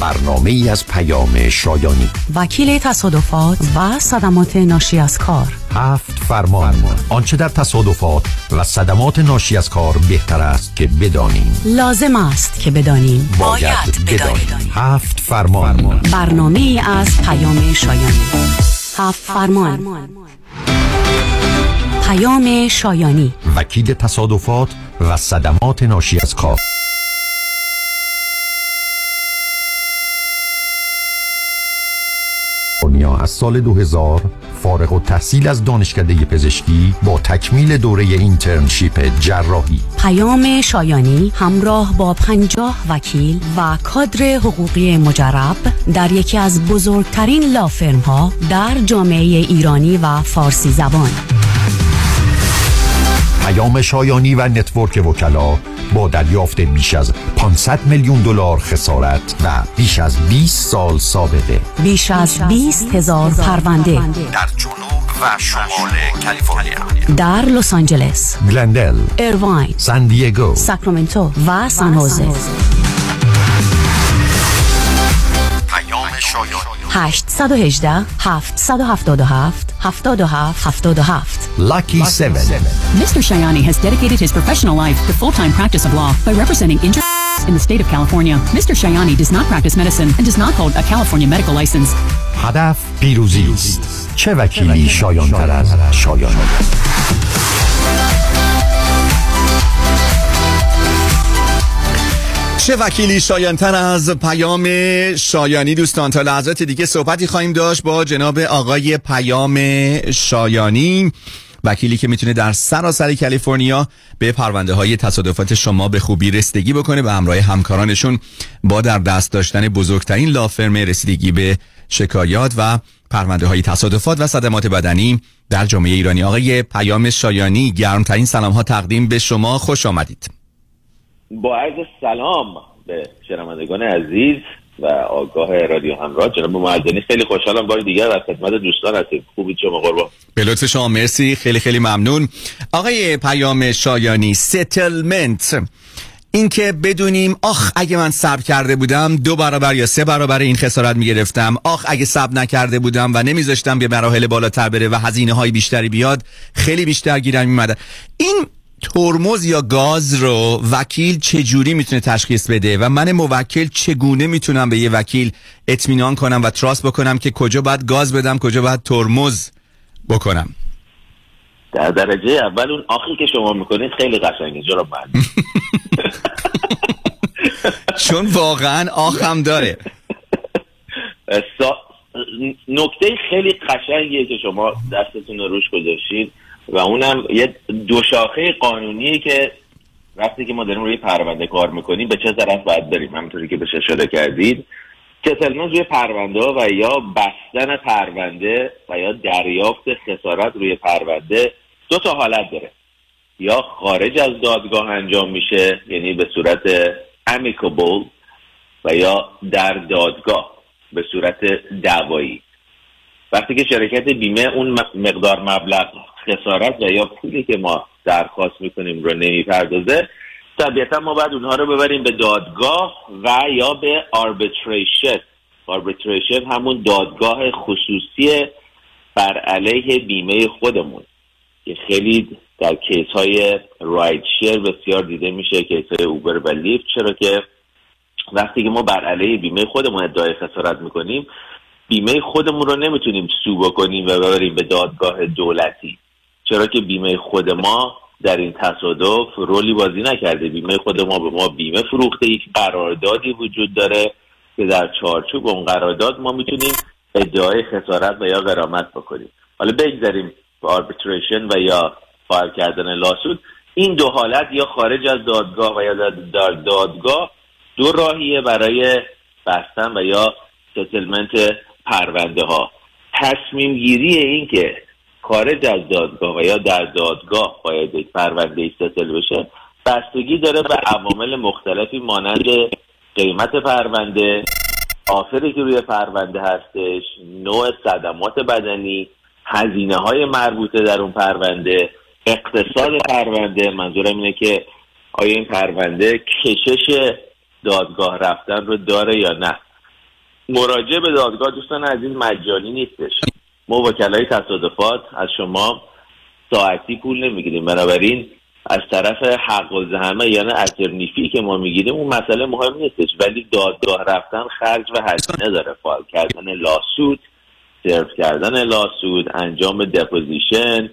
برنامه ای از پیام شایانی وکیل تصادفات و صدمات ناشی از کار. هفت فرمان. آنچه در تصادفات و صدمات ناشی از کار بهتر است که بدانیم، لازم است که بدانیم، باید بدانیم. هفت فرمان. برنامه ای از پیام شایانی. هفت فرمان. پیام شایانی وکیل تصادفات و صدمات ناشی از کار. از سال 2000 فارغ التحصیل از دانشکده پزشکی با تکمیل دوره اینترنشیپ جراحی. پیام شایانی همراه با 50 وکیل و کادر حقوقی مجرب در یکی از بزرگترین لافرم ها در جامعه ایرانی و فارسی زبان. پیام شایانی و نتورک وکلا با دریافت بیش از $500 میلیون خسارت و بیش از 20 سال سابقه، بیش از 20,000 پرونده در جنوب و شمال کالیفرنیا، در لس آنجلس، گلندل، ایرواین، سان دیگو، ساکرامنتو و سان خوزه. پیام شایانی 818-777-7777. Lucky 7. Mr. Shayani has dedicated his professional life to full-time practice of law by representing interests in the state of California. Mr. Shayani does not practice medicine and does not hold a California medical license. هدف پیروزی است. چه وکیلی شایان‌تر از شایانی؟ چه وکیلی شایان‌تر از پیام شایانی. دوستان تا لحظات دیگه صحبتی خواهیم داشت با جناب آقای پیام شایانی، وکیلی که میتونه در سراسر کالیفرنیا به پرونده های تصادفات شما به خوبی رسیدگی بکنه و همراه همکارانشون با در دست داشتن بزرگترین لافرم رسیدگی به شکایات و پرونده های تصادفات و صدمات بدنی در جامعه ایرانی. آقای پیام شایانی گرمترین سلام ها تقدیم به شما، خوش آمدید. با عرض سلام به شنوندگان عزیز و آگاه رادیو همراه. جناب معزنی خیلی خوشحالم بار دیگر در خدمت دوستان هستیم. خوبی شما قربان؟ به لطف شما مرسی، خیلی خیلی ممنون. آقای پیام شایانی، ستلمنت، این که بدونیم آخ اگه من صبر کرده بودم 2 برابر یا 3 برابر این خسارت میگرفتم، آخ اگه صبر نکرده بودم و نمیذاشتم به مراحل بالاتر بره و هزینه های بیشتری بیاد خیلی بیشتر گیرم میمد، این ترمز یا گاز رو وکیل چجوری میتونه تشخیص بده و من موکل چگونه میتونم به یه وکیل اطمینان کنم و تراست بکنم که کجا باید گاز بدم کجا باید ترمز بکنم؟ در درجه اول اون آخری که شما میکنید خیلی قشنگه جناب معلم، چون واقعا آخم داره. نکته خیلی قشنگیه که شما دستتون رو روش گذاشتید و اونم یه دوشاخه قانونیه که وقتی که ما داریم روی پرونده کار میکنیم به چه طرف باید بریم. همونطوری که بشه شده کردید ستلمنت روی پرونده ها و یا بستن پرونده و یا دریافت خسارت روی پرونده 2 تا حالت داره، یا خارج از دادگاه انجام میشه یعنی به صورت امیکابل و یا در دادگاه به صورت دعوایی. وقتی که شرکت بیمه اون مقدار مبلغ خسارت و یا پولی که ما درخواست میکنیم رو نمیپردازه، طبیعتا ما باید اونها رو ببریم به دادگاه و یا به آربیتریشن. آربیتریشن همون دادگاه خصوصی بر علیه بیمه خودمون که خیلی در کیس های راید شیر بسیار دیده میشه، کیس های اوبر و لیفت، چرا که وقتی که ما بر علیه بیمه خودمون ادعای خسارت میکنیم بیمه خودمون رو نمیتونیم سو بکنیم و ببریم به دادگاه دولتی، چرا که بیمه خود ما در این تصادف رولی بازی نکرده. بیمه خود ما به ما بیمه فروخته، یک قراردادی وجود داره که در چارچوب اون قرارداد ما میتونیم ادعای خسارت و یا غرامت بکنیم. حالا بگذاریم به آربیتریشن و یا فایل کردن لاسود. این 2 حالت یا خارج از دادگاه و یا در دادگاه 2 راهیه برای بستن و یا ستلمنت پرونده ها. تصمیم گیری این که خارج از دادگاه و یا در دادگاه باید یک پرونده ستل بشه بستگی داره به عوامل مختلفی مانند قیمت پرونده، آفری که روی پرونده هستش، نوع صدمات بدنی، هزینه های مربوطه در اون پرونده، اقتصاد پرونده. منظورم اینه که آیا این پرونده کشش دادگاه رفتن رو داره یا نه. مراجعه به دادگاه دوستان عزیز مجانی نیستش. ما وکلای تصادفات از شما ساعتی پول نمیگیریم، بنابراین از طرف حق الزحمه یعنی اترنی فی که ما میگیریم اون مسئله مهم نیستش، ولی دادگاه رفتن خرج و هزینه داره. فایل کردن لاسود، سرو کردن لاسود، انجام دپوزیشن،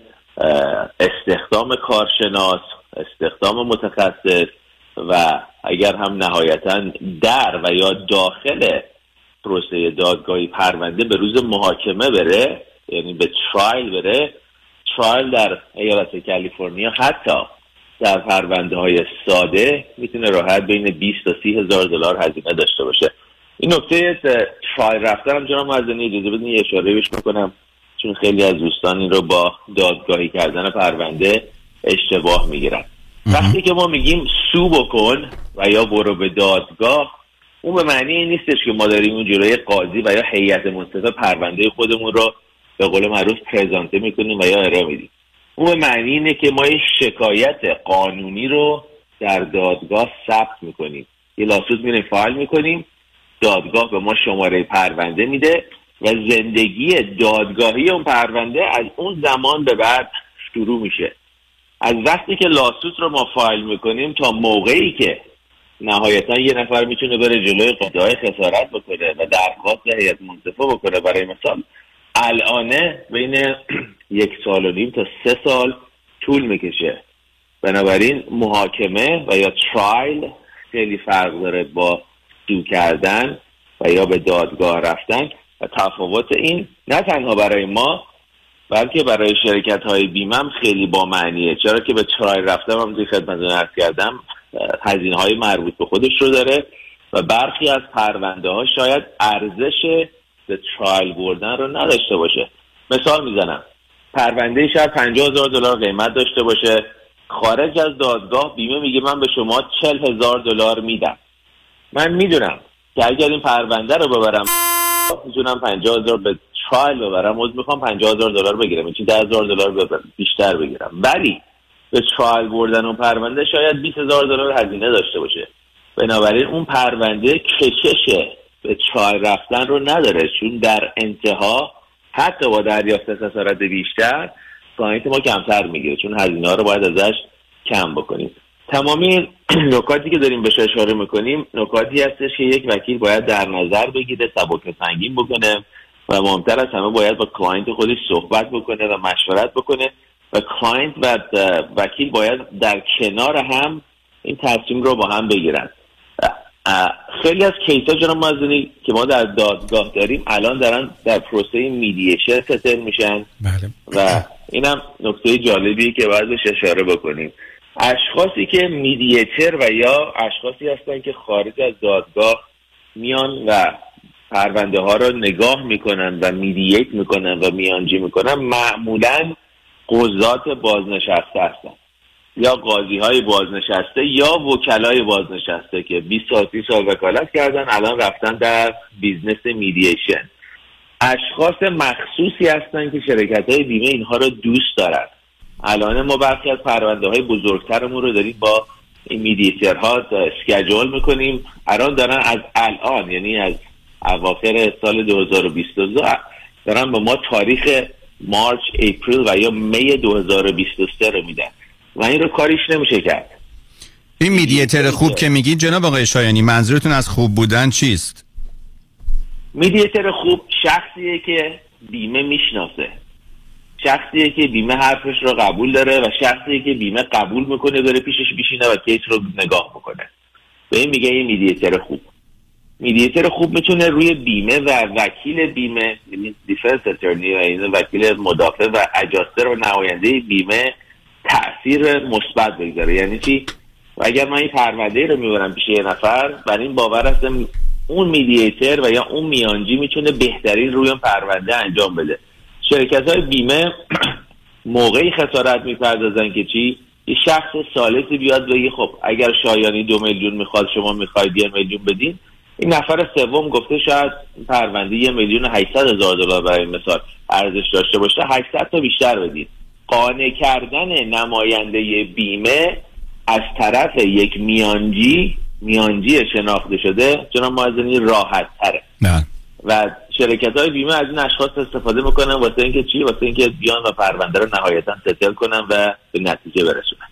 استخدام کارشناس، استخدام متخصص و اگر هم نهایتاً در و یا داخل پروسه دادگاهی پرونده به روز محاکمه بره، یعنی به ترایل بره. ترایل در ایالت کالیفرنیا حتی در پرونده های ساده میتونه راحت بین 20 تا 30 هزار دلار هزینه داشته باشه. این نکته ترایل رفتن هم جناب معزنی اجازه بدین یه اشاره بهش میکنم، چون خیلی از دوستان این رو با دادگاهی کردن پرونده اشتباه میگیرن. وقتی که ما میگیم سو بکن و یا برو به دادگاه، اون به معنی این نیستش که ما داریم اون جلوی قاضی و یا هیئت منصفه پرونده خودمون رو به قول معروف پرزنته میکنیم و یا ارائه میدیم. اون به معنی اینه که ما یه شکایت قانونی رو در دادگاه ثبت میکنیم، یه لاسود میریم فایل میکنیم، دادگاه به ما شماره پرونده میده و زندگی دادگاهی اون پرونده از اون زمان به بعد شروع میشه. از وقتی که لاسود رو ما فایل میکنیم تا موقعی که نهایتا یه نفر میتونه بره جلوی قضای خسارت بکنه و درخواست هیئت منصفه بکنه، برای مثال الانه بین 1.5 سال تا 3 سال طول میکشه. بنابراین محاکمه و یا ترایل خیلی فرق داره با سو کردن و یا به دادگاه رفتن و تفاوت این نه تنها برای ما بلکه برای شرکت های بیمه هم خیلی با معنیه، چرا که به ترایل رفتم هم توی خدمتتون عرض کردم هزینه های مربوط به خودش رو داره و برخی از پرونده ها شاید ارزش به ترایل بردن رو نداشته باشه. مثال میزنم، پرونده شاید 50,000 دلار قیمت داشته باشه، خارج از دادگاه بیمه میگه من به شما 40,000 دلار میدم. من میدونم که اگر این پرونده رو ببرم میتونم 50,000 به ترایل ببرم، از میخوام $50,000 بگیرم، این $10,000 ببرم، بیشتر بگیرم، ولی به ترایل بردن اون پرونده شاید $20,000 هزینه داشته باشه. بنابراین اون پرونده کشش به ترایل رفتن رو نداره، چون در انتها حتی با دریافت خسارت بیشتر کلاینت ما کمتر میگیره، چون هزینه ها رو باید ازش کم بکنیم. تمامی نکاتی که داریم بهش اشاره میکنیم نکاتی هستش که یک وکیل باید در نظر بگیره، سبک سنگین بکنه و مهمتر از همه باید با کلاینت خودش صحبت بکنه و مشورت بکنه و کلاینت و وکیل باید در کنار هم این تصمیم رو با هم بگیرن. خیلی از کیس‌ها جناب مازنی که ما در دادگاه داریم الان دارن در پروسه میدییشن ستل میشن. بله. و اینم نکته جالبیه که باید بهش اشاره بکنیم. اشخاصی که میدییتر و یا اشخاصی هستن که خارج از دادگاه میان و پرونده ها رو نگاه میکنن و میدییت میکنن و میانجی میکنن، معمولا قضات بازنشسته هستن یا قاضی های بازنشسته یا وکلای بازنشسته که 20 سال 30 سال وکالت کردن الان رفتن در بیزنس میدییشن. اشخاص مخصوصی هستن که شرکت های بیمه اینها رو دوست دارن. الان ما برخی از پرونده های بزرگترمون رو داریم با این میدییترها اسکیجول میکنیم، الان دارن از الان یعنی از اواخر سال 2022 دارن به ما تاریخ مارچ، اپریل و یا می 2023 رو میدن و این رو کاریش نمیشه کرد. این میدییتر خوب که میگید جناب آقای شایانی منظورتون از خوب بودن چیست؟ میدییتر خوب شخصیه که بیمه میشناسه، شخصیه که بیمه حرفش رو قبول داره و شخصیه که بیمه قبول میکنه داره پیشش بیشینه و کیس رو نگاه میکنه. به این میگه یه میدییتر خوب. میدییتر خوب میتونه روی بیمه و وکیل بیمه یعنی دیفنس اترنی و این وکیل مدافع و اجاستر و نماینده بیمه تأثیر مثبت بگذاره. یعنی چی؟ اگر من این پرونده رو میبرم پیش یه نفر، بر این باور هستم اون میدییتر و یا اون میانجی میتونه بهترین روی اون پرونده انجام بده. شرکت‌های بیمه موقعی خسارت می‌پردازن که چی؟ یه شخص ثالثی بیاد بگه خب اگر شایانی 2 میلیون میخواد شما میخواید 1 میلیون بدین، این نفر سوم گفته شاید پرونده $1,800,000 برای مثال ارزش داشته باشه، 800 تا بیشتر بدین. قانع کردن نماینده بیمه از طرف یک میانجی شناخته شده جناب معززنی راحت تره. نه. و شرکت‌های بیمه از این اشخاص استفاده میکنن واسه اینکه چی؟ واسه اینکه بیان و پرونده رو نهایتاً ستل کنن و به نتیجه برسونن.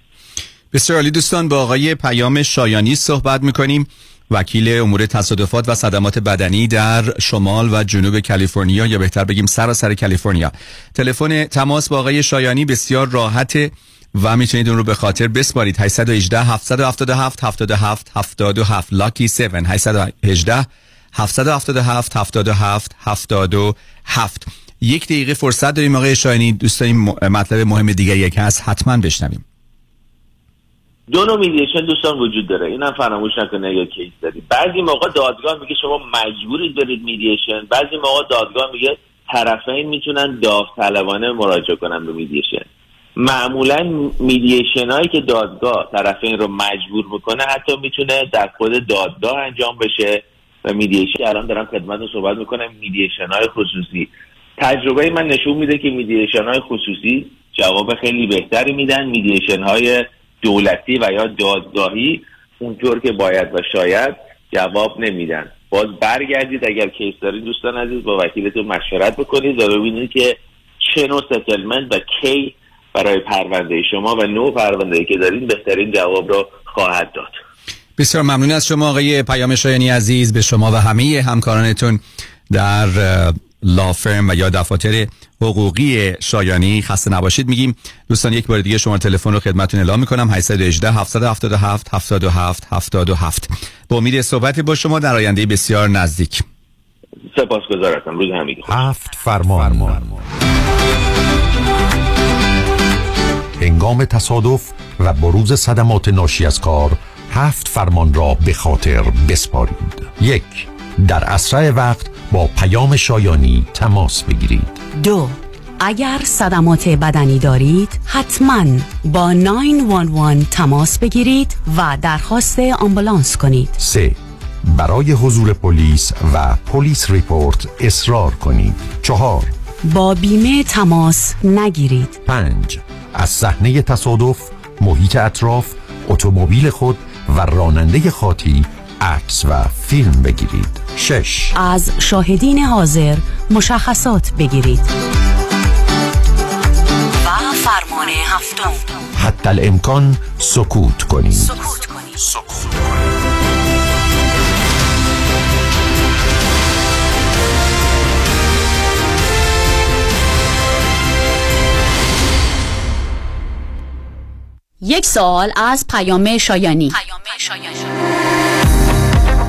بسیار عالی دوستان، با آقای پیام شایانی صحبت میکنیم، وکیل امور تصادفات و صدمات بدنی در شمال و جنوب کالیفرنیا یا بهتر بگیم سراسر کالیفرنیا. تلفن تماس با آقای شایانی بسیار راحته و میتونید اون رو به خاطر بسپارید. 818 777 77 77 لاکی 7 818 777 77 77. یک دقیقه فرصت داریم آقای شایانی، دوستان این مطلب مهم دیگری که هست حتما بشنویم. دو نوع میدییشن دوستان وجود داره، اینم فراموش نکنه. یا کیس داریم بعضی موقع دادگاه میگه شما مجبورید برید میدییشن، بعضی موقع دادگاه میگه طرفین میتونن داوطلبانه مراجعه کنن به میدییشن. معمولا میدییشن هایی که دادگاه طرفین رو مجبور میکنه حتی میتونه در خود دادگاه انجام بشه و میدییشن الان دارم خدمتتون صحبت میکنم. میدییشن های خصوصی تجربه من نشون میده که میدییشن های خصوصی جواب خیلی بهتری میدن. میدییشن های دولتی و یا دادگاهی اونطور که باید و شاید جواب نمیدن. باز برگردید اگر کیس دارید دوستان عزیز با وکیلتون مشورت بکنید و ببینید که چه نوع ستلمنت و کی برای پرونده شما و نوع پرونده‌ای که دارین بهترین جواب را خواهد داد. بسیار ممنون از شما آقای پیام شایانی عزیز. به شما و همه همکارانتون در لافرم و یا دفاتر حقوقی شایانی خسته نباشید میگیم. دوستان یک بار دیگه شماره تلفن رو خدمتتون اعلام میکنم 818 777 77 77. با امید صحبت با شما در آینده بسیار نزدیک. سپاسگزارم. روز همگی خوش. 7 فرمان. هنگام تصادف و بروز صدمات ناشی از کار 7 فرمان را به خاطر بسپارید. 1. در اسرع وقت با پیام شایانی تماس بگیرید. 2. اگر صدمات بدنی دارید حتما با 911 تماس بگیرید و درخواست آمبولانس کنید. 3. برای حضور پلیس و پلیس ریپورت اصرار کنید. 4. با بیمه تماس نگیرید. 5. از صحنه تصادف، محیط اطراف، اتومبیل خود و راننده خاطی عکس و فیلم بگیرید. 6. از شاهدین حاضر مشخصات بگیرید. و فرمان هفتم، حتی الامکان سکوت کنید. سکوت کنید. یک سوال از پیام شایانی.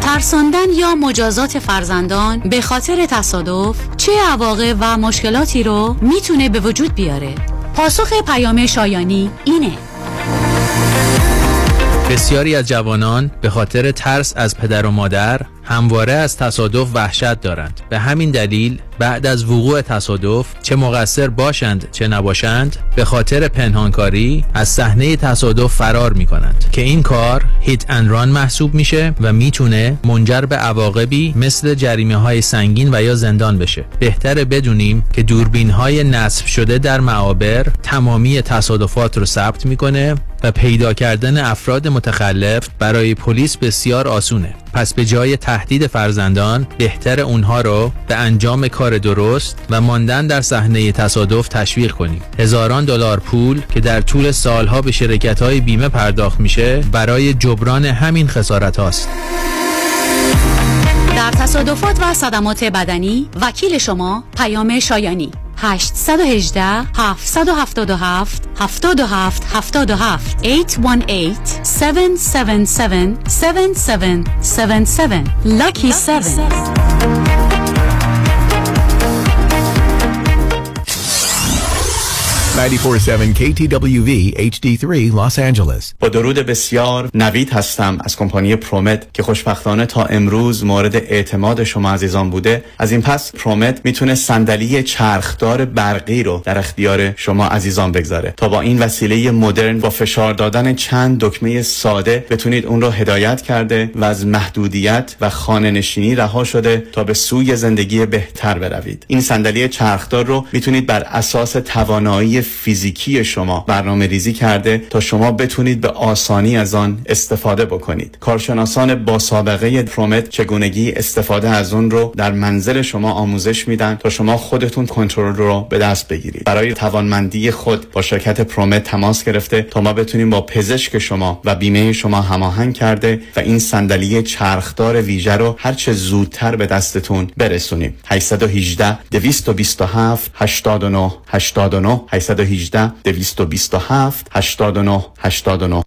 ترساندن یا مجازات فرزندان به خاطر تصادف چه عواقب و مشکلاتی رو میتونه به وجود بیاره؟ پاسخ پیام شایانی اینه: بسیاری از جوانان به خاطر ترس از پدر و مادر همواره از تصادف وحشت دارند. به همین دلیل بعد از وقوع تصادف، چه مقصر باشند چه نباشند، به خاطر پنهانکاری از صحنه تصادف فرار می کنند که این کار هیت اند ران محسوب میشه و میتونه منجر به عواقبی مثل جریمه های سنگین و یا زندان بشه. بهتره بدونیم که دوربین های نصب شده در معابر تمامی تصادفات رو ثبت میکنه و پیدا کردن افراد متخلف برای پلیس بسیار آسونه. پس به جای تهدید فرزندان، بهتر اونها رو به انجام کار درست و ماندن در صحنه تصادف تشویق کنیم. هزاران دلار پول که در طول سالها به شرکت‌های بیمه پرداخت میشه برای جبران همین خسارت هاست. در تصادفات و صدمات بدنی، وکیل شما پیام شایانی. 818-777-7777 818-777-7777 Lucky 7. KTWV HD3 Los Angeles. با درود بسیار، نوید هستم از کمپانی پرومت که خوشبختانه تا امروز مورد اعتماد شما عزیزان بوده. از این پس پرومت میتونه صندلی چرخدار برقی رو در اختیار شما عزیزان بگذاره تا با این وسیله مدرن با فشار دادن چند دکمه ساده بتونید اون رو هدایت کرده و از محدودیت و خانه نشینی رها شده تا به سوی زندگی بهتر بروید. این صندلی چرخدار رو میتونید بر اساس توانایی فیزیکی شما برنامه ریزی کرده تا شما بتونید به آسانی از آن استفاده بکنید. کارشناسان با سابقه پرومت چگونگی استفاده از اون رو در منزل شما آموزش میدن تا شما خودتون کنترل رو به دست بگیرید. برای توانمندی خود با شرکت پرومت تماس گرفته تا ما بتونیم با پزشک شما و بیمه شما هماهنگ کرده و این صندلی چرخدار ویژه رو هر چه زودتر به دستتون برسونیم. 818-227-89-89 818-227-89-89.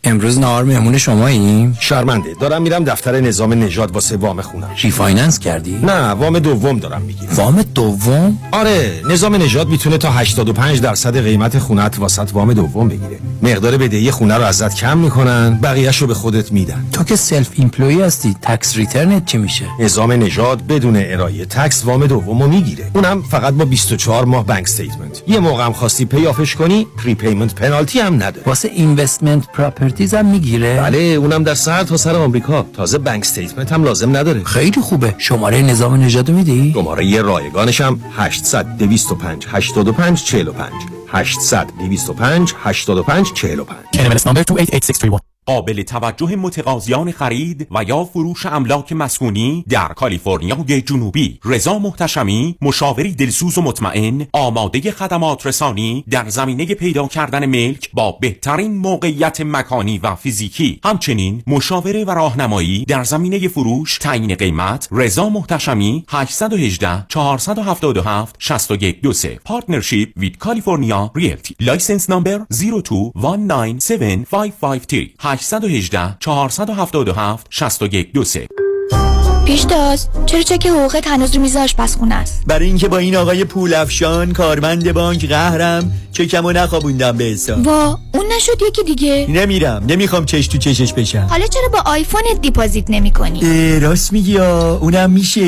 امروز نهار مهمون شماییم؟ شرمنده، دارم میرم دفتر نظام نژاد واسه وام خونم. ریفایننس کردی؟ نه، وام دوم دارم میگیرم. وام دوم؟ آره، نظام نژاد میتونه تا 85% قیمت خونت واسط وام دوم بگیره. مقدار بدهی خونه رو ازت کم میکنن، بقیه‌اش رو به خودت میدن. تو که سلف ایمپلوی هستی، تکس ریترنت چی میشه؟ نظام نژاد بدون ارائه تکس وام دومو میگیره. اونم فقط با 24 ماه بانک استیتمنت. یه موقع هم خواستی پیافش کنی، پریپیمنت پنالتی هم نداره. واسه اینوستمنت پراپرتیز هم میگیره؟ بله، اونم در سر تا سر آمریکا. تازه بانک استیتمنت هم لازم نداره. خیلی خوبه. شماره نظام نژاد میدی؟ شماره رایگانش هم 800-205-8545 800-205-8545 NMLS number 288631. قابل توجه متقاضیان خرید و یا فروش املاک مسکونی در کالیفرنیای جنوبی. رضا محتشمی، مشاوری دلسوز و مطمئن، آماده خدمات رسانی در زمینه پیدا کردن ملک با بهترین موقعیت مکانی و فیزیکی. همچنین مشاوره و راهنمایی در زمینه فروش، تعیین قیمت. رضا محتشمی 818-477-6123 Partnership with California Realty. License number 021975553 818-477-6123. پیشتاز، چرا چک حقوقت هنوز رو میز آشپزخونه است؟ برای اینکه با این آقای پولافشان کارمند بانک قهرم چکمو نخوابوندم به حساب. وا، اون نشد یکی دیگه. نمیرم، نمیخوام چش تو چشش بشم. حالا چرا با آیفونت دیپوزیت نمی‌کنی؟ راست میگی، اونم میشه.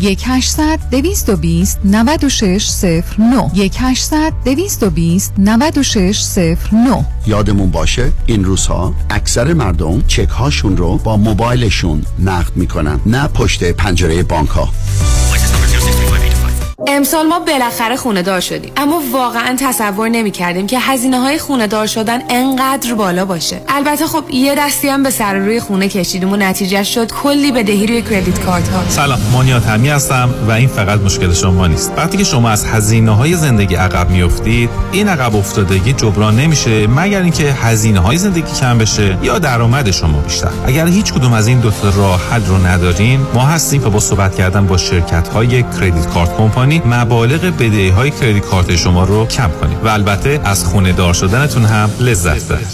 1-800-220-9609 1-800-220-9609. یادمون باشه این روزها اکثر مردم چک هاشون رو با موبایلشون نقد میکنن، نه پشت پنجره بانک ها. امسال ما بالاخره خونه دار شدیم، اما واقعا تصور نمی کردیم که هزینه های خونه دار شدن انقدر بالا باشه. البته خب یه دستی هم به سر روی خونه کشیدیم و نتیجه شد کلی بدهی روی کردیت کارت ها. سلام، مانی حاتمی هستم و این فقط مشکل شما نیست. وقتی که شما از هزینه های زندگی عقب میافتید، این عقب افتادگی جبران نمیشه مگر اینکه هزینه های زندگی کم بشه یا درآمد شما بیشتر. اگر هیچ کدوم از این دو تا راه حل رو ندارین، ما هستیم که با صحبت کردن با شرکت های کردیت کارت کمپانی مبالغ بدهی‌های کردیت کارت شما رو کم کنید و البته از خونه دار شدنتون هم لذت ببرید.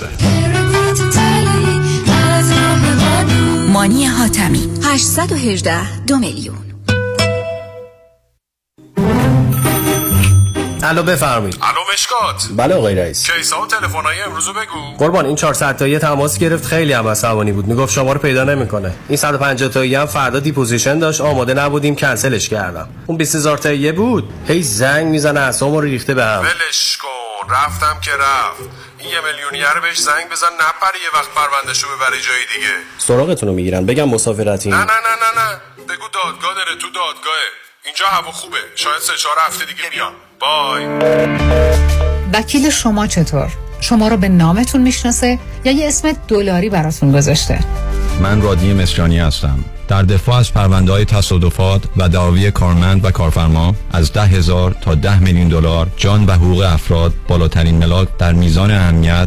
مانی حاتمی 818 2 میلیون. الو بفرمایید. الو مشکات. بله آقای رئیس. کیس‌ها و تلفن‌های امروزو بگو. قربان این 400 تایی تماس گرفت، خیلی هم عصبانی بود، میگفت شما رو پیدا نمیکنه. این 150 تایی هم فردا دیپوزیشن داشت، آماده نبودیم کنسلش کردم. اون 20000 تایی بود، هی زنگ میزنه اعصابمو ریخته بهم. ولش کن، رفتم که رفت. این یه میلیونیر بهش زنگ بزن نپره، یه وقت پروندهشو ببره جای دیگه. سراغتون رو میگیرن، بگم مسافرتی. نه نه نه نه نه، بگو دادگاه داره، تو دادگاهه. اینجا هوا خوبه، شاید 3-4 هفته دیگه بیام. بای. وکیل شما چطور؟ شما رو به نامتون میشناسه یا یه اسم دلاری براتون گذاشته؟ من رادیه مصریانی هستم. در دفاع از پرونده‌های تصادفات و دعاوی کارمند و کارفرما از 10,000 تا $10 میلیون جان و حقوق افراد بالاترین ملاک در میزان اهمیت